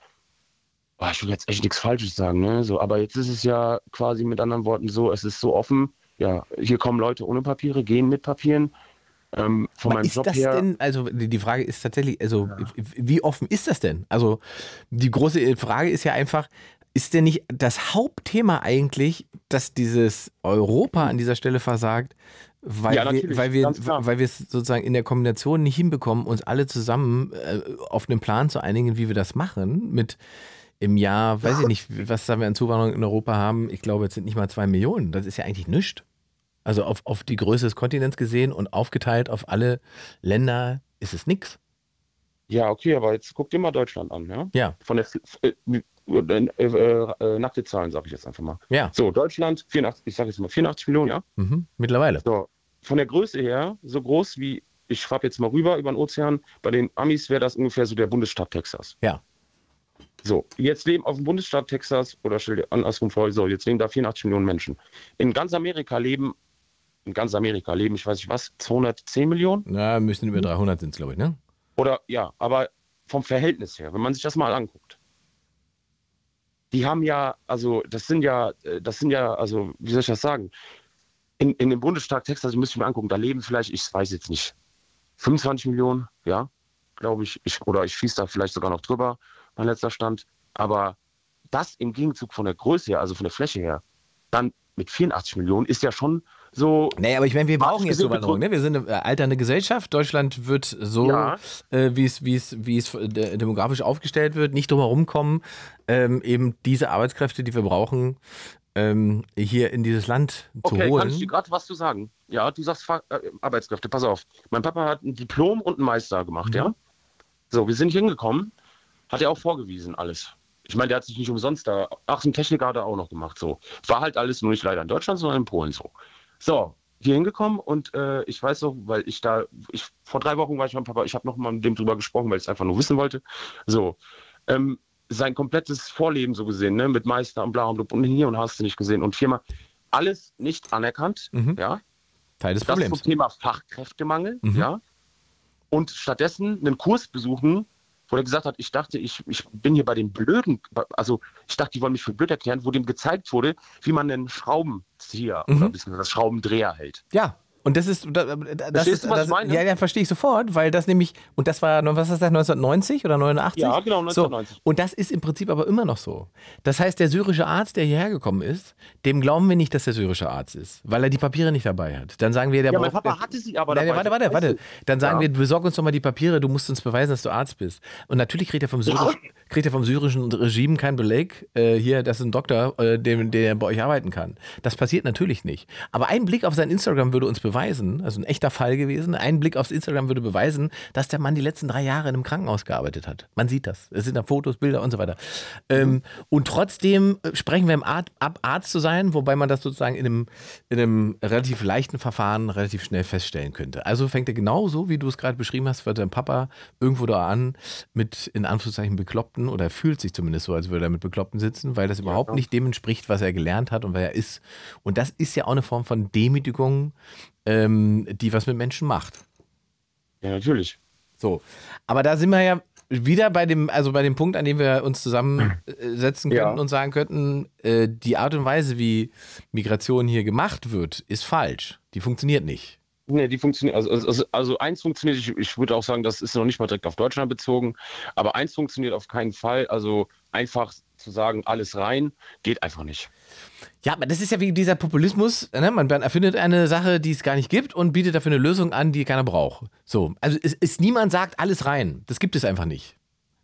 Ich will jetzt echt nichts Falsches sagen, ne? So, aber jetzt ist es ja quasi mit anderen Worten so, es ist so offen, ja, hier kommen Leute ohne Papiere, gehen mit Papieren. Ähm, von aber meinem ist Job das her, denn, also die Frage ist tatsächlich, also ja. wie offen ist das denn? Also die große Frage ist ja einfach, ist denn nicht das Hauptthema eigentlich, dass dieses Europa an dieser Stelle versagt, weil ja, wir, weil wir, weil wir es sozusagen in der Kombination nicht hinbekommen, uns alle zusammen äh, auf einen Plan zu einigen, wie wir das machen, mit im Jahr, weiß ich nicht, was wir an Zuwanderung in Europa haben, ich glaube, jetzt sind nicht mal zwei Millionen. Das ist ja eigentlich nichts. Also auf, auf die Größe des Kontinents gesehen und aufgeteilt auf alle Länder ist es nichts. Ja, okay, aber jetzt guck dir mal Deutschland an, ja? Ja. Von der äh, äh, äh, nackte Zahlen, sag ich jetzt einfach mal. Ja. So, Deutschland, vierundachtzig, ich sag jetzt mal vierundachtzig Millionen, ja? Mhm, mittlerweile. So, von der Größe her, so groß wie, ich schwapp jetzt mal rüber über den Ozean, bei den Amis wäre das ungefähr so der Bundesstaat Texas. Ja. So, jetzt leben auf dem Bundesstaat Texas, oder stell dir andersrum vor, so, jetzt leben da vierundachtzig Millionen Menschen. In ganz Amerika leben, in ganz Amerika leben, ich weiß nicht was, zweihundertzehn Millionen? Na, müssen über dreihundert sind es, glaube ich, ne? Oder, ja, aber vom Verhältnis her, wenn man sich das mal anguckt. Die haben ja, also, das sind ja, das sind ja, also, wie soll ich das sagen? In, in dem Bundesstaat Texas, ich müsste mir angucken, da leben vielleicht, ich weiß jetzt nicht, fünfundzwanzig Millionen, ja, glaube ich, ich, oder ich schieße da vielleicht sogar noch drüber. Mein letzter Stand, aber das im Gegenzug von der Größe her, also von der Fläche her, dann mit vierundachtzig Millionen ist ja schon so... Naja, aber ich meine, wir brauchen jetzt Zuwanderung, ne? Wir sind eine alternde Gesellschaft, Deutschland wird so, ja. äh, wie es, wie es, wie es demografisch aufgestellt wird, nicht drum herum kommen, ähm, eben diese Arbeitskräfte, die wir brauchen, ähm, hier in dieses Land zu okay, holen. Okay, kann ich dir gerade was zu sagen? Ja, du sagst äh, Arbeitskräfte, pass auf. Mein Papa hat ein Diplom und einen Meister gemacht, mhm. ja? So, wir sind hier hingekommen. Hat er auch vorgewiesen, alles. Ich meine, der hat sich nicht umsonst da... Ach, so ein Techniker hat er auch noch gemacht, so. War halt alles nur nicht leider in Deutschland, sondern in Polen, so. So, hier hingekommen und äh, ich weiß noch, weil ich da... Ich, vor drei Wochen war ich mit meinem Papa, ich habe noch mal mit dem drüber gesprochen, weil ich es einfach nur wissen wollte. So, ähm, sein komplettes Vorleben so gesehen, ne, mit Meister und bla und blub und hier und hast du nicht gesehen und viermal. Alles nicht anerkannt, mhm. ja. Teil des Problems. Das zum Thema Fachkräftemangel, mhm. ja. Und stattdessen einen Kurs besuchen, wo er gesagt hat, ich dachte, ich, ich bin hier bei den Blöden, also ich dachte, die wollen mich für blöd erklären, wo dem gezeigt wurde, wie man einen Schraubenzieher mhm. oder ein bisschen das Schraubendreher hält. Ja, und das ist... Das, das ist du, was das, ich meine? Ja, ja, verstehe ich sofort, weil das nämlich, und das war, was ist das, neunzehnhundertneunzig oder neunundachtzig? Ja, genau, neunzehnhundertneunzig. So, und das ist im Prinzip aber immer noch so. Das heißt, der syrische Arzt, der hierher gekommen ist, dem glauben wir nicht, dass der syrische Arzt ist, weil er die Papiere nicht dabei hat. Dann sagen wir, der... Ja, braucht, mein Papa hatte sie aber nein, dabei. Warte, warte, warte. Dann sagen ja. wir, besorg uns doch mal die Papiere, du musst uns beweisen, dass du Arzt bist. Und natürlich kriegt er vom, Syrisch, kriegt er vom syrischen Regime keinen Beleg, äh, hier, das ist ein Doktor, äh, dem, der bei euch arbeiten kann. Das passiert natürlich nicht. Aber ein Blick auf sein Instagram würde uns beweisen, also ein echter Fall gewesen, ein Blick aufs Instagram würde beweisen, dass der Mann die letzten drei Jahre in einem Krankenhaus gearbeitet hat. Man sieht das. Es sind da Fotos, Bilder und so weiter. Ähm, und trotzdem sprechen wir im Art, ab, Arzt zu sein, wobei man das sozusagen in einem, in einem relativ leichten Verfahren relativ schnell feststellen könnte. Also fängt er genauso, wie du es gerade beschrieben hast, wird dein Papa irgendwo da an mit in Anführungszeichen Bekloppten, oder er fühlt sich zumindest so, als würde er mit Bekloppten sitzen, weil das überhaupt ja, genau. nicht dem entspricht, was er gelernt hat und wer er ist. Und das ist ja auch eine Form von Demütigung, Ähm, die was mit Menschen macht. Ja, natürlich. So, aber da sind wir ja wieder bei dem, also bei dem Punkt, an dem wir uns zusammensetzen ja. könnten und sagen könnten, äh, die Art und Weise, wie Migration hier gemacht wird, ist falsch. Die funktioniert nicht. Nee, die funktioniert, also, also, also eins funktioniert, ich, ich würde auch sagen, das ist noch nicht mal direkt auf Deutschland bezogen, aber eins funktioniert auf keinen Fall, also einfach zu sagen, alles rein, geht einfach nicht. Ja, aber das ist ja wie dieser Populismus, ne? Man erfindet eine Sache, die es gar nicht gibt und bietet dafür eine Lösung an, die keiner braucht. So, also es ist, niemand sagt, alles rein. Das gibt es einfach nicht.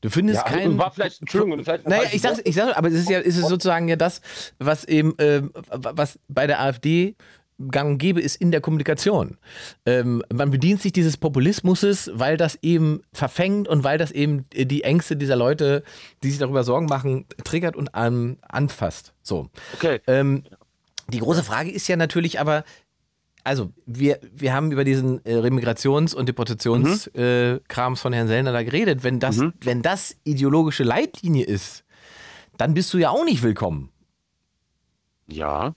Du findest ja, also keinen... War vielleicht, Entschuldigung, vielleicht naja, ich sag's, ich sag's, aber es ist ja, ist es sozusagen ja das, was eben, äh, was bei der AfD gang und gäbe ist in der Kommunikation. Ähm, man bedient sich dieses Populismuses, weil das eben verfängt und weil das eben die Ängste dieser Leute, die sich darüber Sorgen machen, triggert und an, anfasst. So. Okay. Ähm, die große Frage ist ja natürlich aber, also wir, wir haben über diesen äh, Remigrations- und Deportationskrams mhm. äh, von Herrn Sellner da geredet. Wenn das, mhm. wenn das ideologische Leitlinie ist, dann bist du ja auch nicht willkommen. Ja.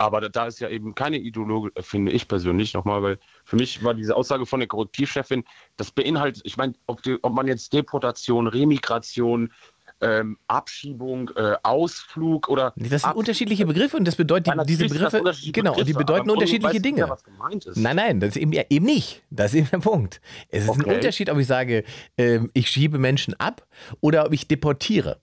Aber da ist ja eben keine Ideologie, finde ich persönlich nochmal, weil für mich war diese Aussage von der Correctiv-Chefin, das beinhaltet, ich meine, ob, ob man jetzt Deportation, Remigration, ähm, Abschiebung, äh, Ausflug oder... Nee, das sind Abs- unterschiedliche Begriffe und das bedeutet, ja, diese Begriffe, genau, Begriffe, und die bedeuten unterschiedliche Dinge. Ja, was gemeint ist. Nein, nein, das ist eben, ja, eben nicht. Das ist eben der Punkt. Es ist okay. ein Unterschied, ob ich sage, ähm, ich schiebe Menschen ab oder ob ich deportiere.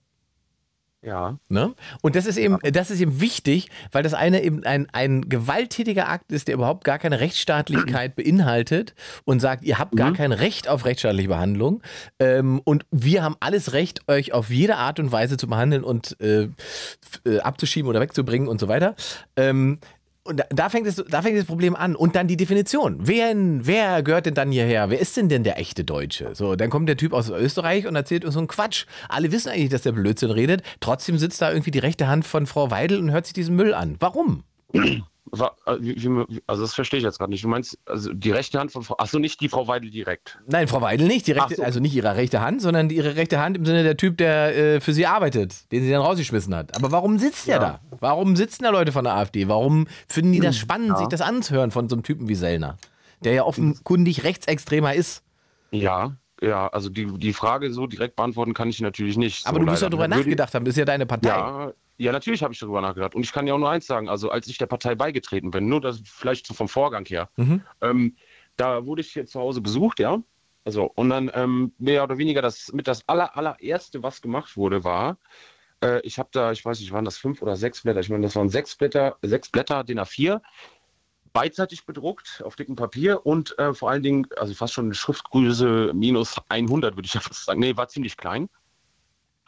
Ja. Ne? Und das ist eben, das ist eben wichtig, weil das eine eben ein, ein gewalttätiger Akt ist, der überhaupt gar keine Rechtsstaatlichkeit beinhaltet und sagt, ihr habt gar mhm. kein Recht auf rechtsstaatliche Behandlung ähm, und wir haben alles Recht, euch auf jede Art und Weise zu behandeln und äh, abzuschieben oder wegzubringen und so weiter. Ähm, und da, da, fängt das, da fängt das Problem an. Und dann die Definition. Wer, wer gehört denn dann hierher? Wer ist denn denn der echte Deutsche? So, dann kommt der Typ aus Österreich und erzählt uns so einen Quatsch. Alle wissen eigentlich, dass der Blödsinn redet. Trotzdem sitzt da irgendwie die rechte Hand von Frau Weidel und hört sich diesen Müll an. Warum? Also das verstehe ich jetzt gerade nicht. Du meinst also die rechte Hand von Frau... Achso, nicht die Frau Weidel direkt. Nein, Frau Weidel nicht. Die rechte, so. Also nicht ihre rechte Hand, sondern ihre rechte Hand im Sinne der Typ, der äh, für sie arbeitet, den sie dann rausgeschmissen hat. Aber warum sitzt ja. der da? Warum sitzen da Leute von der AfD? Warum finden die das spannend, ja. sich das anzuhören von so einem Typen wie Sellner, der ja offenkundig rechtsextremer ist? Ja, ja, also die, die Frage so direkt beantworten kann ich natürlich nicht. Aber so, du musst ja darüber nachgedacht haben, das ist ja deine Partei. Ja. Ja, natürlich habe ich darüber nachgedacht. Und ich kann ja auch nur eins sagen, also als ich der Partei beigetreten bin, nur das vielleicht vom Vorgang her, mhm. ähm, da wurde ich hier zu Hause besucht, ja. Also, und dann ähm, mehr oder weniger das mit das aller, allererste, was gemacht wurde, war, äh, ich habe da, ich weiß nicht, waren das fünf oder sechs Blätter, ich meine, das waren sechs Blätter, sechs Blätter, D I N A vier, beidseitig bedruckt, auf dickem Papier und äh, vor allen Dingen, also fast schon eine Schriftgröße minus hundert, würde ich ja fast sagen. Nee, war ziemlich klein.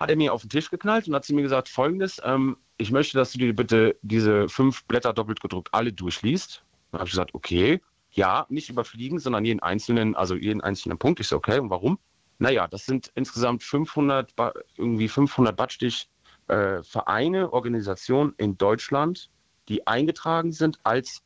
Hat er mir auf den Tisch geknallt und hat zu mir gesagt, Folgendes, ähm, ich möchte, dass du dir bitte diese fünf Blätter doppelt gedruckt alle durchliest. Dann habe ich gesagt, okay, ja, nicht überfliegen, sondern jeden einzelnen, also jeden einzelnen Punkt. Ich so, okay, und warum? Naja, das sind insgesamt fünfhundert, irgendwie fünfhundert Badstich äh, Vereine, Organisationen in Deutschland, die eingetragen sind als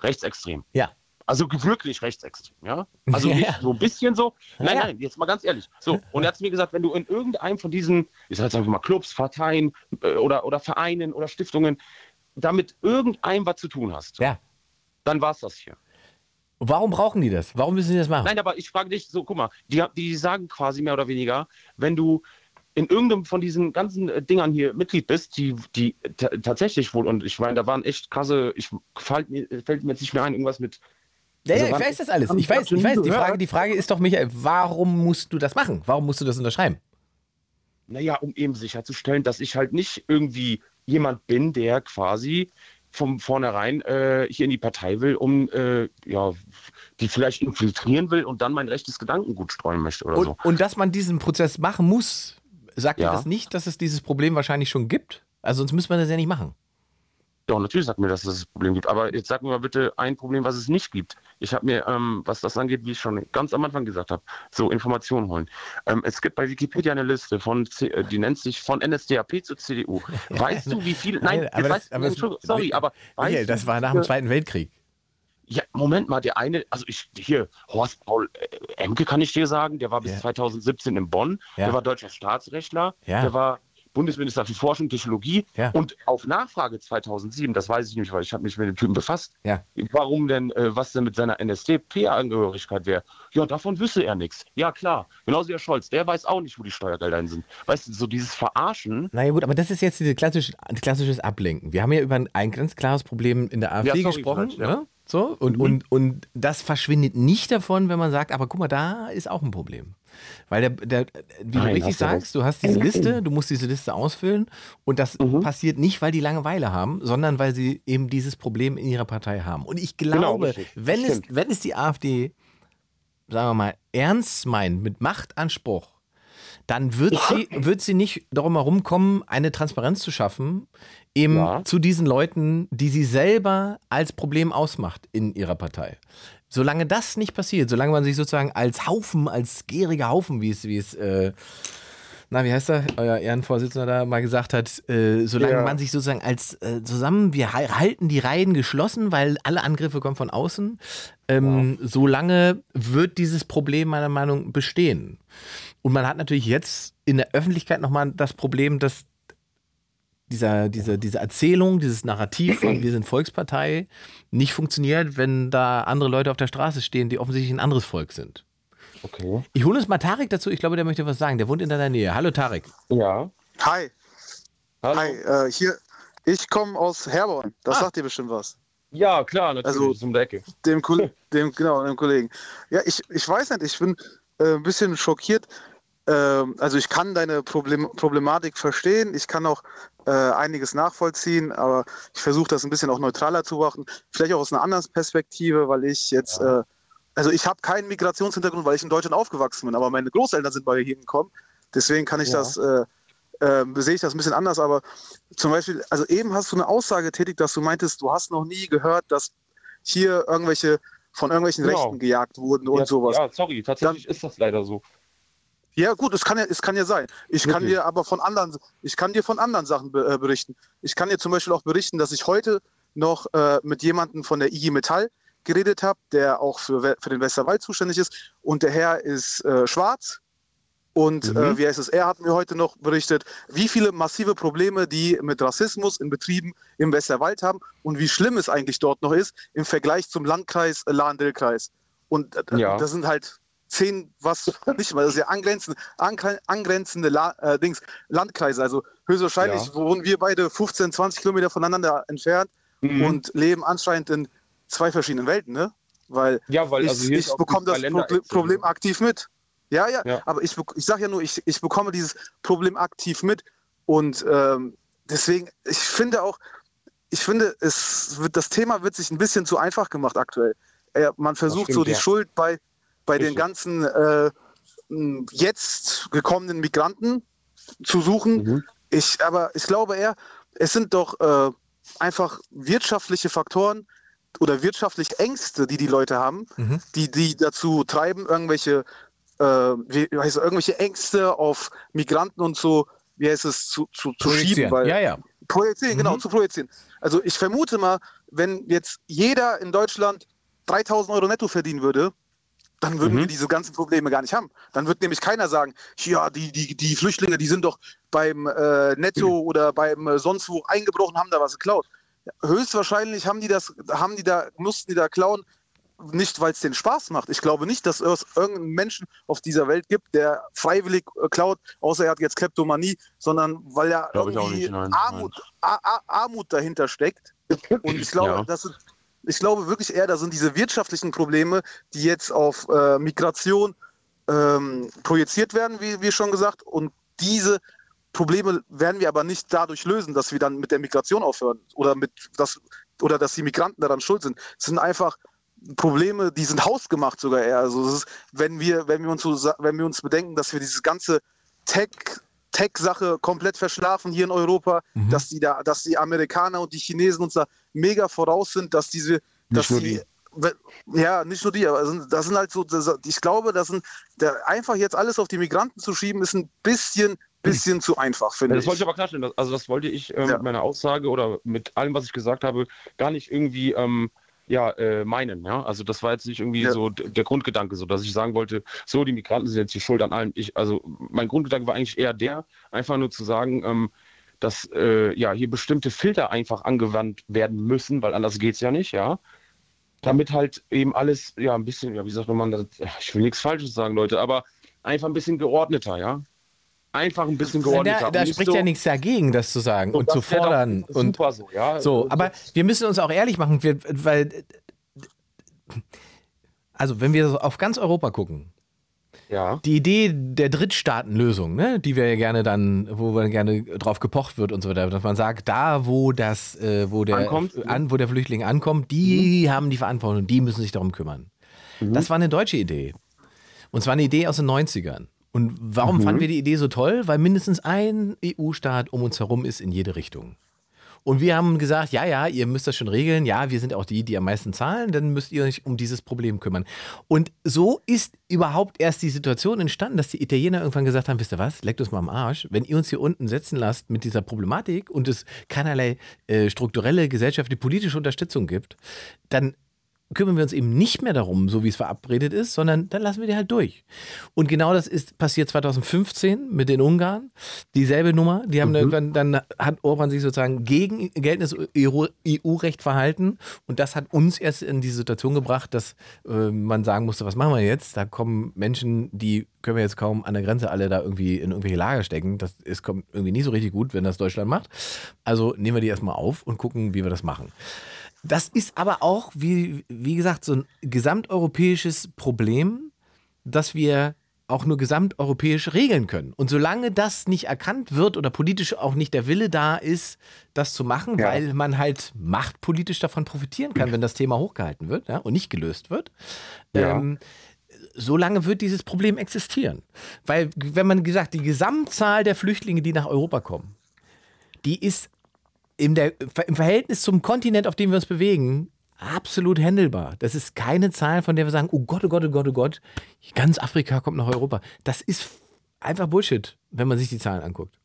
rechtsextrem. Ja. Also wirklich rechtsextrem, ja? Also nicht ja. so ein bisschen so. Nein, ja. nein, jetzt mal ganz ehrlich. So, und er hat mir gesagt, wenn du in irgendeinem von diesen, ich sag jetzt einfach mal Clubs, Parteien oder, oder Vereinen oder Stiftungen damit irgendeinem was zu tun hast, ja. dann war es das hier. Warum brauchen die das? Warum müssen die das machen? Nein, aber ich frage dich so, guck mal, die, die sagen quasi mehr oder weniger, wenn du in irgendeinem von diesen ganzen Dingern hier Mitglied bist, die, die tatsächlich wohl, und ich meine, da waren echt krasse, ich fällt mir, fällt mir jetzt nicht mehr ein, irgendwas mit... Ja, also ja, ich weiß das alles. Ich weiß, ich weiß. Die Frage, die Frage ist doch, Michael, warum musst du das machen? Warum musst du das unterschreiben? Naja, um eben sicherzustellen, dass ich halt nicht irgendwie jemand bin, der quasi von vornherein äh, hier in die Partei will, um äh, ja, die vielleicht infiltrieren will und dann mein rechtes Gedankengut streuen möchte oder und, so. Und dass man diesen Prozess machen muss, sagt ja. Dir das nicht, dass es dieses Problem wahrscheinlich schon gibt? Also sonst müsste man das ja nicht machen. Doch, natürlich sagt mir, dass es das Problem gibt. Aber jetzt sag mir mal bitte ein Problem, was es nicht gibt. Ich habe mir, ähm, was das angeht, wie ich schon ganz am Anfang gesagt habe, so Informationen holen. Ähm, es gibt bei Wikipedia eine Liste, von C die nennt sich von N S D A P zur C D U. Weißt du, wie viele... Nein, aber das, weißt, aber das, sorry, aber... Weißt Michael, das war nach dem Zweiten Weltkrieg. Ja, Moment mal, der eine, also ich, hier, Horst Paul äh, Emke kann ich dir sagen, der war bis ja. zweitausendsiebzehn in Bonn, ja. Der war deutscher Staatsrechtler, ja. Der war... Bundesminister für Forschung und Technologie ja. Und auf Nachfrage zweitausendsieben, das weiß ich nicht, weil ich habe mich mit dem Typen befasst, ja. Warum denn, äh, was denn mit seiner N S D A P-Angehörigkeit wäre? Ja, davon wüsste er nichts. Ja, klar. Genauso wie Herr Scholz, der weiß auch nicht, wo die Steuergelder sind. Weißt du, so dieses Verarschen. Na ja gut, aber das ist jetzt dieses klassische, klassisches Ablenken. Wir haben ja über ein, ein ganz klares Problem in der AfD ja, sorry, gesprochen, ja. Ne? So, und, mhm. und, und das verschwindet nicht davon, wenn man sagt, aber guck mal, da ist auch ein Problem. Weil, der, der, wie Nein, du richtig sagst, du hast diese Liste, du musst diese Liste ausfüllen und das mhm. passiert nicht, weil die Langeweile haben, sondern weil sie eben dieses Problem in ihrer Partei haben. Und ich glaube, genau, wenn, es, wenn es die AfD, sagen wir mal, ernst meint, mit Machtanspruch, dann wird, ja. sie, wird sie nicht darum herumkommen, eine Transparenz zu schaffen, eben ja. zu diesen Leuten, die sie selber als Problem ausmacht in ihrer Partei. Solange das nicht passiert, solange man sich sozusagen als Haufen, als gieriger Haufen, wie es, wie es, äh, na, wie heißt er, euer Ehrenvorsitzender da mal gesagt hat, äh, solange ja. man sich sozusagen als äh, zusammen, wir halten die Reihen geschlossen, weil alle Angriffe kommen von außen, ähm, wow. solange wird dieses Problem meiner Meinung nach bestehen. Und man hat natürlich jetzt in der Öffentlichkeit nochmal das Problem, dass dieser, diese, diese Erzählung, dieses Narrativ von wir sind Volkspartei nicht funktioniert, wenn da andere Leute auf der Straße stehen, die offensichtlich ein anderes Volk sind. Okay. Ich hole uns mal Tarek dazu, ich glaube, der möchte was sagen. Der wohnt in deiner Nähe. Hallo Tarek. Ja. Hi. Hallo. Hi, äh, hier. Ich komme aus Herborn. Das ah. sagt dir bestimmt was. Ja, klar, natürlich. Also, zum Decke. Dem, dem, genau, dem Kollegen. Ja, ich, ich weiß nicht, ich bin ein bisschen schockiert. Also ich kann deine Problem- Problematik verstehen, ich kann auch äh, einiges nachvollziehen, aber ich versuche das ein bisschen auch neutraler zu machen, vielleicht auch aus einer anderen Perspektive, weil ich jetzt, äh, also ich habe keinen Migrationshintergrund, weil ich in Deutschland aufgewachsen bin, aber meine Großeltern sind bei mir hier gekommen, deswegen kann ich ja. das, äh, äh, sehe ich das ein bisschen anders, aber zum Beispiel, also eben hast du eine Aussage tätigt, dass du meintest, du hast noch nie gehört, dass hier irgendwelche von irgendwelchen genau. Rechten gejagt wurden und ja, sowas. Ja, sorry, tatsächlich Dann, ist das leider so. Ja gut, es kann ja, es kann ja sein. Ich Wirklich? kann dir aber von anderen, ich kann dir von anderen Sachen be- äh, berichten. Ich kann dir zum Beispiel auch berichten, dass ich heute noch äh, mit jemandem von der I G Metall geredet habe, der auch für, we- für den Westerwald zuständig ist. Und der Herr ist äh, schwarz. Und mhm. äh, wie heißt es? Er hat mir heute noch berichtet, wie viele massive Probleme die mit Rassismus in Betrieben im Westerwald haben und wie schlimm es eigentlich dort noch ist im Vergleich zum Landkreis äh, Lahn-Dill-Kreis. Und äh, ja. das sind halt zehn, was nicht mal, das ist ja angrenzende, angrenzende La- äh, Dings, Landkreise. Also höchstwahrscheinlich ja. wohnen wir beide fünfzehn, zwanzig Kilometer voneinander entfernt mhm. und leben anscheinend in zwei verschiedenen Welten, ne? Weil, ja, weil ich, also ich bekomme das Pro- Problem aktiv mit. Ja, ja, ja. aber ich, ich sage ja nur, ich, ich bekomme dieses Problem aktiv mit und ähm, deswegen, ich finde auch, ich finde, es wird, das Thema wird sich ein bisschen zu einfach gemacht aktuell. Äh, man versucht stimmt, so die ja. Schuld bei bei den ganzen äh, jetzt gekommenen Migranten zu suchen. Mhm. Ich, aber ich glaube eher, es sind doch äh, einfach wirtschaftliche Faktoren oder wirtschaftliche Ängste, die die Leute haben, mhm. die die dazu treiben, irgendwelche, äh, wie heißt es, irgendwelche Ängste auf Migranten und so, wie heißt es, zu, zu, zu schieben. Weil, ja, ja. Projizieren, mhm. genau, zu projizieren. Also ich vermute mal, wenn jetzt jeder in Deutschland dreitausend Euro netto verdienen würde, dann würden mhm. wir diese ganzen Probleme gar nicht haben. Dann wird nämlich keiner sagen, ja, die, die, die Flüchtlinge, die sind doch beim äh, Netto mhm. oder beim äh, sonst wo eingebrochen, haben da was geklaut. höchstwahrscheinlich haben die das, haben die da, mussten die da klauen, nicht weil es denen Spaß macht. Ich glaube nicht, dass es irgendeinen Menschen auf dieser Welt gibt, der freiwillig klaut, außer er hat jetzt Kleptomanie, sondern weil ja irgendwie nein, Armut, nein. A- Armut dahinter steckt. Und ich glaube, ja. das sind, ich glaube wirklich eher, da sind diese wirtschaftlichen Probleme, die jetzt auf äh, Migration ähm, projiziert werden, wie, wie schon gesagt. Und diese Probleme werden wir aber nicht dadurch lösen, dass wir dann mit der Migration aufhören oder, mit das, oder dass die Migranten daran schuld sind. Es sind einfach Probleme, die sind hausgemacht sogar eher. Also das ist, wenn, wir, wenn, wir uns so, wenn wir uns bedenken, dass wir diese ganze Tech... Tech-Sache komplett verschlafen hier in Europa, mhm. dass die da, dass die Amerikaner und die Chinesen uns da mega voraus sind, dass diese, dass nicht die, die, ja nicht nur die, aber das sind halt so, das, ich glaube, das sind, der, einfach jetzt alles auf die Migranten zu schieben, ist ein bisschen, bisschen mhm. zu einfach, finde ja, ich. Das wollte ich aber klarstellen, also das wollte ich äh, ja. mit meiner Aussage oder mit allem, was ich gesagt habe, gar nicht irgendwie ähm, ja, äh, meinen, ja, also das war jetzt nicht irgendwie ja. so d- der Grundgedanke, so, dass ich sagen wollte, so, die Migranten sind jetzt die Schuld an allem, ich, also mein Grundgedanke war eigentlich eher der, einfach nur zu sagen, ähm, dass, äh, ja, hier bestimmte Filter einfach angewandt werden müssen, weil anders geht's ja nicht, ja, damit halt eben alles, ja, ein bisschen, ja, wie sagt man, das, ich will nichts Falsches sagen, Leute, aber einfach ein bisschen geordneter, ja. Einfach ein bisschen geordneter. Da, da spricht so, ja nichts dagegen, das zu sagen und zu fordern. Ja, und super so, ja. So, aber wir müssen uns auch ehrlich machen, wir, weil, also wenn wir auf ganz Europa gucken, ja. die Idee der Drittstaatenlösung, ne, die wir ja gerne dann, wo man gerne drauf gepocht wird und so weiter, dass man sagt, da wo das, äh, wo der ankommt, an, wo der Flüchtling ankommt, die mhm. haben die Verantwortung, die müssen sich darum kümmern. Mhm. Das war eine deutsche Idee. Und zwar eine Idee aus den neunzigern. Und warum mhm. fanden wir die Idee so toll? Weil mindestens ein E U-Staat um uns herum ist in jede Richtung. Und wir haben gesagt, ja, ja, ihr müsst das schon regeln. Ja, wir sind auch die, die am meisten zahlen. Dann müsst ihr euch um dieses Problem kümmern. Und so ist überhaupt erst die Situation entstanden, dass die Italiener irgendwann gesagt haben, wisst ihr was, leckt uns mal am Arsch. Wenn ihr uns hier unten setzen lasst mit dieser Problematik und es keinerlei äh, strukturelle, gesellschaftliche, politische Unterstützung gibt, dann kümmern wir uns eben nicht mehr darum, so wie es verabredet ist, sondern dann lassen wir die halt durch. Und genau das ist passiert zweitausendfünfzehn mit den Ungarn. Dieselbe Nummer. Die haben mhm. irgendwann, dann hat Orban sich sozusagen gegen geltendes E U-Recht verhalten. Und das hat uns erst in die Situation gebracht, dass äh, man sagen musste, was machen wir jetzt? Da kommen Menschen, die können wir jetzt kaum an der Grenze alle da irgendwie in irgendwelche Lager stecken. Das ist, kommt irgendwie nie so richtig gut, wenn das Deutschland macht. Also nehmen wir die erstmal auf und gucken, wie wir das machen. Das ist aber auch, wie, wie gesagt, so ein gesamteuropäisches Problem, dass wir auch nur gesamteuropäisch regeln können. Und solange das nicht erkannt wird oder politisch auch nicht der Wille da ist, das zu machen, ja. weil man halt machtpolitisch davon profitieren kann, wenn das Thema hochgehalten wird ja, und nicht gelöst wird, ja. ähm, solange wird dieses Problem existieren. Weil, wenn man gesagt, die Gesamtzahl der Flüchtlinge, die nach Europa kommen, die ist Im, der, im Verhältnis zum Kontinent, auf dem wir uns bewegen, absolut handelbar. Das ist keine Zahl, von der wir sagen, oh Gott, oh Gott, oh Gott, oh Gott, ganz Afrika kommt nach Europa. Das ist einfach Bullshit, wenn man sich die Zahlen anguckt.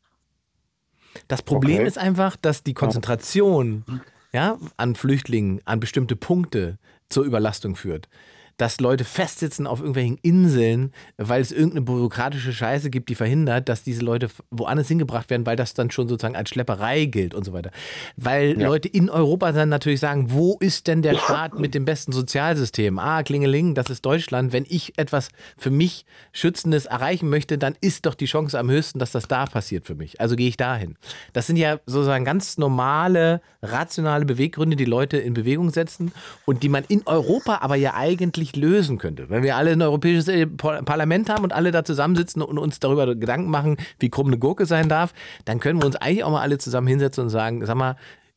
Das Problem okay. ist einfach, dass die Konzentration ja, an Flüchtlingen, an bestimmte Punkte zur Überlastung führt. Dass Leute festsitzen auf irgendwelchen Inseln, weil es irgendeine bürokratische Scheiße gibt, die verhindert, dass diese Leute woanders hingebracht werden, weil das dann schon sozusagen als Schlepperei gilt und so weiter. Weil ja. Leute in Europa dann natürlich sagen, wo ist denn der Staat mit dem besten Sozialsystem? Ah, Klingeling, das ist Deutschland. Wenn ich etwas für mich Schützendes erreichen möchte, dann ist doch die Chance am höchsten, dass das da passiert für mich. Also gehe ich dahin. Das sind ja sozusagen ganz normale, rationale Beweggründe, die Leute in Bewegung setzen und die man in Europa aber ja eigentlich lösen könnte. Wenn wir alle ein europäisches Parlament haben und alle da zusammensitzen und uns darüber Gedanken machen, wie krumm eine Gurke sein darf, dann können wir uns eigentlich auch mal alle zusammen hinsetzen und sagen, sag mal,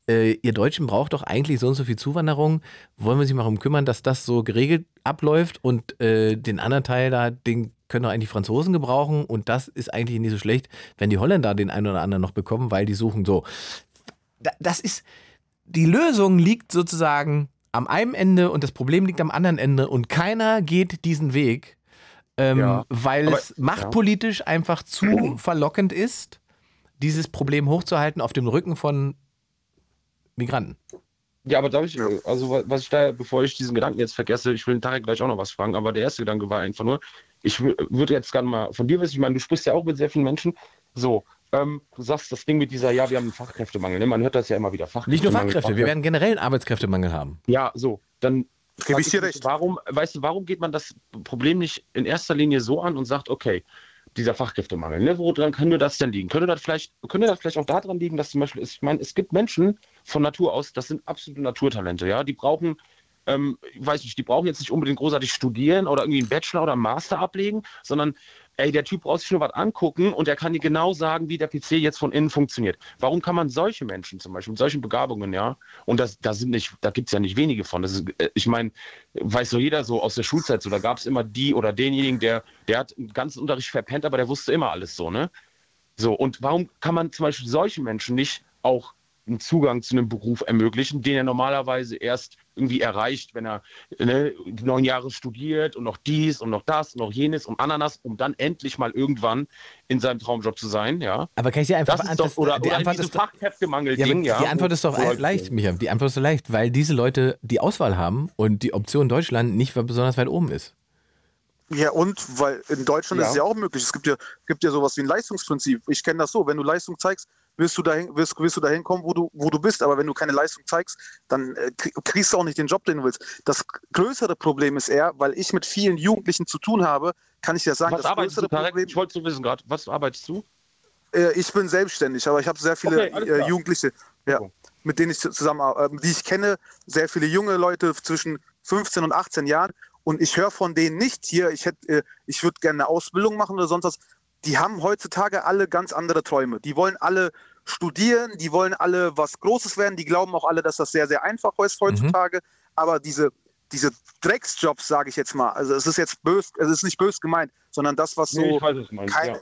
äh, ihr Deutschen braucht doch eigentlich so und so viel Zuwanderung, wollen wir uns mal darum kümmern, dass das so geregelt abläuft und äh, den anderen Teil da, den können doch eigentlich die Franzosen gebrauchen und das ist eigentlich nicht so schlecht, wenn die Holländer den einen oder anderen noch bekommen, weil die suchen so. Das ist, die Lösung liegt sozusagen am einem Ende und das Problem liegt am anderen Ende und keiner geht diesen Weg, ähm, ja, weil aber, es machtpolitisch ja. einfach zu verlockend ist, dieses Problem hochzuhalten auf dem Rücken von Migranten. Ja, aber darf ich, also was ich da, bevor ich diesen Gedanken jetzt vergesse, ich will den Tarek gleich auch noch was fragen, aber der erste Gedanke war einfach nur, ich würde jetzt gerne mal von dir wissen, ich meine, du sprichst ja auch mit sehr vielen Menschen, so, Ähm, du sagst das Ding mit dieser, ja, wir haben einen Fachkräftemangel. Ne? Man hört das ja immer wieder. Fachkräftemangel, nicht nur Fachkräfte, Fachkräfte, wir werden generell einen Arbeitskräftemangel haben. Ja, so. Dann gebe ich dir recht. Warum, weißt du, warum geht man das Problem nicht in erster Linie so an und sagt, okay, dieser Fachkräftemangel, ne? Woran könnte das denn liegen? Könnte das vielleicht, könnte das vielleicht auch daran liegen, dass zum Beispiel, ich meine, es gibt Menschen von Natur aus, das sind absolute Naturtalente, ja, die brauchen, ähm, weiß nicht, die brauchen jetzt nicht unbedingt großartig studieren oder irgendwie einen Bachelor oder einen Master ablegen, sondern ey, der Typ braucht sich nur was angucken und er kann dir genau sagen, wie der P C jetzt von innen funktioniert. Warum kann man solche Menschen zum Beispiel, mit solchen Begabungen, ja, und das, das sind nicht, da gibt es ja nicht wenige von. Das ist, ich meine, weiß so jeder so aus der Schulzeit so, da gab es immer die oder denjenigen, der, der hat den ganzen Unterricht verpennt, aber der wusste immer alles so, ne? So, und warum kann man zum Beispiel solchen Menschen nicht auch einen Zugang zu einem Beruf ermöglichen, den er normalerweise erst irgendwie erreicht, wenn er ne, neun Jahre studiert und noch dies und noch das und noch jenes und Ananas, um dann endlich mal irgendwann in seinem Traumjob zu sein, ja. Aber kann ich dir einfach beantworten? Oder, die oder Antwort ist Fachkräftemangel-Ding, ja, ja. Die Antwort ist doch und, leicht, Michael. Die Antwort ist doch leicht, weil diese Leute die Auswahl haben und die Option Deutschland nicht besonders weit oben ist. Ja, und weil in Deutschland ja. ist es ja auch möglich. Es gibt ja, gibt ja sowas wie ein Leistungsprinzip. Ich kenne das so, wenn du Leistung zeigst, wirst du dahin, wirst, wirst du dahin kommen, wo du, wo du bist. Aber wenn du keine Leistung zeigst, dann äh, kriegst du auch nicht den Job, den du willst. Das größere Problem ist eher, weil ich mit vielen Jugendlichen zu tun habe, kann ich dir sagen, was das größere Problem... Tarek? Ich wollte so wissen gerade, was arbeitest du? Äh, ich bin selbstständig, aber ich habe sehr viele okay, äh, Jugendliche, ja, mit denen ich zusammen, äh, die ich kenne, sehr viele junge Leute zwischen fünfzehn und achtzehn Jahren. Und ich höre von denen nicht hier, ich, äh, ich würde gerne eine Ausbildung machen oder sonst was. Die haben heutzutage alle ganz andere Träume. Die wollen alle studieren, die wollen alle was Großes werden, die glauben auch alle, dass das sehr, sehr einfach ist heutzutage. Mhm. Aber diese, diese Drecksjobs, sage ich jetzt mal, also es ist jetzt böse, es ist nicht böse gemeint, sondern das, was so, nee, ich weiß, was meinst, keine, ja.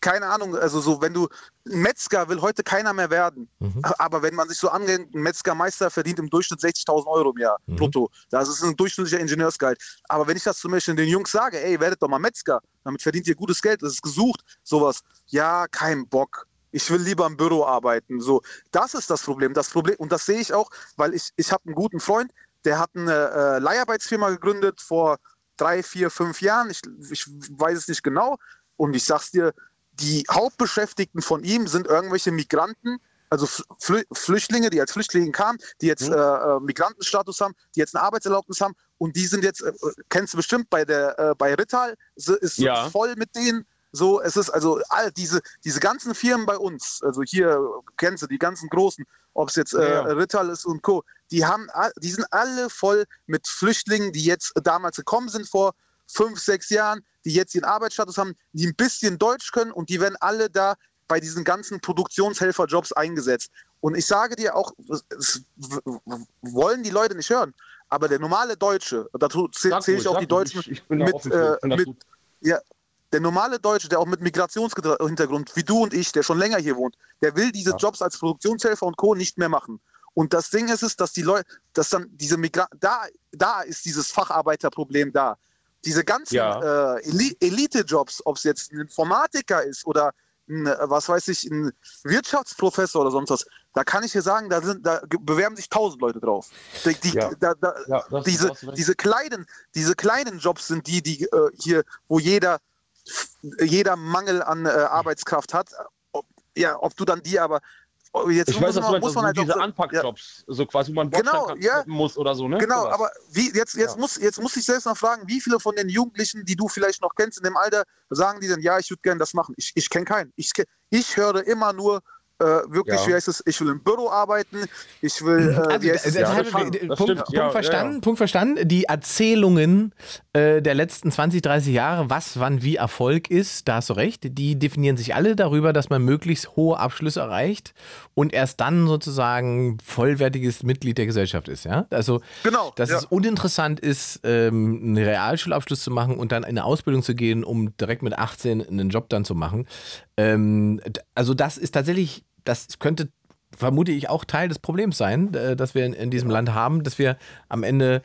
keine Ahnung, also so, wenn du, Metzger will heute keiner mehr werden, mhm. aber wenn man sich so angeht, ein Metzgermeister verdient im Durchschnitt sechzigtausend Euro im Jahr, mhm. brutto. Das ist ein durchschnittlicher Ingenieursgehalt. Aber wenn ich das zum Beispiel den Jungs sage, ey, werdet doch mal Metzger, damit verdient ihr gutes Geld, das ist gesucht, sowas. Ja, kein Bock. Ich will lieber im Büro arbeiten. So, das ist das Problem. Das Problem, und das sehe ich auch, weil ich, ich habe einen guten Freund, der hat eine äh, Leiharbeitsfirma gegründet vor drei, vier, fünf Jahren. Ich, ich weiß es nicht genau. Und ich sag's dir, die Hauptbeschäftigten von ihm sind irgendwelche Migranten, also Flü- Flüchtlinge, die als Flüchtlinge kamen, die jetzt mhm. äh, Migrantenstatus haben, die jetzt eine Arbeitserlaubnis haben. Und die sind jetzt, äh, kennst du bestimmt, bei der äh, bei Rittal ist ja. voll mit denen. So, es ist also all diese, diese ganzen Firmen bei uns, also hier kennst du die ganzen großen, ob es jetzt äh, ja, ja. Rittal ist und Co., die haben, die sind alle voll mit Flüchtlingen, die jetzt damals gekommen sind vor fünf, sechs Jahren, die jetzt ihren Arbeitsstatus haben, die ein bisschen Deutsch können und die werden alle da bei diesen ganzen Produktionshelferjobs eingesetzt. Und ich sage dir auch, das wollen die Leute nicht hören, aber der normale Deutsche, dazu zähle ich auch die Deutschen mit, äh, mit ja. Der normale Deutsche, der auch mit Migrationshintergrund, wie du und ich, der schon länger hier wohnt, der will diese ja. Jobs als Produktionshelfer und Co. nicht mehr machen. Und das Ding ist es, dass die Leute, dass dann diese Migra- da, da ist dieses Facharbeiterproblem da. Diese ganzen ja. äh, Eli- Elite-Jobs, ob es jetzt ein Informatiker ist oder ein, was weiß ich, ein Wirtschaftsprofessor oder sonst was, da kann ich dir sagen, da, sind, da bewerben sich tausend Leute drauf. Die, die, ja. da, da, ja, diese, diese, kleinen, diese kleinen Jobs sind die, die äh, hier, wo jeder jeder Mangel an äh, Arbeitskraft hat, ob, ja, ob du dann die aber jetzt ich muss, weiß, man, meinst, muss man halt diese so, Anpackjobs, ja. so quasi, wo man genau, ja. muss oder so, ne? Genau, oder? Aber wie, jetzt, jetzt, ja. muss, jetzt muss ich selbst noch fragen, wie viele von den Jugendlichen, die du vielleicht noch kennst in dem Alter, sagen die denn, ja, ich würde gerne das machen. Ich, ich kenne keinen. Ich, ich höre immer nur äh, wirklich, ja. wie heißt es, ich will im Büro arbeiten, ich will... Äh, also, wie heißt das, das heißt, ja, Punkt, Punkt, ja, verstanden, ja. Punkt verstanden, die Erzählungen der letzten zwanzig, dreißig Jahre, was, wann, wie Erfolg ist, da hast du recht, die definieren sich alle darüber, dass man möglichst hohe Abschlüsse erreicht und erst dann sozusagen vollwertiges Mitglied der Gesellschaft ist, ja? Also, genau, dass ja. es uninteressant ist, einen Realschulabschluss zu machen und dann in eine Ausbildung zu gehen, um direkt mit achtzehn einen Job dann zu machen. Also das ist tatsächlich, das könnte vermute ich auch Teil des Problems sein, dass wir in diesem Land haben, dass wir am Ende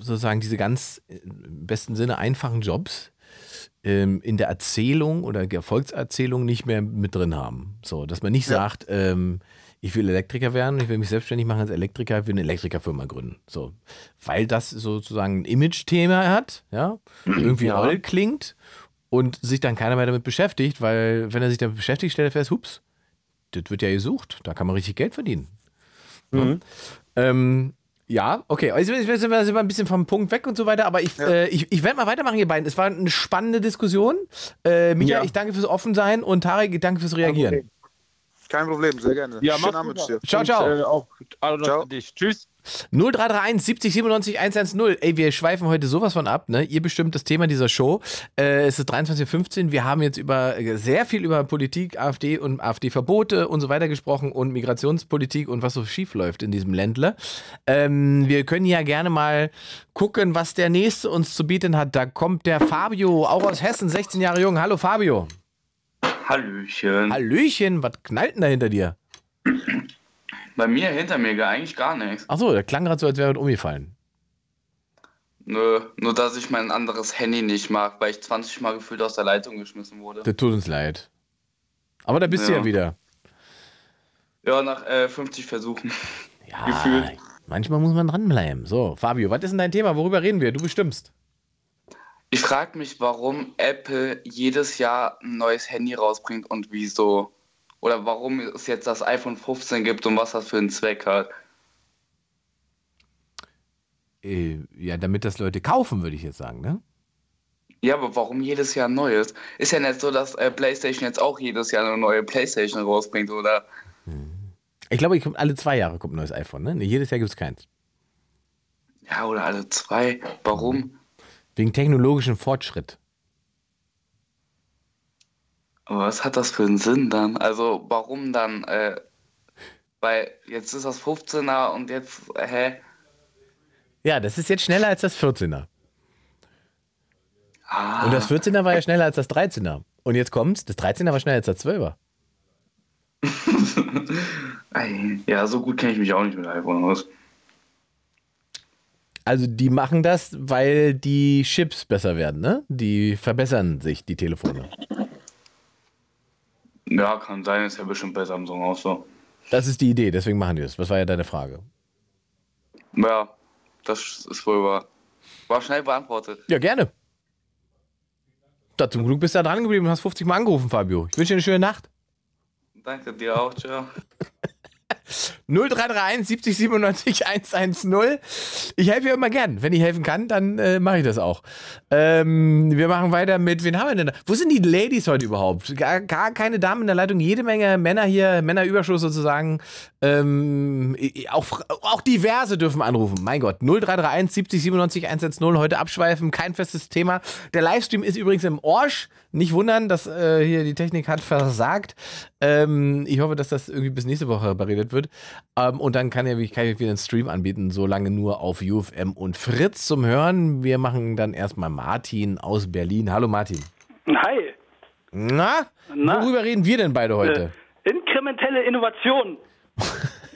sozusagen diese ganz im besten Sinne einfachen Jobs ähm, in der Erzählung oder Erfolgserzählung nicht mehr mit drin haben. So, dass man nicht ja. sagt, ähm, ich will Elektriker werden, ich will mich selbstständig machen als Elektriker, ich will eine Elektrikerfirma gründen. So, weil das sozusagen ein Image-Thema hat, ja, irgendwie ja. roll klingt. und sich dann keiner mehr damit beschäftigt, weil wenn er sich damit beschäftigt, stellt er fest, hups, das wird ja gesucht, da kann man richtig Geld verdienen. Mhm. Ja. Ähm, ja, okay, jetzt sind wir ein bisschen vom Punkt weg und so weiter, aber ich, ja. äh, ich, ich werde mal weitermachen, ihr beiden. Es war eine spannende Diskussion. Äh, Michael, ja. ich danke fürs Offensein und Tarek, danke fürs Reagieren. Okay. Kein Problem, sehr gerne. Ja, schönen Abend dir. Ciao, ciao. Und, äh, auch, also ciao. Dich. Tschüss. null drei drei eins siebzig siebenundneunzig einhundertzehn. Ey, wir schweifen heute sowas von ab, ne? Ihr bestimmt das Thema dieser Show. Äh, es ist dreiundzwanzig Uhr fünfzehn. Wir haben jetzt über sehr viel über Politik, AfD und AfD-Verbote und so weiter gesprochen und Migrationspolitik und was so schief läuft in diesem Ländle. Ähm, wir können ja gerne mal gucken, was der Nächste uns zu bieten hat. Da kommt der Fabio, auch aus Hessen, sechzehn Jahre jung. Hallo Fabio. Hallöchen. Hallöchen, was knallt denn da hinter dir? Bei mir hinter mir eigentlich gar nichts. Achso, der klang gerade so, als wäre er umgefallen. Nö, nur dass ich mein anderes Handy nicht mag, weil ich zwanzig Mal gefühlt aus der Leitung geschmissen wurde. Das tut uns leid. Aber da bist ja. du ja wieder. Ja, nach äh, fünfzig Versuchen. Ja, gefühlt. Manchmal muss man dranbleiben. So, Fabio, was ist denn dein Thema? Worüber reden wir? Du bestimmst. Ich frage mich, warum Apple jedes Jahr ein neues Handy rausbringt und wieso. Oder warum es jetzt das iPhone fünfzehn gibt und was das für einen Zweck hat. Äh, ja, damit das Leute kaufen, würde ich jetzt sagen, ne? Ja, aber warum jedes Jahr ein neues? Ist ja nicht so, dass äh, PlayStation jetzt auch jedes Jahr eine neue PlayStation rausbringt, oder? Ich glaube, alle zwei Jahre kommt ein neues iPhone, ne? Nee, jedes Jahr gibt es keins. Ja, oder alle zwei. Warum? Mhm. Wegen technologischem Fortschritt. Aber was hat das für einen Sinn dann? Also warum dann? Äh, weil jetzt ist das fünfzehner und jetzt, hä? Ja, das ist jetzt schneller als das vierzehner. Ah. Und das vierzehner war ja schneller als das dreizehner. Und jetzt kommt's, das dreizehner war schneller als das zwölfer. Ja, so gut kenne ich mich auch nicht mit iPhone aus. Also die machen das, weil die Chips besser werden, ne? Die verbessern sich, die Telefone. Ja, kann sein, ist ja bestimmt bei Samsung auch so. Das ist die Idee, deswegen machen die es. Was war ja deine Frage? Ja, das ist wohl wahr. War schnell beantwortet. Ja, gerne. Da, zum Glück bist du da dran geblieben und hast fünfzig Mal angerufen, Fabio. Ich wünsche dir eine schöne Nacht. Danke, dir auch, ciao. null drei drei eins siebzig siebenundneunzig einhundertzehn. Ich helfe ja immer gern. Wenn ich helfen kann, dann äh, mache ich das auch. Ähm, wir machen weiter mit, wen haben wir denn da? Wo sind die Ladies heute überhaupt? Gar, gar keine Damen in der Leitung, jede Menge Männer hier, Männerüberschuss sozusagen. Ähm, auch, auch diverse dürfen anrufen. Mein Gott, null drei drei eins siebzig siebenundneunzig einhundertzehn. Heute abschweifen, kein festes Thema. Der Livestream ist übrigens im Orsch. Nicht wundern, dass äh, hier die Technik hat versagt. Ähm, ich hoffe, dass das irgendwie bis nächste Woche repariert wird. Ähm, und dann kann, ja, kann ich wieder einen Stream anbieten, solange nur auf U F M und Fritz zum Hören. Wir machen dann erstmal Martin aus Berlin. Hallo Martin. Hi. Na, Na? Worüber reden wir denn beide heute? Äh, inkrementelle Innovation.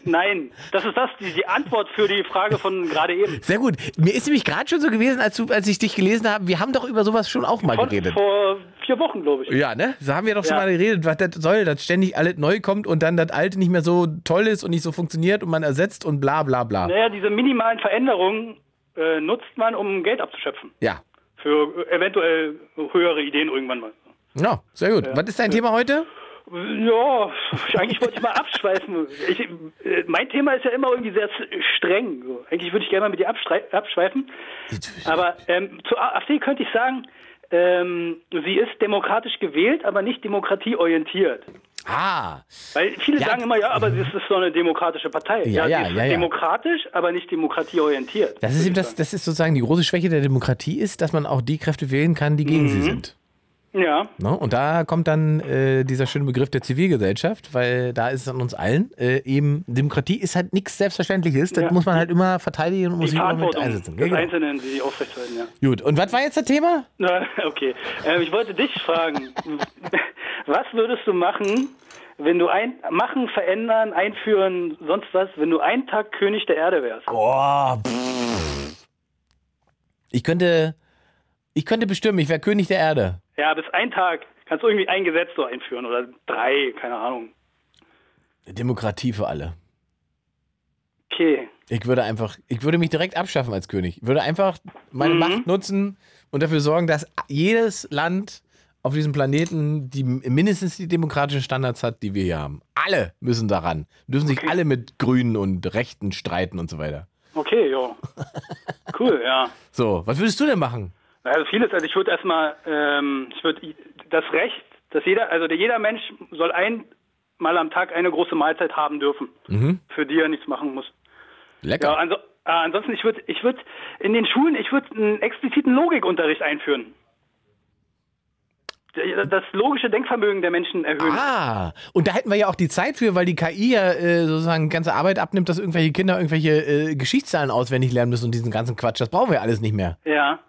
Nein, das ist das, die, die Antwort für die Frage von gerade eben. Sehr gut. Mir ist nämlich gerade schon so gewesen, als, du, als ich dich gelesen habe, wir haben doch über sowas schon auch mal von, geredet. Vor vier Wochen, glaube ich. Ja, ne? Da haben wir doch ja. schon mal geredet, was das soll, dass ständig alles neu kommt und dann das Alte nicht mehr so toll ist und nicht so funktioniert und man ersetzt und bla bla bla. Naja, diese minimalen Veränderungen äh, nutzt man, um Geld abzuschöpfen. Ja. Für eventuell höhere Ideen irgendwann mal. Ja, sehr gut. Ja. Was ist dein ja. Thema heute? Ja, eigentlich wollte ich mal abschweifen. Ich, mein Thema ist ja immer irgendwie sehr streng. Eigentlich würde ich gerne mal mit dir abschweifen. Aber ähm, zur AfD könnte ich sagen, ähm, sie ist demokratisch gewählt, aber nicht demokratieorientiert. Ah. Weil viele ja. sagen immer, ja, aber das ist so eine demokratische Partei. Ja, ja, ja, ist ja, ja. Demokratisch, aber nicht demokratieorientiert. Das ist eben das, das ist sozusagen die große Schwäche der Demokratie ist, dass man auch die Kräfte wählen kann, die gegen mhm. sie sind. Ja. No, und da kommt dann äh, dieser schöne Begriff der Zivilgesellschaft, weil da ist es an uns allen. Äh, eben Demokratie ist halt nichts Selbstverständliches, das ja. muss man halt immer verteidigen und muss sich immer mit einsetzen. Die Einzelnen, die aufrechthalten, ja. Gut, und was war jetzt das Thema? Na, okay, ähm, ich wollte dich fragen, was würdest du machen, wenn du ein machen, verändern, einführen, sonst was, wenn du einen Tag König der Erde wärst? Oh, pff. Ich könnte, ich könnte bestimmen, ich wäre König der Erde. Ja, bis ein Tag kannst du irgendwie ein Gesetz so einführen oder drei, keine Ahnung. Demokratie für alle. Okay. Ich würde einfach, ich würde mich direkt abschaffen als König. Ich würde einfach meine mhm. Macht nutzen und dafür sorgen, dass jedes Land auf diesem Planeten, die mindestens die demokratischen Standards hat, die wir hier haben. Alle müssen daran. Dürfen okay. sich alle mit Grünen und Rechten streiten und so weiter. Okay, jo. Cool, ja. So, was würdest du denn machen? Also vieles. Also ich würde erstmal, ähm, ich würde das Recht, dass jeder, also jeder Mensch soll einmal am Tag eine große Mahlzeit haben dürfen, mhm. für die er nichts machen muss. Lecker. Ja, also, äh, ansonsten, ich würde, ich würde in den Schulen, ich würde einen expliziten Logikunterricht einführen. Das logische Denkvermögen der Menschen erhöhen. Ah, und da hätten wir ja auch die Zeit für, weil die K I ja äh, sozusagen ganze Arbeit abnimmt, dass irgendwelche Kinder irgendwelche äh, Geschichtszahlen auswendig lernen müssen und diesen ganzen Quatsch, das brauchen wir alles nicht mehr. Ja,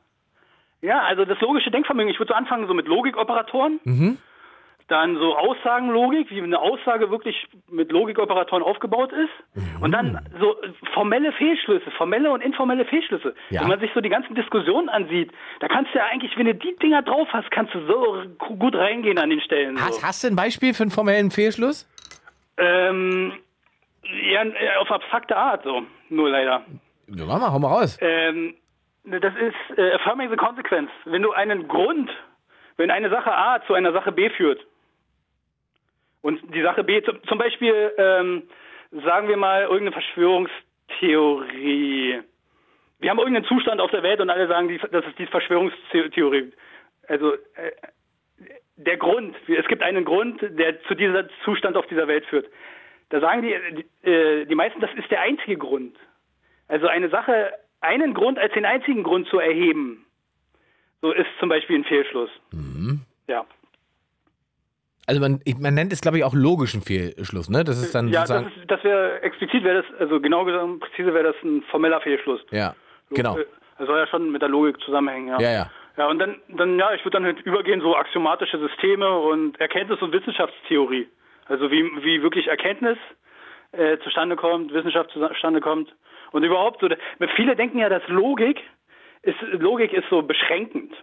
ja, also das logische Denkvermögen, ich würde so anfangen so mit Logikoperatoren, mhm. dann so Aussagenlogik, wie eine Aussage wirklich mit Logikoperatoren aufgebaut ist, mhm. und dann so formelle Fehlschlüsse, formelle und informelle Fehlschlüsse. Ja. Wenn man sich so die ganzen Diskussionen ansieht, da kannst du ja eigentlich, wenn du die Dinger drauf hast, kannst du so gut reingehen an den Stellen. So. Hast, hast du ein Beispiel für einen formellen Fehlschluss? Ähm, ja, auf abstrakte Art so, nur leider. Ja, mach mal, hau mal raus. Ähm, das ist äh, affirming the consequence. Wenn du einen Grund, wenn eine Sache A zu einer Sache B führt, und die Sache B, zum Beispiel, ähm, sagen wir mal, irgendeine Verschwörungstheorie. Wir haben irgendeinen Zustand auf der Welt und alle sagen, das ist die Verschwörungstheorie. Also, äh, der Grund, es gibt einen Grund, der zu diesem Zustand auf dieser Welt führt. Da sagen die, die, äh, die meisten, das ist der einzige Grund. Also eine Sache, einen Grund als den einzigen Grund zu erheben, so ist zum Beispiel ein Fehlschluss. Mhm. Ja. Also man, man nennt es, glaube ich, auch logischen Fehlschluss, ne? Das ist dann ja, sozusagen... Ja, das, das wäre explizit, wäre das, also genau gesagt, präzise wäre das ein formeller Fehlschluss. Ja, Log- genau. Das soll ja schon mit der Logik zusammenhängen, ja. Ja, ja. Ja, und dann, dann ja, ich würde dann halt übergehen, so axiomatische Systeme und Erkenntnis- und Wissenschaftstheorie. Also wie, wie wirklich Erkenntnis äh, zustande kommt, Wissenschaft zustande kommt. Und überhaupt, so, viele denken ja, dass Logik ist, Logik ist so beschränkend.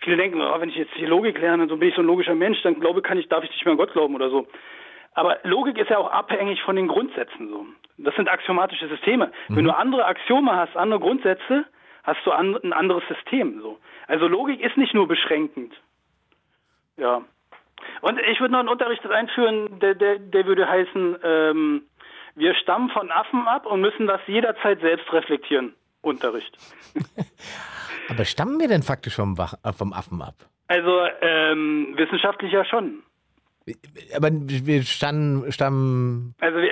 Viele denken, oh, wenn ich jetzt hier Logik lerne, so bin ich so ein logischer Mensch, dann glaube kann ich, darf ich nicht mehr an Gott glauben oder so. Aber Logik ist ja auch abhängig von den Grundsätzen. So. Das sind axiomatische Systeme. Mhm. Wenn du andere Axiome hast, andere Grundsätze, hast du an, ein anderes System. So. Also Logik ist nicht nur beschränkend. Ja. Und ich würde noch einen Unterricht einführen, der, der, der würde heißen, ähm, wir stammen von Affen ab und müssen das jederzeit selbst reflektieren. Unterricht. Aber stammen wir denn faktisch vom, vom Affen ab? Also ähm, wissenschaftlich ja schon. Aber wir stammen... stammen also wir,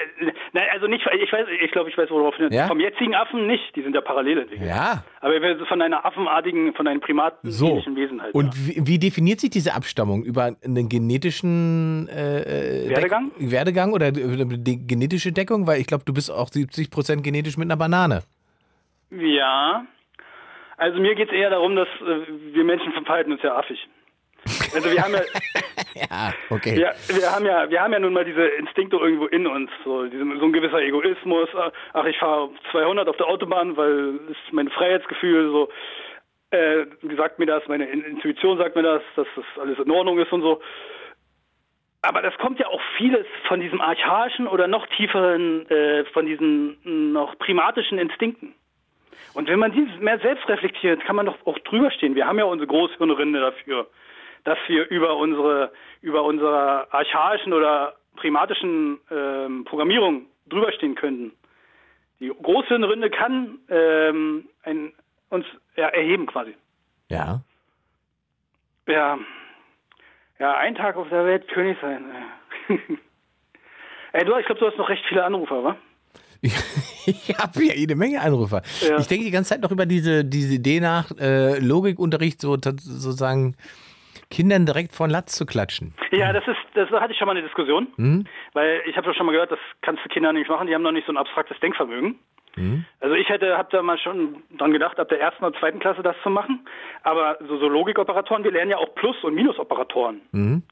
nein, also nicht, ich weiß, ich glaube, ich weiß, worauf ich... Ja? Vom jetzigen Affen nicht, die sind ja parallel entwickelt. Ja. Aber von einer affenartigen, von einem primatähnlichen so. Wesen halt. Und ja. wie, wie definiert sich diese Abstammung? Über einen genetischen... Äh, Werdegang? Deck, Werdegang oder die genetische Deckung? Weil ich glaube, du bist auch siebzig Prozent genetisch mit einer Banane. Ja, also mir geht es eher darum, dass äh, wir Menschen verhalten uns ja affig. Also wir haben ja, ja, okay. wir, wir haben ja, wir haben ja nun mal diese Instinkte irgendwo in uns, so, diese, so ein gewisser Egoismus. Ach, ich fahre zweihundert auf der Autobahn, weil das ist mein Freiheitsgefühl. So äh, sagt mir das, meine Intuition sagt mir das, dass das alles in Ordnung ist und so. Aber das kommt ja auch vieles von diesem archaischen oder noch tieferen, äh, von diesen noch primatischen Instinkten. Und wenn man die mehr selbst reflektiert, kann man doch auch drüber stehen. Wir haben ja unsere Großhirnrinde dafür, dass wir über unsere über unsere archaischen oder primatischen ähm, Programmierung drüber stehen könnten. Die Großhirnrinde kann ähm, ein, uns ja, erheben quasi. Ja. Ja. Ja, ein Tag auf der Welt König sein. Ey, du, ich glaube, du hast noch recht viele Anrufer, wa? Ich habe hier jede Menge Anrufer. Ja. Ich denke die ganze Zeit noch über diese, diese Idee nach, äh, Logikunterricht so t- sozusagen Kindern direkt vor den Latz zu klatschen. Ja, das ist, das hatte ich schon mal eine Diskussion, mhm. weil ich habe doch schon mal gehört, das kannst du Kinder nicht machen, die haben noch nicht so ein abstraktes Denkvermögen. Mhm. Also ich hätte, habe da mal schon dran gedacht, ab der ersten oder zweiten Klasse das zu machen, aber so, so Logikoperatoren, wir lernen ja auch Plus- und Minusoperatoren. Mhm.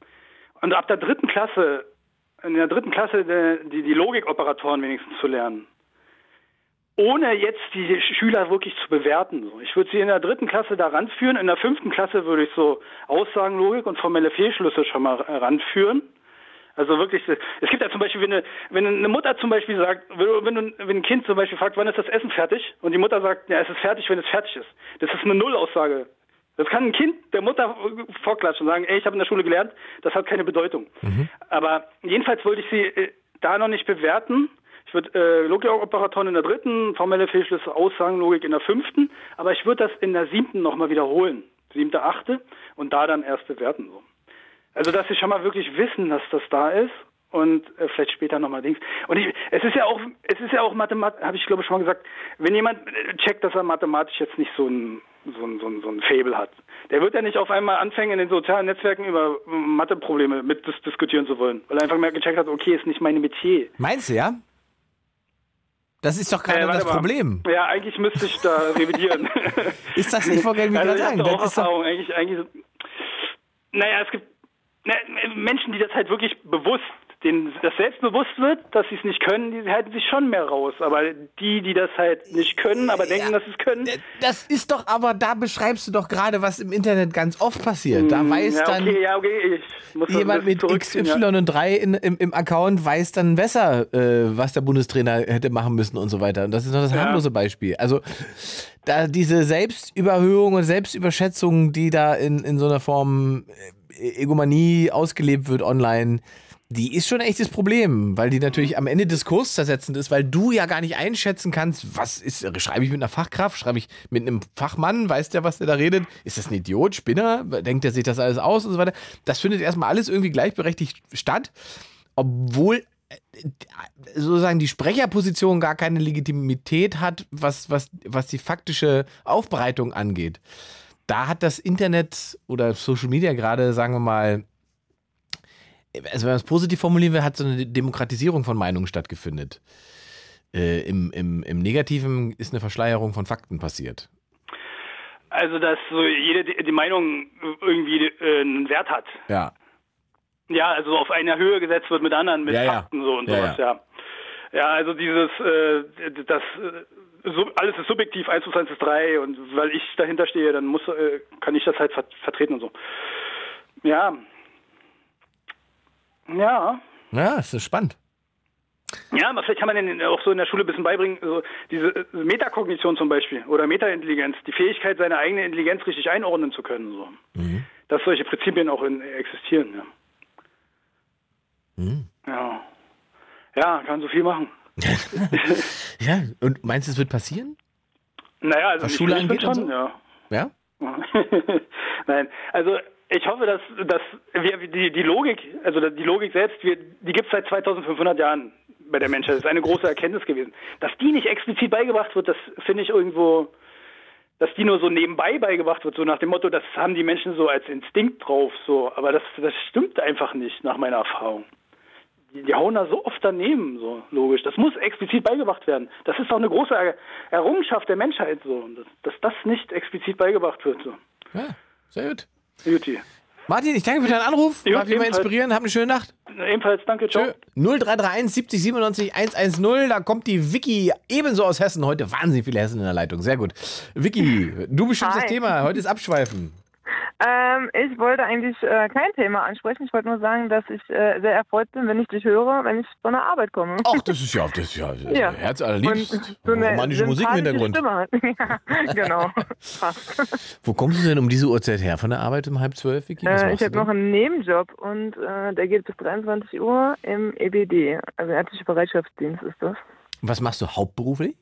Und ab der dritten Klasse, in der dritten Klasse die, die Logikoperatoren wenigstens zu lernen. Ohne jetzt die Schüler wirklich zu bewerten. Ich würde sie in der dritten Klasse da ranführen. In der fünften Klasse würde ich so Aussagenlogik und formelle Fehlschlüsse schon mal ranführen. Also wirklich, es gibt ja zum Beispiel, wenn eine, wenn eine Mutter zum Beispiel sagt, wenn, du, wenn ein Kind zum Beispiel fragt, wann ist das Essen fertig? Und die Mutter sagt, ja, es ist fertig, wenn es fertig ist. Das ist eine Nullaussage. Das kann ein Kind der Mutter vorklatschen und sagen, ey, ich habe in der Schule gelernt, das hat keine Bedeutung. Mhm. Aber jedenfalls wollte ich sie äh, da noch nicht bewerten. Ich würde äh, Logik-Operatoren in der dritten, formelle Fehlschlüsse, Aussagenlogik in der fünften, aber ich würde das in der siebten nochmal wiederholen, siebte, achte und da dann erst bewerten. So. Also dass sie schon mal wirklich wissen, dass das da ist und äh, vielleicht später nochmal Dings. Und ich, es ist ja auch, es ist ja auch Mathematik, habe ich glaube ich schon mal gesagt, wenn jemand checkt, dass er mathematisch jetzt nicht so ein so ein, so ein, so ein Faible hat. Der wird ja nicht auf einmal anfangen, in den sozialen Netzwerken über Matheprobleme mit dis- diskutieren zu wollen, weil er einfach mehr gecheckt hat, okay, ist nicht meine Metier. Meinst du, ja? Das ist doch gerade äh, das mal. Problem. Ja, eigentlich müsste ich da revidieren. Ist das nicht vorgängig, also, wie gerade sagen? Das auch ist Erfahrung. Doch... Eigentlich, eigentlich... Naja, es gibt na, Menschen, die das halt wirklich bewusst, denen das selbstbewusst wird, dass sie es nicht können, die halten sich schon mehr raus. Aber die, die das halt nicht können, aber denken, ja, dass sie es können... Das ist doch aber, da beschreibst du doch gerade, was im Internet ganz oft passiert. Da weiß ja, okay, dann ja, okay. Ich muss jemand mit X Y drei ja. in, im, im Account weiß dann besser, äh, was der Bundestrainer hätte machen müssen und so weiter. Und das ist noch das ja. harmlose Beispiel. Also da diese Selbstüberhöhung und Selbstüberschätzung, die da in, in so einer Form Egomanie ausgelebt wird online... Die ist schon ein echtes Problem, weil die natürlich am Ende diskurszersetzend ist, weil du ja gar nicht einschätzen kannst, was ist, schreibe ich mit einer Fachkraft, schreibe ich mit einem Fachmann, weiß der, was der da redet, ist das ein Idiot, Spinner, denkt der sich das alles aus und so weiter. Das findet erstmal alles irgendwie gleichberechtigt statt, obwohl sozusagen die Sprecherposition gar keine Legitimität hat, was, was, was die faktische Aufbereitung angeht. Da hat das Internet oder Social Media gerade, sagen wir mal, also wenn man es positiv formulieren will, hat so eine Demokratisierung von Meinungen stattgefunden. Äh, im, im, im Negativen ist eine Verschleierung von Fakten passiert. Also dass so jede die Meinung irgendwie äh, einen Wert hat. Ja. Ja, also auf einer Höhe gesetzt wird mit anderen, mit ja, Fakten ja. so und ja, sowas. Ja. Ja. ja, also dieses äh, das äh, so, alles ist subjektiv, eins plus eins ist drei und weil ich dahinter stehe, dann muss äh, kann ich das halt ver- vertreten und so. Ja. Ja. Ja, das ist spannend. Ja, aber vielleicht kann man den auch so in der Schule ein bisschen beibringen, so diese Metakognition zum Beispiel oder Metaintelligenz, die Fähigkeit, seine eigene Intelligenz richtig einordnen zu können. So. Mhm. Dass solche Prinzipien auch in, existieren. Ja. Mhm. ja. Ja, kann so viel machen. Ja, und meinst du, es wird passieren? Naja, also was Schule angeht schon, so? ja. Ja? Nein, also... Ich hoffe, dass, dass wir die, die Logik, also die Logik selbst, wir, die gibt es seit zweitausendfünfhundert Jahren bei der Menschheit. Das ist eine große Erkenntnis gewesen. Dass die nicht explizit beigebracht wird, das finde ich irgendwo, dass die nur so nebenbei beigebracht wird, so nach dem Motto, das haben die Menschen so als Instinkt drauf. So. Aber das, das stimmt einfach nicht, nach meiner Erfahrung. Die, die hauen da so oft daneben, so logisch. Das muss explizit beigebracht werden. Das ist doch eine große er- Errungenschaft der Menschheit, so, dass, dass das nicht explizit beigebracht wird. So. Ja, sehr gut. Juti. Martin, ich danke für deinen Anruf. Juti, darf ich mal inspirieren. Hab eine schöne Nacht. Ebenfalls, danke, ciao. null drei drei eins siebzig siebenundneunzig einhundertzehn, da kommt die Vicky, ebenso aus Hessen. Heute wahnsinnig viele Hessen in der Leitung, sehr gut. Vicky, du bestimmst Hi. Das Thema, heute ist Abschweifen. Ähm, ich wollte eigentlich äh, kein Thema ansprechen, ich wollte nur sagen, dass ich äh, sehr erfreut bin, wenn ich dich höre, wenn ich von der Arbeit komme. Ach, das ist ja, das ist ja, ja. herzallerliebst, so romantische Musik im Hintergrund. Ja, genau, passt. Wo kommst du denn um diese Uhrzeit her, von der Arbeit um halb zwölf? Vicky? Äh, ich habe noch einen Nebenjob und äh, der geht bis dreiundzwanzig Uhr im E B D, also ärztlicher Bereitschaftsdienst ist das. Was machst du hauptberuflich?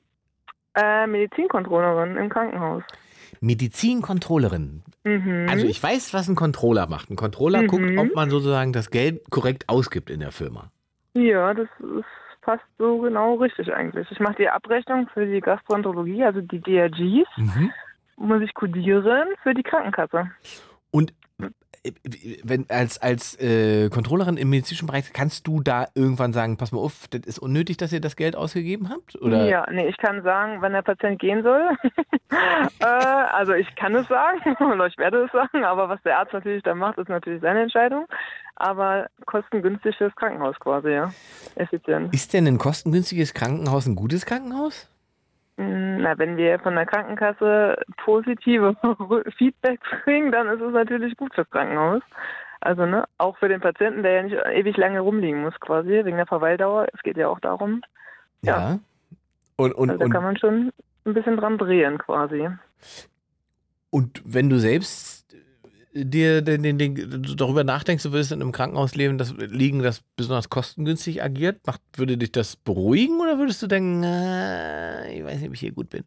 Äh, Medizinkontrollerin im Krankenhaus. Medizinkontrollerin. Mhm. Also ich weiß, was ein Controller macht. Ein Controller mhm. guckt, ob man sozusagen das Geld korrekt ausgibt in der Firma. Ja, das ist fast so genau richtig eigentlich. Ich mache die Abrechnung für die Gastroenterologie, also die D R Gs, mhm. muss ich kodieren für die Krankenkasse. Und wenn als, als äh, Controllerin im medizinischen Bereich, kannst du da irgendwann sagen, pass mal auf, das ist unnötig, dass ihr das Geld ausgegeben habt? Oder? Ja, nee, ich kann sagen, wenn der Patient gehen soll. äh, also ich kann es sagen, oder ich werde es sagen, aber was der Arzt natürlich dann macht, ist natürlich seine Entscheidung. Aber kostengünstig fürs Krankenhaus quasi, ja. Effizient. Ist denn ein kostengünstiges Krankenhaus ein gutes Krankenhaus? Na, wenn wir von der Krankenkasse positive Feedback kriegen, dann ist es natürlich gut fürs Krankenhaus. Also ne, auch für den Patienten, der ja nicht ewig lange rumliegen muss quasi, wegen der Verweildauer. Es geht ja auch darum. Ja. ja. Und, und, also da und, kann man schon ein bisschen dran drehen quasi. Und wenn du selbst dir den, den, den, darüber nachdenkst, du würdest in einem Krankenhaus leben, das liegen, das besonders kostengünstig agiert, macht, würde dich das beruhigen oder würdest du denken, na, ich weiß nicht, ob ich hier gut bin?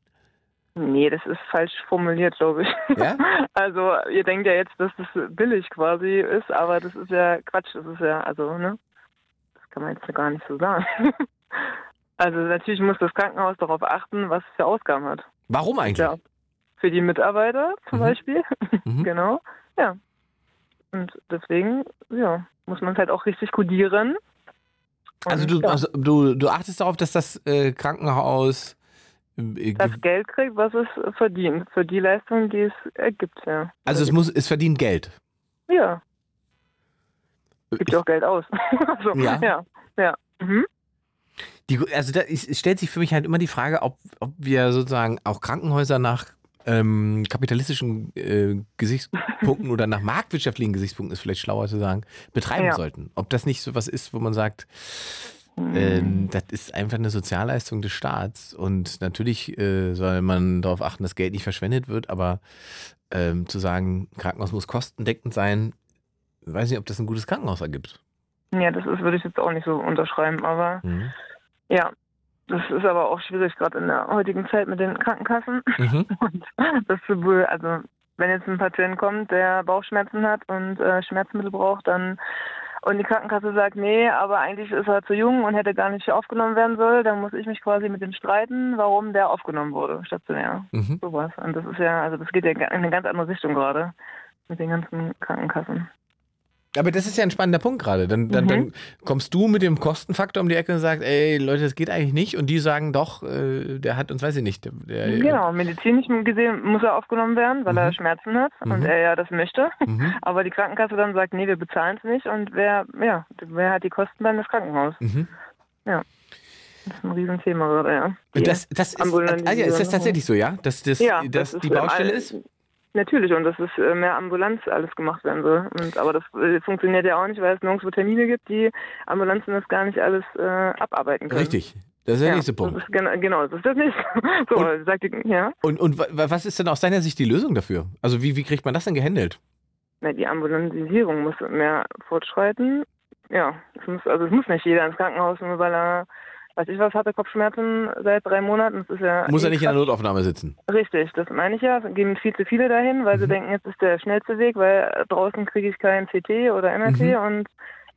Nee, das ist falsch formuliert, glaube ich. Ja? Also ihr denkt ja jetzt, dass das billig quasi ist, aber das ist ja Quatsch, das ist ja, also, ne? Das kann man jetzt gar nicht so sagen. Also natürlich muss das Krankenhaus darauf achten, was es für Ausgaben hat. Warum eigentlich? Ja, für die Mitarbeiter zum mhm. Beispiel, mhm. genau, ja. Und deswegen, ja, muss man es halt auch richtig kodieren. Und also du, ja. also du, du achtest darauf, dass das äh, Krankenhaus äh, das Geld kriegt, was es verdient, für die Leistung, die es ergibt, äh, ja. Also es muss, es verdient Geld? Ja. Gibt ja auch Geld aus. also, ja. Ja, ja. Mhm. Die, also da ist, stellt sich für mich halt immer die Frage, ob, ob wir sozusagen auch Krankenhäuser nach ähm, kapitalistischen äh, Gesichtspunkten oder nach marktwirtschaftlichen Gesichtspunkten, ist vielleicht schlauer zu sagen, betreiben ja. sollten. Ob das nicht so was ist, wo man sagt, ähm, das ist einfach eine Sozialleistung des Staats und natürlich äh, soll man darauf achten, dass Geld nicht verschwendet wird, aber ähm, zu sagen, Krankenhaus muss kostendeckend sein, weiß nicht, ob das ein gutes Krankenhaus ergibt. Ja, das ist, würde ich jetzt auch nicht so unterschreiben, aber mhm. ja, das ist aber auch schwierig, gerade in der heutigen Zeit mit den Krankenkassen. Mhm. Und das zu be- also wenn jetzt ein Patient kommt, der Bauchschmerzen hat und äh, Schmerzmittel braucht, dann und die Krankenkasse sagt, nee, aber eigentlich ist er zu jung und hätte gar nicht aufgenommen werden sollen, dann muss ich mich quasi mit dem streiten, warum der aufgenommen wurde, stationär. Mhm. Sowas. Und das ist ja, also das geht ja in eine ganz andere Richtung gerade mit den ganzen Krankenkassen. Aber das ist ja ein spannender Punkt gerade. Dann, dann, mhm. dann kommst du mit dem Kostenfaktor um die Ecke und sagst, ey Leute, das geht eigentlich nicht. Und die sagen doch, äh, der hat uns, weiß ich nicht. Der, der, genau, medizinisch gesehen muss er aufgenommen werden, weil mhm. er Schmerzen hat mhm. und er ja das möchte. Mhm. Aber die Krankenkasse dann sagt, nee, wir bezahlen es nicht. Und wer, ja, wer hat die Kosten dann? Das Krankenhaus. Mhm. Ja. Das ist ein Riesenthema gerade, ja. Das, das ist, also ist das tatsächlich so, ja? Dass, das, ja, dass das die Baustelle ist? ist? Natürlich, und dass es mehr Ambulanz alles gemacht werden soll. Und, aber das funktioniert ja auch nicht, weil es nirgendwo Termine gibt, die Ambulanzen das gar nicht alles äh, abarbeiten können. Richtig, das ist der ja, nächste Punkt. Das ist, genau, das ist das nächste. So, und, sagt die, ja. und, und was ist denn aus deiner Sicht die Lösung dafür? Also wie, wie kriegt man das denn gehandelt? Na, die Ambulantisierung muss mehr fortschreiten. Ja, es muss, also es muss nicht jeder ins Krankenhaus, nur weil er... Weiß ich was, hatte Kopfschmerzen seit drei Monaten. Das ist ja Muss er nicht krass. in der Notaufnahme sitzen? Richtig, das meine ich ja. Es gehen viel zu viele dahin, weil mhm. sie denken, jetzt ist der schnellste Weg, weil draußen kriege ich keinen C T oder M R T mhm. und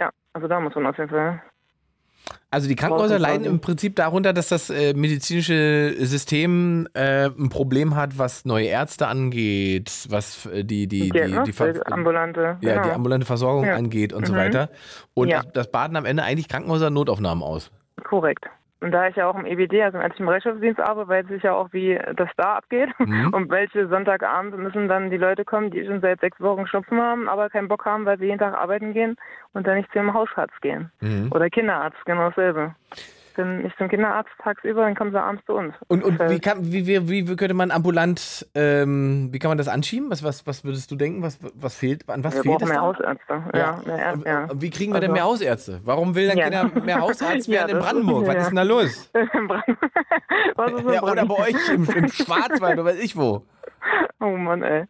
ja, also da muss man auf jeden Fall. Also die Krankenhäuser leiden im Prinzip darunter, dass das äh, medizinische System äh, ein Problem hat, was neue Ärzte angeht, was äh, die die die, die, die, die, Ver- die ambulante ja, genau. die ambulante Versorgung ja. angeht und mhm. so weiter. Und ja. das baden am Ende eigentlich Krankenhäuser Notaufnahmen aus. Korrekt. Und da ich ja auch im E B D, also als ich im Bereitschaftsdienst arbeite, weiß ich ja auch, wie das da abgeht. Mhm. Und welche Sonntagabend müssen dann die Leute kommen, die schon seit sechs Wochen Schnupfen haben, aber keinen Bock haben, weil sie jeden Tag arbeiten gehen und dann nicht zum Hausarzt gehen. Mhm. Oder Kinderarzt, genau dasselbe. Dann nicht zum Kinderarzt tagsüber, dann kommen sie abends zu uns. Und, und wie, kann, wie, wie, wie könnte man ambulant, ähm, wie kann man das anschieben? Was, was, was würdest du denken? Was, was fehlt? An was wir fehlt brauchen mehr Hausärzte. Ja. Ja, mehr Ärzte, ja. Wie kriegen wir also. denn mehr Hausärzte? Warum will dann ja. keiner mehr Hausarzt werden ja, in Brandenburg? Ist, was ja. ist denn da los? In Brandenburg. Was ist in ja, oder bei euch im, im Schwarzwald oder weiß ich wo. Oh Mann, ey.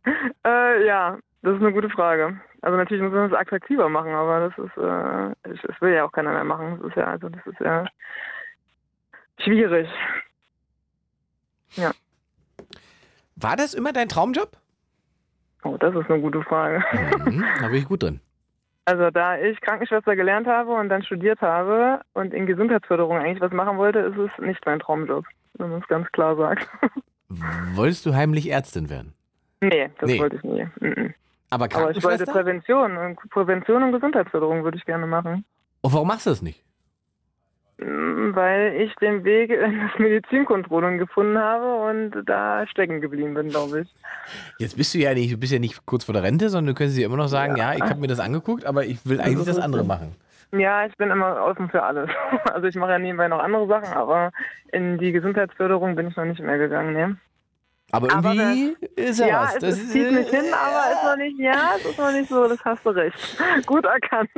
Äh, ja, das ist eine gute Frage. Also natürlich muss man das attraktiver machen, aber das ist, äh, das will ja auch keiner mehr machen. Das ist ja, also das ist ja schwierig. Ja. War das immer dein Traumjob? Oh, das ist eine gute Frage. Mhm, da bin ich gut drin. Also da ich Krankenschwester gelernt habe und dann studiert habe und in Gesundheitsförderung eigentlich was machen wollte, ist es nicht mein Traumjob, wenn man es ganz klar sagt. Wolltest du heimlich Ärztin werden? Nee, das nee. wollte ich nie. Mhm. Aber, Aber ich wollte Prävention. Prävention und Gesundheitsförderung würde ich gerne machen. Und warum machst du das nicht? Weil ich den Weg in das Medizinkontrollen gefunden habe und da stecken geblieben bin, glaube ich. Jetzt bist du ja nicht, du bist ja nicht kurz vor der Rente, sondern du könntest dir immer noch sagen, ja, ja ich habe mir das angeguckt, aber ich will eigentlich das andere machen. Ja, ich bin immer offen für alles. Also ich mache ja nebenbei noch andere Sachen, aber in die Gesundheitsförderung bin ich noch nicht mehr gegangen, ne? Aber irgendwie aber das, ist er ja, was. Ja, es, es zieht mich hin, aber ist noch nicht, ja, es ist noch nicht so, das hast du recht. Gut erkannt.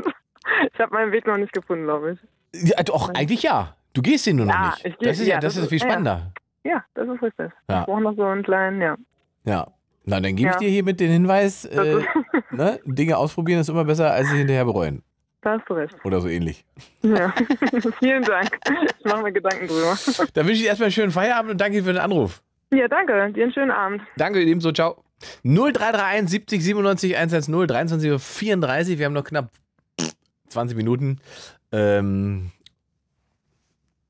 Ich habe meinen Weg noch nicht gefunden, glaube ich. Ja, doch, eigentlich ja. Du gehst den nur noch ja, nicht. Ich geh, das ist ja, das, das ist, ist viel spannender. Ja, ja das ist richtig. Ja. Ich brauche noch so einen kleinen, ja. Ja, Na, dann gebe ich ja. dir hiermit den Hinweis, äh, ne? Dinge ausprobieren ist immer besser, als sie hinterher bereuen. Da hast du recht. Oder so ähnlich. Ja, vielen Dank. Ich mache mir Gedanken drüber. Dann wünsche ich dir erstmal einen schönen Feierabend und danke für den Anruf. Ja, danke. Dir einen schönen Abend. Danke, ebenso. Ciao. null drei drei eins siebzig siebenundneunzig hundertzehn, dreiundzwanzig Uhr vierunddreißig. Wir haben noch knapp zwanzig Minuten, ähm,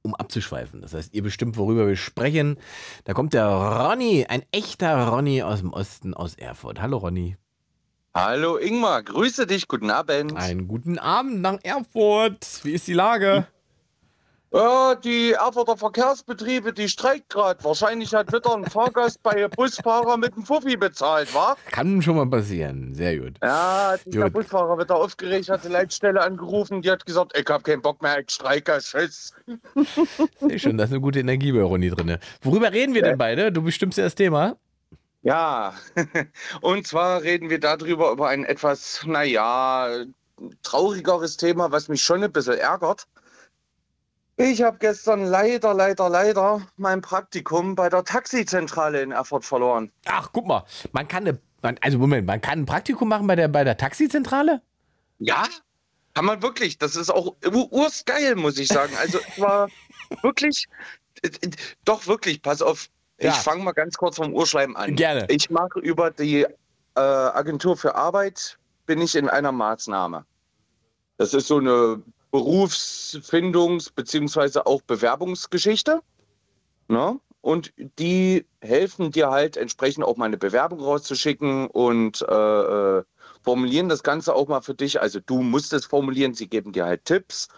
um abzuschweifen. Das heißt, ihr bestimmt, worüber wir sprechen. Da kommt der Ronny, ein echter Ronny aus dem Osten, aus Erfurt. Hallo Ronny. Hallo Ingmar, grüße dich, guten Abend. Einen guten Abend nach Erfurt. Wie ist die Lage? Ja, die Erfurter Verkehrsbetriebe, die streikt gerade. Wahrscheinlich hat wieder ein Fahrgast bei Busfahrer mit dem Fuffi bezahlt, wa? Kann schon mal passieren, sehr gut. Ja, dieser gut. Busfahrer wird da aufgeregt, hat die Leitstelle angerufen, die hat gesagt, ich hab keinen Bock mehr, ich streike, tschüss. Sehr schön, da ist eine gute Energie bei Ronny drin. Worüber reden wir denn beide? Du bestimmst ja das Thema. Ja, und zwar reden wir darüber, über ein etwas, naja, traurigeres Thema, was mich schon ein bisschen ärgert. Ich habe gestern leider, leider, leider mein Praktikum bei der Taxizentrale in Erfurt verloren. Ach, guck mal, man kann eine, man, also Moment, man kann ein Praktikum machen bei der, bei der Taxizentrale? Ja, kann man wirklich. Das ist auch urgeil, muss ich sagen. Also es war wirklich, doch wirklich, pass auf. Ja. Ich fange mal ganz kurz vom Urschleim an. Gerne. Ich mache über die äh, Agentur für Arbeit, bin ich in einer Maßnahme. Das ist so eine Berufsfindungs- bzw. auch Bewerbungsgeschichte. Ne? Und die helfen dir halt entsprechend auch mal eine Bewerbung rauszuschicken und äh, äh, formulieren das Ganze auch mal für dich. Also du musst es formulieren, sie geben dir halt Tipps,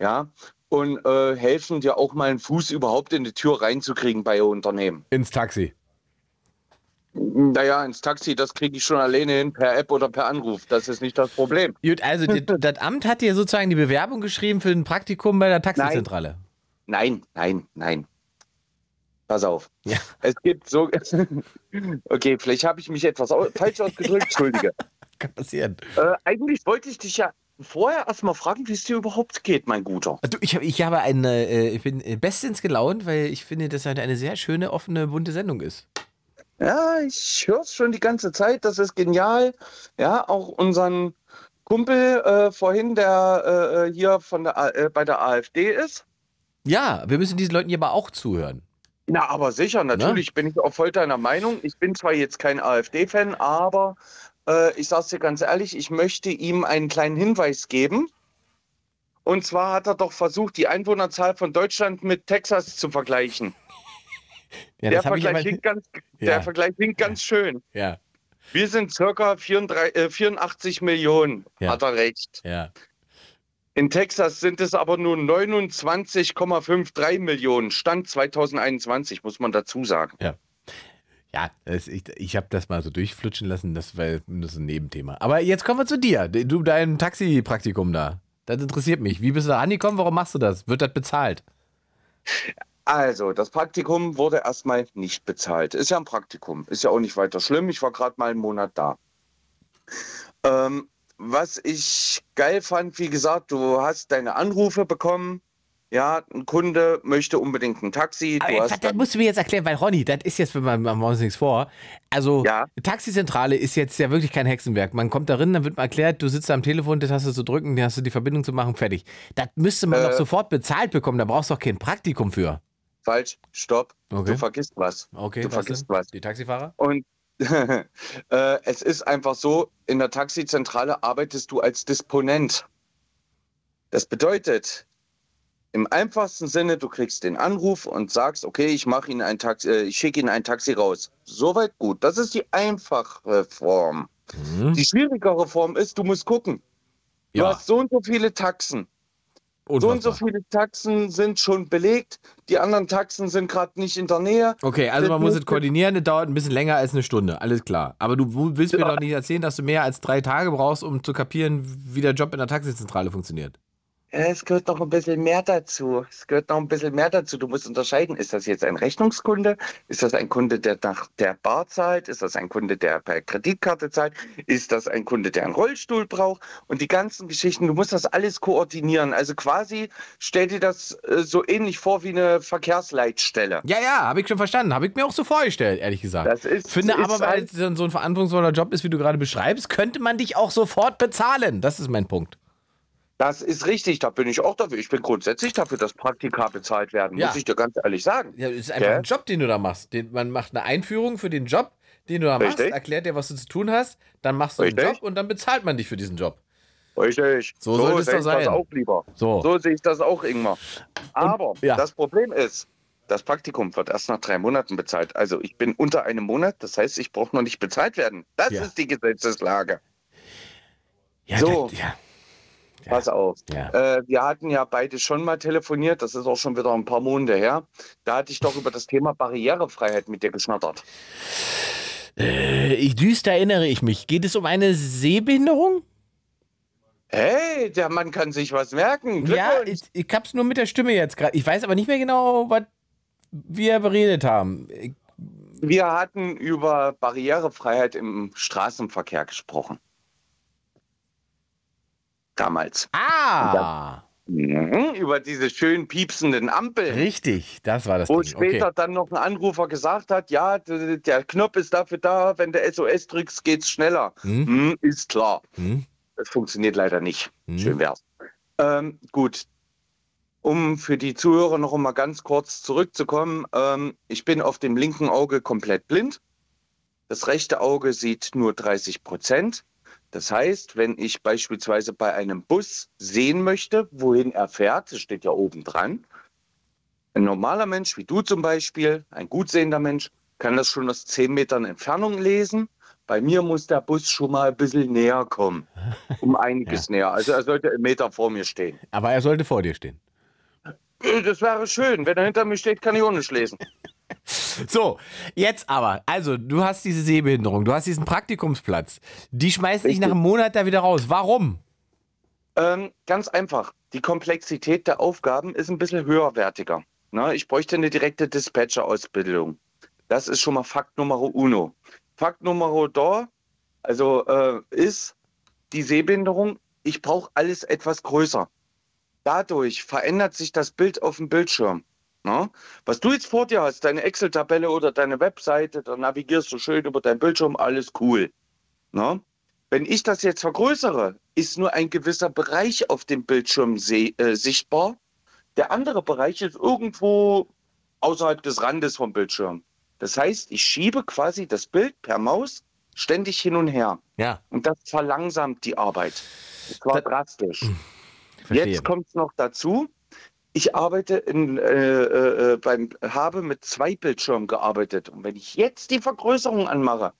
ja. Und äh, helfen dir auch mal einen Fuß überhaupt in die Tür reinzukriegen bei Unternehmen. Ins Taxi? Naja, ins Taxi, das kriege ich schon alleine hin, per App oder per Anruf. Das ist nicht das Problem. Gut, also das Amt hat dir sozusagen die Bewerbung geschrieben für ein Praktikum bei der Taxizentrale? Nein, nein, nein. nein. Pass auf. Ja. Es gibt so... Okay, vielleicht habe ich mich etwas falsch ausgedrückt. Entschuldige. Kann passieren. Äh, eigentlich wollte ich dich ja... vorher erstmal fragen, wie es dir überhaupt geht, mein Guter. Also ich, ich habe eine, ich bin bestens gelaunt, weil ich finde, dass heute eine sehr schöne, offene, bunte Sendung ist. Ja, ich höre es schon die ganze Zeit, das ist genial. Ja, auch unseren Kumpel äh, vorhin, der äh, hier von der, äh, bei der AfD ist. Ja, wir müssen diesen Leuten hier mal auch zuhören. Na, aber sicher, natürlich Na? bin ich auch voll deiner Meinung. Ich bin zwar jetzt kein AfD-Fan, aber... ich sage es dir ganz ehrlich, ich möchte ihm einen kleinen Hinweis geben. Und zwar hat er doch versucht, die Einwohnerzahl von Deutschland mit Texas zu vergleichen. Ja, der, Vergleich hinkt ganz, ja. der Vergleich hinkt ja. ganz schön. Ja. Wir sind ca. vierundachtzig Millionen, ja. hat er recht. Ja. In Texas sind es aber nur neunundzwanzig Komma fünf drei Millionen. Stand zweitausendeinundzwanzig, muss man dazu sagen. Ja. Ja, das, ich, ich habe das mal so durchflutschen lassen, das, weil, das ist ein Nebenthema. Aber jetzt kommen wir zu dir, du dein Taxipraktikum da. Das interessiert mich. Wie bist du da angekommen? Warum machst du das? Wird das bezahlt? Also, das Praktikum wurde erstmal nicht bezahlt. Ist ja ein Praktikum. Ist ja auch nicht weiter schlimm. Ich war gerade mal einen Monat da. Ähm, was ich geil fand, wie gesagt, du hast deine Anrufe bekommen. Ja, ein Kunde möchte unbedingt ein Taxi. Du jetzt, hast das musst du mir jetzt erklären, weil Ronny, das ist jetzt, wenn man, man macht uns nichts vor. Also, ja. Taxizentrale ist jetzt ja wirklich kein Hexenwerk. Man kommt da rein, dann wird mal erklärt, du sitzt da am Telefon, die Taste zu drücken, die hast du die Verbindung zu machen, fertig. Das müsste man äh, doch sofort bezahlt bekommen, da brauchst du doch kein Praktikum für. Falsch, stopp, okay. Du vergisst was. Okay, du vergisst was. Die Taxifahrer? Und äh, es ist einfach so, in der Taxizentrale arbeitest du als Disponent. Das bedeutet... im einfachsten Sinne, du kriegst den Anruf und sagst, okay, ich mache Ihnen ein Taxi, äh, ich schicke Ihnen ein Taxi raus. Soweit gut. Das ist die einfache Form. Mhm. Die schwierigere Form ist, du musst gucken. Ja. Du hast so und so viele Taxen. Unfassbar. So und so viele Taxen sind schon belegt. Die anderen Taxen sind gerade nicht in der Nähe. Okay, also man muss es koordinieren. Das dauert ein bisschen länger als eine Stunde. Alles klar. Aber du willst mir ja. doch nicht erzählen, dass du mehr als drei Tage brauchst, um zu kapieren, wie der Job in der Taxizentrale funktioniert. Es gehört noch ein bisschen mehr dazu. Es gehört noch ein bisschen mehr dazu. Du musst unterscheiden, ist das jetzt ein Rechnungskunde? Ist das ein Kunde, der nach der Bar zahlt? Ist das ein Kunde, der per Kreditkarte zahlt? Ist das ein Kunde, der einen Rollstuhl braucht? Und die ganzen Geschichten, du musst das alles koordinieren. Also quasi stell dir das äh, so ähnlich vor wie eine Verkehrsleitstelle. Ja, ja, habe ich schon verstanden. Habe ich mir auch so vorgestellt, ehrlich gesagt. Das ist, Finde ist aber, weil es so ein verantwortungsvoller Job ist, wie du gerade beschreibst, könnte man dich auch sofort bezahlen. Das ist mein Punkt. Das ist richtig, da bin ich auch dafür. Ich bin grundsätzlich dafür, dass Praktika bezahlt werden, ja. Muss ich dir ganz ehrlich sagen. Ja, das ist einfach ja. ein Job, den du da machst. Den, man macht eine Einführung für den Job, den du da machst, richtig. Erklärt dir, was du zu tun hast, dann machst du richtig. Den Job und dann bezahlt man dich für diesen Job. Richtig. So, so sollte es doch sein. Ich das auch lieber. So. so sehe ich das auch, Ingmar. Aber und, ja. das Problem ist, das Praktikum wird erst nach drei Monaten bezahlt. Also ich bin unter einem Monat, das heißt, ich brauche noch nicht bezahlt werden. Das ja. ist die Gesetzeslage. Ja, so. Das, ja. Ja. Pass auf, ja. äh, wir hatten ja beide schon mal telefoniert, das ist auch schon wieder ein paar Monate her. Da hatte ich doch über das Thema Barrierefreiheit mit dir geschnattert. Äh, ich düster erinnere ich mich. Geht es um eine Sehbehinderung? Hey, der Mann kann sich was merken. Ja, ich, ich hab's nur mit der Stimme jetzt gerade. Ich weiß aber nicht mehr genau, was wir beredet haben. Ich wir hatten über Barrierefreiheit im Straßenverkehr gesprochen. Damals. Ah! Ja, über diese schön piepsenden Ampeln. Richtig, das war das Wo Ding. Wo später okay. dann noch ein Anrufer gesagt hat, ja, der Knopf ist dafür da, wenn du S O S drückst, geht's schneller. Hm? Hm, ist klar. Hm? Das funktioniert leider nicht. Hm? Schön wär's. Ähm, gut, um für die Zuhörer noch mal ganz kurz zurückzukommen. Ähm, ich bin auf dem linken Auge komplett blind. Das rechte Auge sieht nur dreißig Prozent. Das heißt, wenn ich beispielsweise bei einem Bus sehen möchte, wohin er fährt, das steht ja oben dran, ein normaler Mensch wie du zum Beispiel, ein gut sehender Mensch, kann das schon aus zehn Metern Entfernung lesen. Bei mir muss der Bus schon mal ein bisschen näher kommen, um einiges ja. näher. Also er sollte einen Meter vor mir stehen. Aber er sollte vor dir stehen. Das wäre schön. Wenn er hinter mir steht, kann ich auch nicht lesen. So, jetzt aber. Also, du hast diese Sehbehinderung, du hast diesen Praktikumsplatz. Die schmeißt dich nach einem Monat da wieder raus. Warum? Ähm, ganz einfach. Die Komplexität der Aufgaben ist ein bisschen höherwertiger. Na, ich bräuchte eine direkte Dispatcher-Ausbildung. Das ist schon mal Fakt Numero Uno. Fakt Numero Dos, also äh, ist die Sehbehinderung, ich brauche alles etwas größer. Dadurch verändert sich das Bild auf dem Bildschirm. Na? Was du jetzt vor dir hast, deine Excel-Tabelle oder deine Webseite, da navigierst du schön über deinen Bildschirm, alles cool. Na? Wenn ich das jetzt vergrößere, ist nur ein gewisser Bereich auf dem Bildschirm se- äh, sichtbar. Der andere Bereich ist irgendwo außerhalb des Randes vom Bildschirm. Das heißt, ich schiebe quasi das Bild per Maus ständig hin und her. Ja. Und das verlangsamt die Arbeit. Das war das- drastisch. Jetzt kommt es noch dazu. Ich arbeite in, äh, äh, beim, habe mit zwei Bildschirmen gearbeitet. Und wenn ich jetzt die Vergrößerung anmache,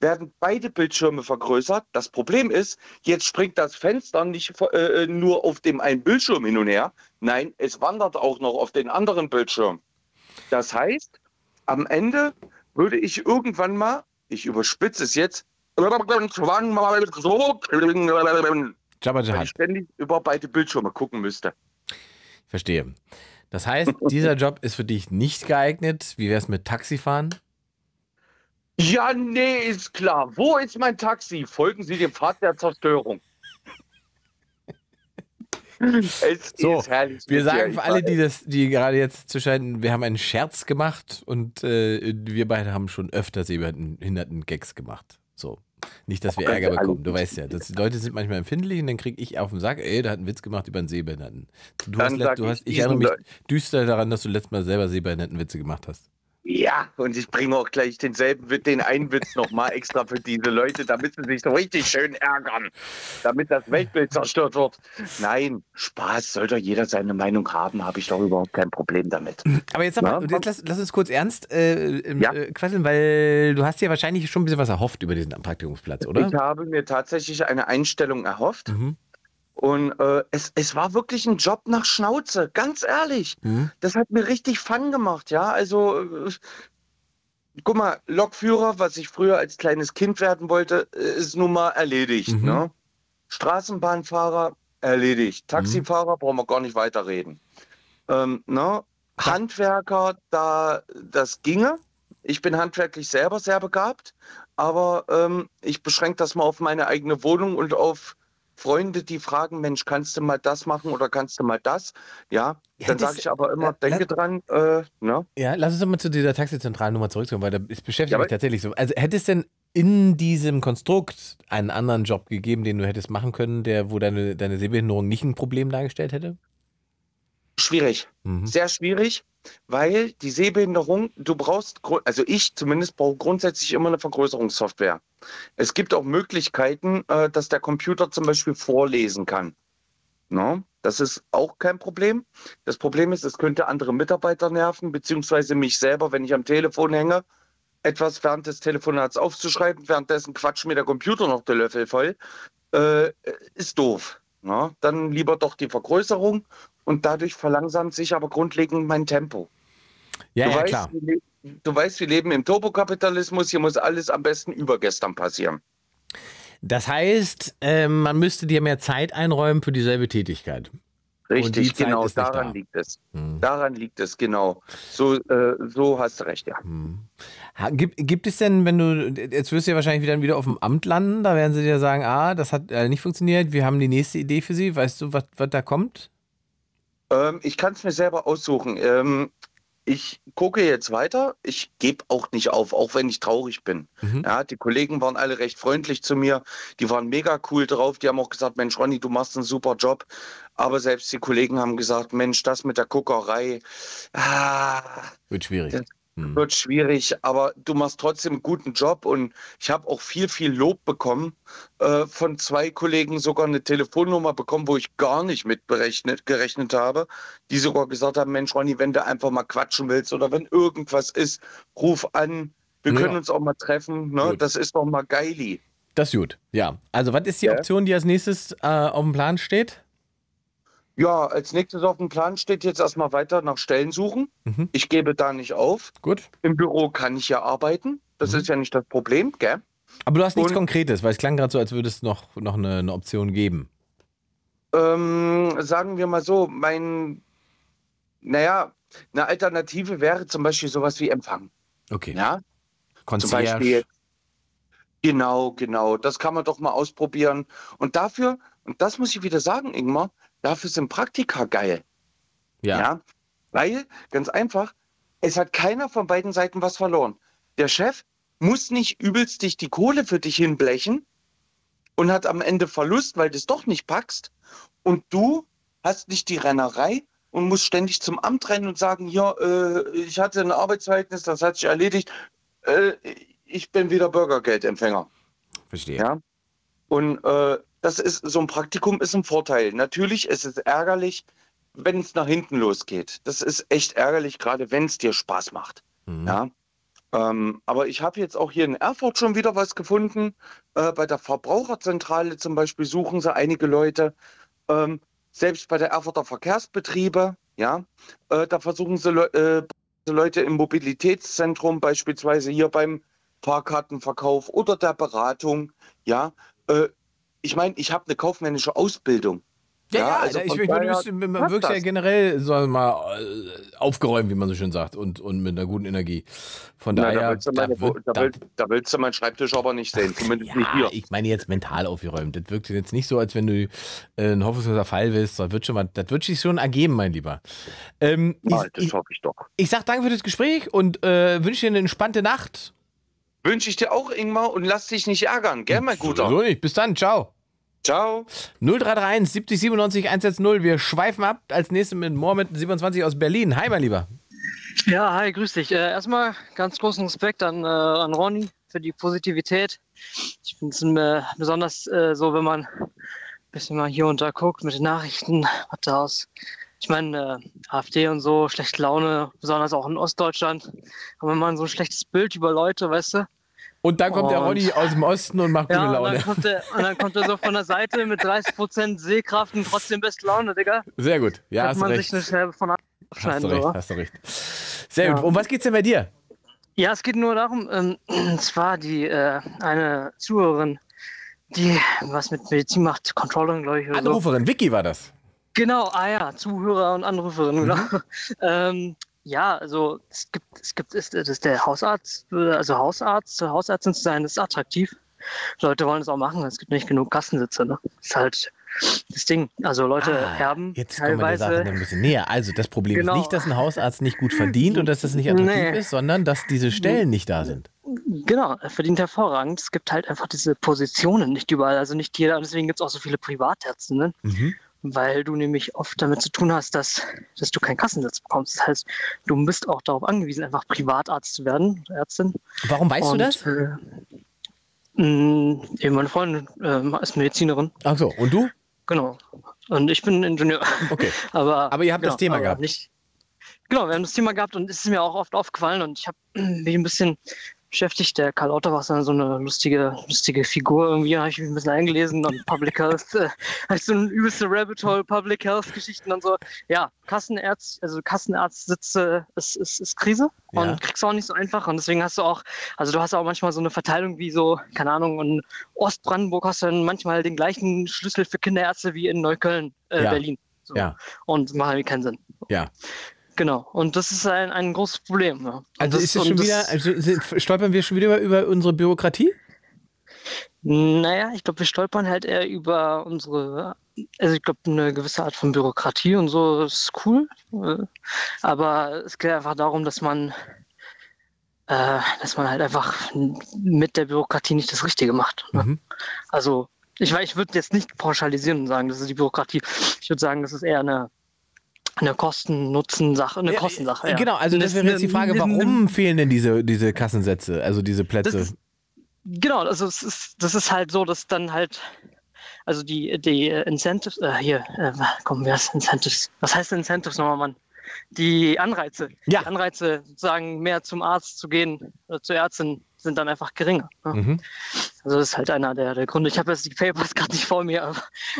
werden beide Bildschirme vergrößert. Das Problem ist, jetzt springt das Fenster nicht äh, nur auf dem einen Bildschirm hin und her. Nein, es wandert auch noch auf den anderen Bildschirm. Das heißt, am Ende würde ich irgendwann mal, ich überspitze es jetzt, weil ich ständig über beide Bildschirme gucken müsste. Verstehe. Das heißt, dieser Job ist für dich nicht geeignet. Wie wäre es mit Taxifahren? Ja, nee, ist klar. Wo ist mein Taxi? Folgen Sie dem Pfad der Zerstörung. Es so, ist herrlich. Wir sagen für alle, die, das, die gerade jetzt zuschalten, wir haben einen Scherz gemacht und äh, wir beide haben schon öfter sehbehinderten Gags gemacht. So. Nicht, dass wir Ärger bekommen. Du weißt ja, dass die Leute sind manchmal empfindlich und dann kriege ich auf den Sack, ey, da hat ein Witz gemacht über einen Sehbehinderten. Du hast, du hast, ich, ich erinnere mich düster daran, dass du letztes Mal selber Sehbehindertenwitze gemacht hast. Ja, und ich bringe auch gleich denselben, den einen Witz nochmal extra für diese Leute, damit sie sich so richtig schön ärgern, damit das Weltbild zerstört wird. Nein, Spaß, soll doch jeder seine Meinung haben, habe ich doch überhaupt kein Problem damit. Aber jetzt, sag mal, jetzt lass, lass uns kurz ernst äh, ja. äh, quasseln, weil du hast ja wahrscheinlich schon ein bisschen was erhofft über diesen Praktikumsplatz, oder? Ich habe mir tatsächlich eine Einstellung erhofft. Mhm. Und äh, es, es war wirklich ein Job nach Schnauze, ganz ehrlich. Mhm. Das hat mir richtig Fun gemacht, ja. Also, äh, guck mal, Lokführer, was ich früher als kleines Kind werden wollte, ist nun mal erledigt, mhm. ne? Straßenbahnfahrer erledigt. Taxifahrer, mhm, brauchen wir gar nicht weiterreden. Ähm, ne? Handwerker, da das ginge. Ich bin handwerklich selber sehr begabt, aber ähm, ich beschränke das mal auf meine eigene Wohnung und auf Freunde, die fragen, Mensch, kannst du mal das machen oder kannst du mal das? Ja, ja, dann sage ich aber immer, la, denke la, dran. Äh, ne? Ja, lass uns mal zu dieser Taxizentralnummer zurückkommen, weil da beschäftigt ja, mich tatsächlich so. Also hättest denn in diesem Konstrukt einen anderen Job gegeben, den du hättest machen können, der, wo deine, deine Sehbehinderung nicht ein Problem dargestellt hätte? Schwierig, mhm. sehr schwierig, weil die Sehbehinderung, du brauchst, also ich zumindest brauche grundsätzlich immer eine Vergrößerungssoftware. Es gibt auch Möglichkeiten, dass der Computer zum Beispiel vorlesen kann. No? Das ist auch kein Problem. Das Problem ist, es könnte andere Mitarbeiter nerven, beziehungsweise mich selber, wenn ich am Telefon hänge, etwas während des Telefonats aufzuschreiben, währenddessen quatscht mir der Computer noch den Löffel voll, äh, ist doof. No? Dann lieber doch die Vergrößerung. Und dadurch verlangsamt sich aber grundlegend mein Tempo. Ja, du ja weißt, klar. Wir, du weißt, wir leben im Turbokapitalismus, hier muss alles am besten übergestern passieren. Das heißt, äh, man müsste dir mehr Zeit einräumen für dieselbe Tätigkeit. Richtig, die genau, daran da. liegt es. Hm. Daran liegt es, genau. So, äh, so hast du recht, ja. Hm. Gibt, gibt es denn, wenn du, jetzt wirst du ja wahrscheinlich wieder, wieder auf dem Amt landen, da werden sie dir sagen, ah, das hat äh, nicht funktioniert, wir haben die nächste Idee für sie, weißt du, was da kommt? Ich kann es mir selber aussuchen. Ich gucke jetzt weiter. Ich gebe auch nicht auf, auch wenn ich traurig bin. Mhm. Ja, die Kollegen waren alle recht freundlich zu mir. Die waren mega cool drauf. Die haben auch gesagt, Mensch, Ronny, du machst einen super Job. Aber selbst die Kollegen haben gesagt, Mensch, das mit der Kuckerei. Ah, wird schwierig. Das mhm. wird schwierig, aber du machst trotzdem einen guten Job. Und ich habe auch viel, viel Lob bekommen. Von zwei Kollegen sogar eine Telefonnummer bekommen, wo ich gar nicht mit berechnet, gerechnet habe, die sogar gesagt haben, Mensch Ronny, wenn du einfach mal quatschen willst oder wenn irgendwas ist, ruf an, wir ja. können uns auch mal treffen, ne? Das ist doch mal geili. Das ist gut, ja. Also was ist die ja. Option, die als nächstes äh, auf dem Plan steht? Ja, als nächstes auf dem Plan steht jetzt erstmal weiter nach Stellen suchen. Mhm. Ich gebe da nicht auf. Gut. Im Büro kann ich ja arbeiten, das mhm. ist ja nicht das Problem, gell? Aber du hast nichts und, Konkretes, weil es klang gerade so, als würde es noch, noch eine, eine Option geben. Ähm, sagen wir mal so, mein, naja, eine Alternative wäre zum Beispiel sowas wie Empfang. Okay. Ja? Concierge. Zum Beispiel, genau, genau, das kann man doch mal ausprobieren. Und dafür, und das muss ich wieder sagen, Ingmar, dafür sind Praktika geil. Ja. ja. Weil, ganz einfach, es hat keiner von beiden Seiten was verloren. Der Chef muss nicht übelst dich die Kohle für dich hinblechen und hat am Ende Verlust, weil du es doch nicht packst. Und du hast nicht die Rennerei und musst ständig zum Amt rennen und sagen, ja, äh, ich hatte ein Arbeitsverhältnis, das hat sich erledigt, äh, ich bin wieder Bürgergeldempfänger. Verstehe. Ja? Und äh, das ist, so ein Praktikum ist ein Vorteil. Natürlich ist es ärgerlich, wenn es nach hinten losgeht. Das ist echt ärgerlich, gerade wenn es dir Spaß macht. Mhm. Ja. Ähm, aber ich habe jetzt auch hier in Erfurt schon wieder was gefunden. Äh, bei der Verbraucherzentrale zum Beispiel suchen sie einige Leute. Ähm, selbst bei der Erfurter Verkehrsbetriebe, ja, äh, da versuchen sie Le- äh, Leute im Mobilitätszentrum, beispielsweise hier beim Fahrkartenverkauf oder der Beratung. Ja, äh, ich meine, ich habe eine kaufmännische Ausbildung. Ja, ja, also ich möchte, man wirkt ja generell so mal aufgeräumt, wie man so schön sagt, und, und mit einer guten Energie. Von daher. Na, da, willst meine, da, wird, da, willst, da willst du meinen Schreibtisch aber nicht sehen, zumindest ja, nicht hier. Ich meine jetzt mental aufgeräumt. Das wirkt jetzt nicht so, als wenn du äh, ein hoffnungsloser Fall bist. Das wird schon mal, das wird sich schon ergeben, mein Lieber. Ähm, ja, ich, das hoffe ich doch. Ich, ich sage danke für das Gespräch und äh, wünsche dir eine entspannte Nacht. Wünsche ich dir auch, Ingmar, und lass dich nicht ärgern, gell, mein Guter? So nicht. Bis dann, ciao. Ciao. null drei drei eins siebzig siebenundneunzig hundertzehn. Wir schweifen ab. Als nächstes mit Mohammed siebenundzwanzig aus Berlin. Hi, mein Lieber. Ja, hi, grüß dich. Äh, erstmal ganz großen Respekt an, äh, an Ronny für die Positivität. Ich finde es äh, besonders äh, so, wenn man ein bisschen mal hier und da guckt mit den Nachrichten. Was da aus. Ich meine, äh, AfD und so, schlechte Laune, besonders auch in Ostdeutschland. Aber wenn man so ein schlechtes Bild über Leute, weißt du, und dann kommt und, der Ronny aus dem Osten und macht ja, gute Laune. Und dann, kommt der, und dann kommt er so von der Seite mit dreißig Prozent Sehkraft und trotzdem beste Laune, Digga. Sehr gut. Ja, hast du recht. Sich eine von hast du recht, hast du recht. Sehr ja. gut. Um was geht's denn bei dir? Ja, es geht nur darum, ähm, und zwar die äh, eine Zuhörerin, die was mit Medizin macht, Controlling, glaube ich. Oder Anruferin, so. Vicky war das. Genau, ah ja, Zuhörer und Anruferin, genau. Mhm. ähm, ja, also es gibt, es gibt, ist, ist der Hausarzt, also Hausarzt, Hausärztin zu sein, ist attraktiv. Leute wollen es auch machen, es gibt nicht genug Kassensitze, ne? Ist halt das Ding. Also Leute ah, erben jetzt teilweise. Kommen wir der Sache ein bisschen näher. Also das Problem genau. ist nicht, dass ein Hausarzt nicht gut verdient und dass das nicht attraktiv nee. ist, sondern dass diese Stellen nicht da sind. Genau, er verdient hervorragend. Es gibt halt einfach diese Positionen nicht überall, also nicht jeder. Und deswegen gibt es auch so viele Privatärzte, ne? Mhm. Weil du nämlich oft damit zu tun hast, dass, dass du keinen Kassensitz bekommst. Das heißt, du bist auch darauf angewiesen, einfach Privatarzt zu werden, Ärztin. Warum weißt und, du das? Äh, Mh, meine Freundin äh, ist Medizinerin. Ach so, und du? Genau. Und ich bin Ingenieur. Okay. aber, aber ihr habt genau, das Thema gehabt. Nicht, genau, wir haben das Thema gehabt und es ist mir auch oft aufgefallen und ich habe mich ein bisschen beschäftigt. Der Karl Otto war so eine lustige, lustige Figur irgendwie, habe ich mich ein bisschen eingelesen und Public Health, äh, heißt so ein übelste Rabbit Hole, Public Health Geschichten und so. Ja, Kassenärzt, also Kassenarztsitze ist, ist, ist Krise und ja. kriegst du auch nicht so einfach und deswegen hast du auch, also du hast auch manchmal so eine Verteilung wie so, keine Ahnung, in Ostbrandenburg hast du dann manchmal den gleichen Schlüssel für Kinderärzte wie in Neukölln, äh, ja. Berlin. So. Ja. Und macht halt keinen Sinn. Ja. Genau, und das ist ein, ein großes Problem. Ja. Also, das, ist es schon wieder, also sind, stolpern wir schon wieder über unsere Bürokratie? Naja, ich glaube, wir stolpern halt eher über unsere, also ich glaube, eine gewisse Art von Bürokratie und so ist cool. Aber es geht einfach darum, dass man, äh, dass man halt einfach mit der Bürokratie nicht das Richtige macht. Ne? Mhm. Also ich, ich würde jetzt nicht pauschalisieren und sagen, das ist die Bürokratie. Ich würde sagen, das ist eher eine Eine Kosten-Nutzen-Sache, eine ja, Kostensache, ja. Genau, also das wäre jetzt die Frage, warum fehlen denn diese, diese Kassensätze, also diese Plätze? Das ist, genau, also es ist, das ist halt so, dass dann halt, also die, die Incentives, äh, hier, äh, komm, wer ist Incentives? Was heißt Incentives nochmal, Mann? Die Anreize, ja. die Anreize sozusagen mehr zum Arzt zu gehen oder zur Ärztin sind dann einfach geringer. Ne? Mhm. Also das ist halt einer der, der Gründe. Ich habe jetzt die Papers gerade nicht vor mir, aber,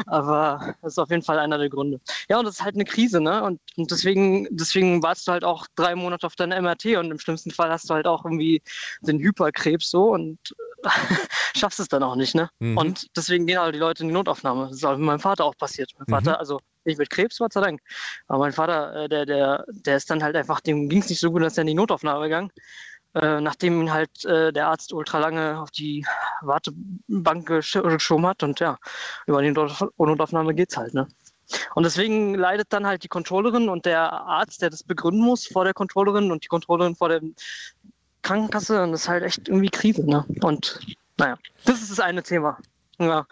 aber das ist auf jeden Fall einer der Gründe. Ja, und das ist halt eine Krise, ne? Und, und deswegen, deswegen wartest du halt auch drei Monate auf deine M R T und im schlimmsten Fall hast du halt auch irgendwie den Hyperkrebs so und schaffst es dann auch nicht, ne? Mhm. Und deswegen gehen halt die Leute in die Notaufnahme. Das ist auch mit meinem Vater auch passiert. Mein mhm. Vater, also nicht mit Krebs, Gott sei Dank. Aber mein Vater, der, der, der ist dann halt einfach, dem ging es nicht so gut, dass er in die Notaufnahme gegangen. Äh, nachdem ihn halt äh, der Arzt ultra lange auf die Wartebank gesch- geschoben hat und ja, über die Notaufnahme geht's halt, ne? Und deswegen leidet dann halt die Controllerin und der Arzt, der das begründen muss, vor der Controllerin und die Controllerin vor der Krankenkasse und das ist halt echt irgendwie Krise, ne? Und naja, das ist das eine Thema. Ja.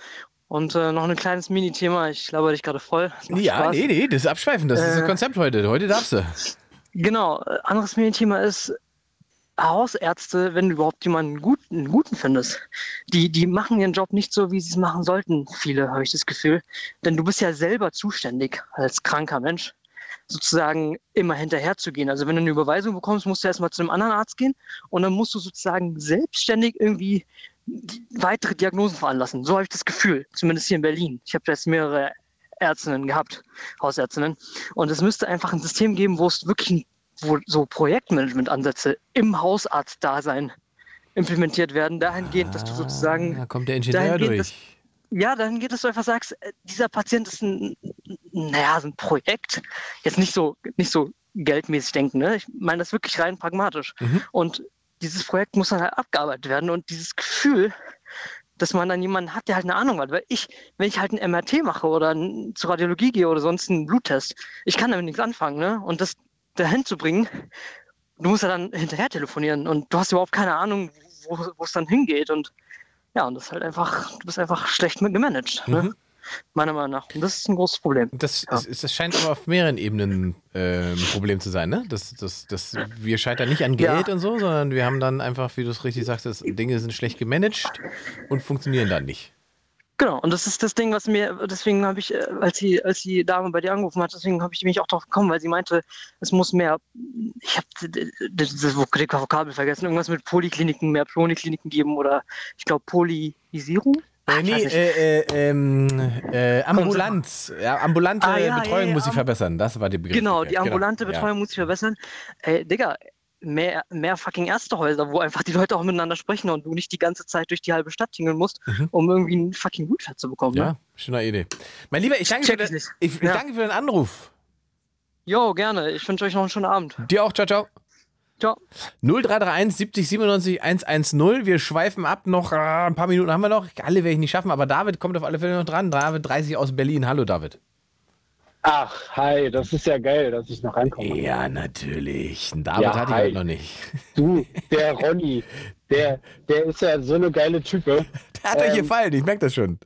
Und äh, noch ein kleines Mini-Thema, ich labere dich gerade voll. Ja, Spaß. nee, nee, das ist abschweifen, das äh, ist das Konzept heute, heute darfst du. Genau, anderes Mini-Thema ist, Hausärzte, wenn du überhaupt jemanden guten, einen guten findest, die, die machen ihren Job nicht so, wie sie es machen sollten, viele, habe ich das Gefühl. Denn du bist ja selber zuständig als kranker Mensch, sozusagen immer hinterher zu gehen. Also wenn du eine Überweisung bekommst, musst du erstmal zu einem anderen Arzt gehen und dann musst du sozusagen selbstständig irgendwie weitere Diagnosen veranlassen. So habe ich das Gefühl, zumindest hier in Berlin. Ich habe da jetzt mehrere Ärztinnen gehabt, Hausärztinnen. Und es müsste einfach ein System geben, wo es wirklich ein wo so Projektmanagement-Ansätze im Hausarztdasein implementiert werden, dahingehend, ah, dass du sozusagen... Da kommt der Ingenieur durch. Dass, ja, dahingehend, dass du einfach sagst, dieser Patient ist ein, naja, ist ein Projekt. Jetzt nicht so, nicht so geldmäßig denken, ne? Ich meine das wirklich rein pragmatisch. Mhm. Und dieses Projekt muss dann halt abgearbeitet werden und dieses Gefühl, dass man dann jemanden hat, der halt eine Ahnung hat. Weil ich, wenn ich halt ein M R T mache oder zur Radiologie gehe oder sonst einen Bluttest, ich kann damit nichts anfangen, ne? Und das dahin zu bringen, du musst ja dann hinterher telefonieren und du hast überhaupt keine Ahnung, wo es dann hingeht und ja, und das ist halt einfach, du bist einfach schlecht mit gemanagt, mhm. ne? Meiner Meinung nach. Und das ist ein großes Problem. Das, ja. ist, das scheint aber auf mehreren Ebenen äh, ein Problem zu sein, ne? Das, das, das, wir scheitern nicht an Geld ja. und so, sondern wir haben dann einfach, wie du es richtig sagst, das, Dinge sind schlecht gemanagt und funktionieren dann nicht. Genau, und das ist das Ding, was mir, deswegen habe ich, als die, als die Dame bei dir angerufen hat, deswegen habe ich mich auch drauf gekommen, weil sie meinte, es muss mehr, ich habe das Vokabel vergessen, irgendwas mit Polikliniken, mehr Polikliniken geben oder ich glaube Polisierung? Äh, nee, äh, äh, äh, äh, Ambulanz, ja, ambulante ah, ja, Betreuung ja, ja, muss sich am- verbessern, das war der Begriff. Genau, die ambulante genau. Betreuung ja. muss sich verbessern. Ey, Digga, mehr, mehr fucking Ärztehäuser, wo einfach die Leute auch miteinander sprechen und du nicht die ganze Zeit durch die halbe Stadt tingeln musst, mhm. um irgendwie einen fucking Gutschein zu bekommen. Ja, ne? Schöne Idee. Mein Lieber, ich danke, für, ich den, ich, ich ja. danke für den Anruf. Jo, gerne. Ich wünsche euch noch einen schönen Abend. Dir auch. Ciao, ciao. Ciao. null drei drei eins siebzig siebenundneunzig eins eins null. Wir schweifen ab. Noch ein paar Minuten haben wir noch. Alle werde ich nicht schaffen, aber David kommt auf alle Fälle noch dran. David dreißig aus Berlin. Hallo, David. Ach, hi, das ist ja geil, dass ich noch reinkomme. Ja, natürlich. David ja, hatte ich hi. heute noch nicht. Du, der Ronny, der, der ist ja so eine geile Type. Der hat ähm, euch gefallen, ich merke das schon.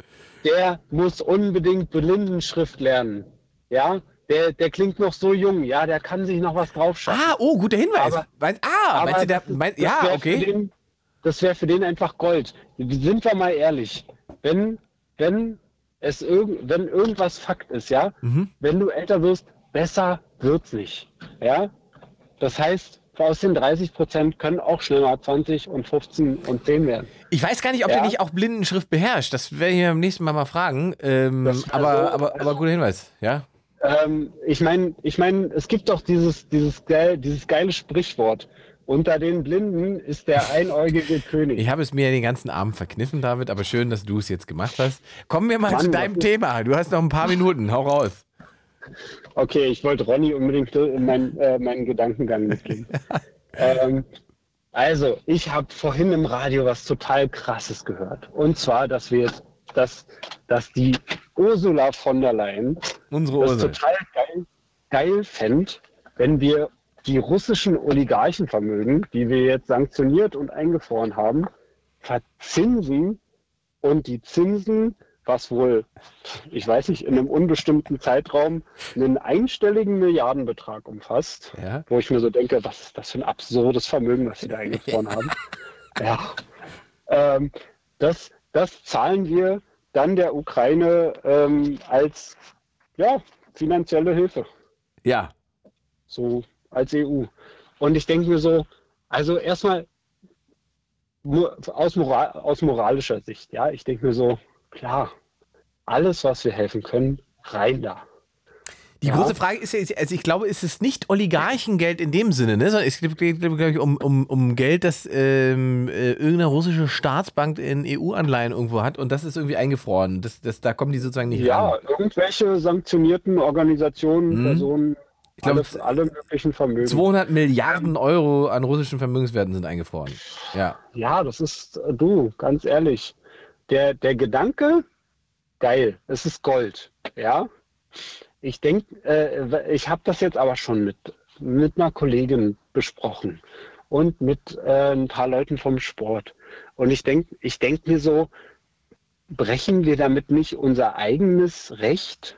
Der muss unbedingt Blindenschrift lernen. Ja, der, der klingt noch so jung. Ja, der kann sich noch was draufschaffen. Ah, oh, guter Hinweis. Aber, meinst, ah, aber meinst du, der, mein, ja, wär okay. Den, das wäre für den einfach Gold. Sind wir mal ehrlich, wenn, wenn... Es irg- wenn irgendwas Fakt ist, ja, mhm. wenn du älter wirst, besser wird's nicht, ja. Das heißt, aus den dreißig Prozent können auch schlimmer zwanzig und fünfzehn und zehn werden. Ich weiß gar nicht, ob ja? ihr nicht auch Blindenschrift beherrscht. Das werde ich mir beim nächsten Mal mal fragen. Ähm, das, aber, also, aber, aber guter Hinweis, ja. Ähm, ich meine, ich mein, es gibt doch dieses, dieses, geil, dieses geile Sprichwort. Unter den Blinden ist der einäugige König. Ich habe es mir den ganzen Abend verkniffen, David, aber schön, dass du es jetzt gemacht hast. Kommen wir mal Mann, zu deinem Thema. Du hast noch ein paar Minuten. Hau raus. Okay, ich wollte Ronny unbedingt mein, äh, meinen Gedankengang mitgeben. ähm, also, ich habe vorhin im Radio was total Krasses gehört. Und zwar, dass wir jetzt, dass, dass die Ursula von der Leyen Unsere das Ursel. total geil, geil fänd, wenn wir die russischen Oligarchenvermögen, die wir jetzt sanktioniert und eingefroren haben, verzinsen und die Zinsen, was wohl, ich weiß nicht, in einem unbestimmten Zeitraum einen einstelligen Milliardenbetrag umfasst, ja. wo ich mir so denke, was ist das für ein absurdes Vermögen, was sie da eingefroren haben. Ja. Ähm, das, das zahlen wir dann der Ukraine ähm, als ja, finanzielle Hilfe. Ja. So. Als E U. Und ich denke mir so, also erstmal aus, Moral, aus moralischer Sicht, ja, ich denke mir so, klar, alles, was wir helfen können, rein da. Die ja. große Frage ist ja, also ich glaube, ist es nicht Oligarchengeld in dem Sinne, ne? sondern es geht, glaube ich, um, um, um Geld, das ähm, äh, irgendeine russische Staatsbank in E U-Anleihen irgendwo hat und das ist irgendwie eingefroren. Das, das, da kommen die sozusagen nicht ja, ran. Ja, irgendwelche sanktionierten Organisationen, mhm. Personen, ich glaube, Alles, alle möglichen Vermögen. zweihundert Milliarden Euro an russischen Vermögenswerten sind eingefroren. Ja, ja das ist, du, ganz ehrlich. Der, der Gedanke, geil, es ist Gold. Ja, ich denke, äh, ich habe das jetzt aber schon mit, mit einer Kollegin besprochen und mit äh, ein paar Leuten vom Sport. Und ich denke ich denk mir so, brechen wir damit nicht unser eigenes Recht?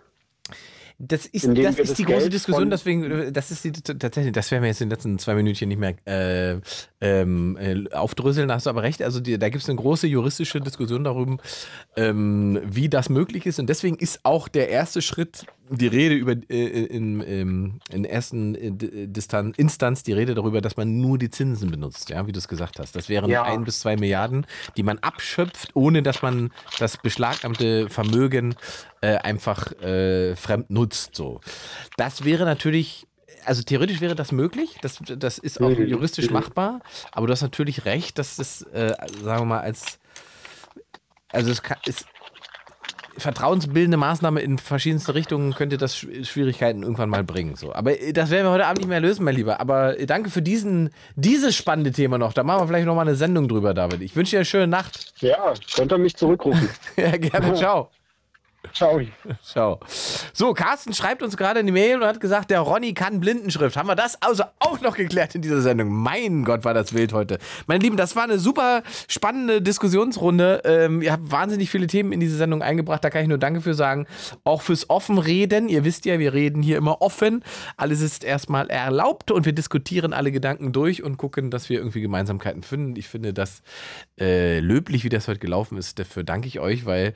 Das ist, das ist das die Geld große Diskussion, deswegen, das ist die tatsächlich, das werden wir jetzt in den letzten zwei Minütchen nicht mehr äh, ähm, äh, aufdröseln, da hast du aber recht. Also die, da gibt es eine große juristische Diskussion darüber, ähm, wie das möglich ist. Und deswegen ist auch der erste Schritt, die Rede über äh, in, ähm, in ersten äh, Distan- Instanz die Rede darüber, dass man nur die Zinsen benutzt, ja, wie du es gesagt hast. Das wären ja. ein bis zwei Milliarden, die man abschöpft, ohne dass man das beschlagnahmte Vermögen äh, einfach äh, fremd nutzt. So. Das wäre natürlich, also theoretisch wäre das möglich, das, das ist auch mhm. juristisch mhm. machbar, aber du hast natürlich recht, dass das, äh, sagen wir mal, als also es kann, es vertrauensbildende Maßnahme in verschiedenste Richtungen könnte das Schwierigkeiten irgendwann mal bringen. So. Aber das werden wir heute Abend nicht mehr lösen, mein Lieber. Aber danke für diesen, dieses spannende Thema noch. Da machen wir vielleicht nochmal eine Sendung drüber, David. Ich wünsche dir eine schöne Nacht. Ja, könnt ihr mich zurückrufen. Ja, gerne. Ciao. Ciao. Ciao. So, Carsten schreibt uns gerade eine Mail und hat gesagt, der Ronny kann Blindenschrift. Haben wir das also auch noch geklärt in dieser Sendung? Mein Gott, war das wild heute. Meine Lieben, das war eine super spannende Diskussionsrunde. Ähm, ihr habt wahnsinnig viele Themen in diese Sendung eingebracht. Da kann ich nur Danke für sagen. Auch fürs Offenreden. Ihr wisst ja, wir reden hier immer offen. Alles ist erstmal erlaubt und wir diskutieren alle Gedanken durch und gucken, dass wir irgendwie Gemeinsamkeiten finden. Ich finde das äh, löblich, wie das heute gelaufen ist. Dafür danke ich euch, weil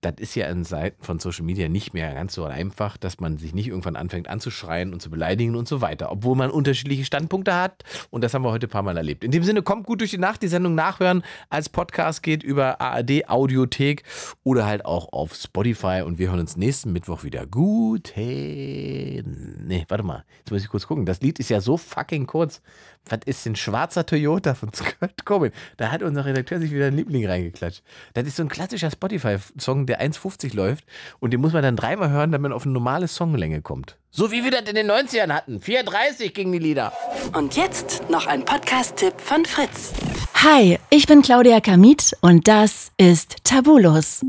das ist ja ein Seiten. Zeiten von Social Media nicht mehr ganz so einfach, dass man sich nicht irgendwann anfängt anzuschreien und zu beleidigen und so weiter, obwohl man unterschiedliche Standpunkte hat, und das haben wir heute ein paar Mal erlebt. In dem Sinne, kommt gut durch die Nacht, die Sendung nachhören als Podcast geht über A R D Audiothek oder halt auch auf Spotify, und wir hören uns nächsten Mittwoch wieder. Gut, hey, nee, warte mal, jetzt muss ich kurz gucken, das Lied ist ja so fucking kurz. Was ist denn Schwarzer Toyota von Scott Cobain? Da hat unser Redakteur sich wieder einen Liebling reingeklatscht. Das ist so ein klassischer Spotify-Song, der eins fünfzig läuft, und den muss man dann dreimal hören, damit man auf eine normale Songlänge kommt. So wie wir das in den neunzigern hatten. vier Uhr dreißig gingen die Lieder. Und jetzt noch ein Podcast-Tipp von Fritz. Hi, ich bin Claudia Kamit und das ist Tabulos.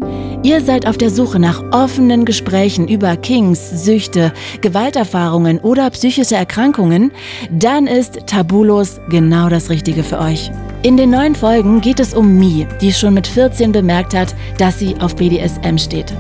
Ihr seid auf der Suche nach offenen Gesprächen über Kings, Süchte, Gewalterfahrungen oder psychische Erkrankungen? Dann ist Tabulos genau das Richtige für euch. In den neuen Folgen geht es um Mi, die schon mit vierzehn bemerkt hat, dass sie auf B D S M steht.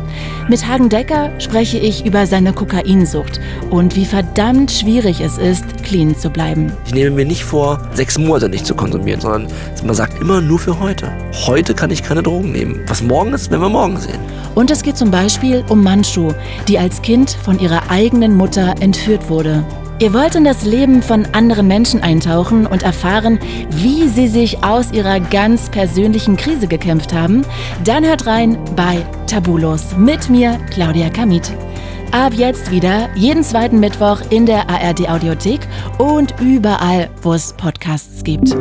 Mit Hagen Decker spreche ich über seine Kokainsucht und wie verdammt schwierig es ist, clean zu bleiben. Ich nehme mir nicht vor, sechs Monate nicht zu konsumieren, sondern man sagt immer nur für heute. Heute kann ich keine Drogen nehmen. Was morgen ist, werden wir morgen sehen. Und es geht zum Beispiel um Manchu, die als Kind von ihrer eigenen Mutter entführt wurde. Ihr wollt in das Leben von anderen Menschen eintauchen und erfahren, wie sie sich aus ihrer ganz persönlichen Krise gekämpft haben? Dann hört rein bei Tabulos mit mir, Claudia Kamit. Ab jetzt wieder jeden zweiten Mittwoch in der A R D Audiothek und überall, wo es Podcasts gibt.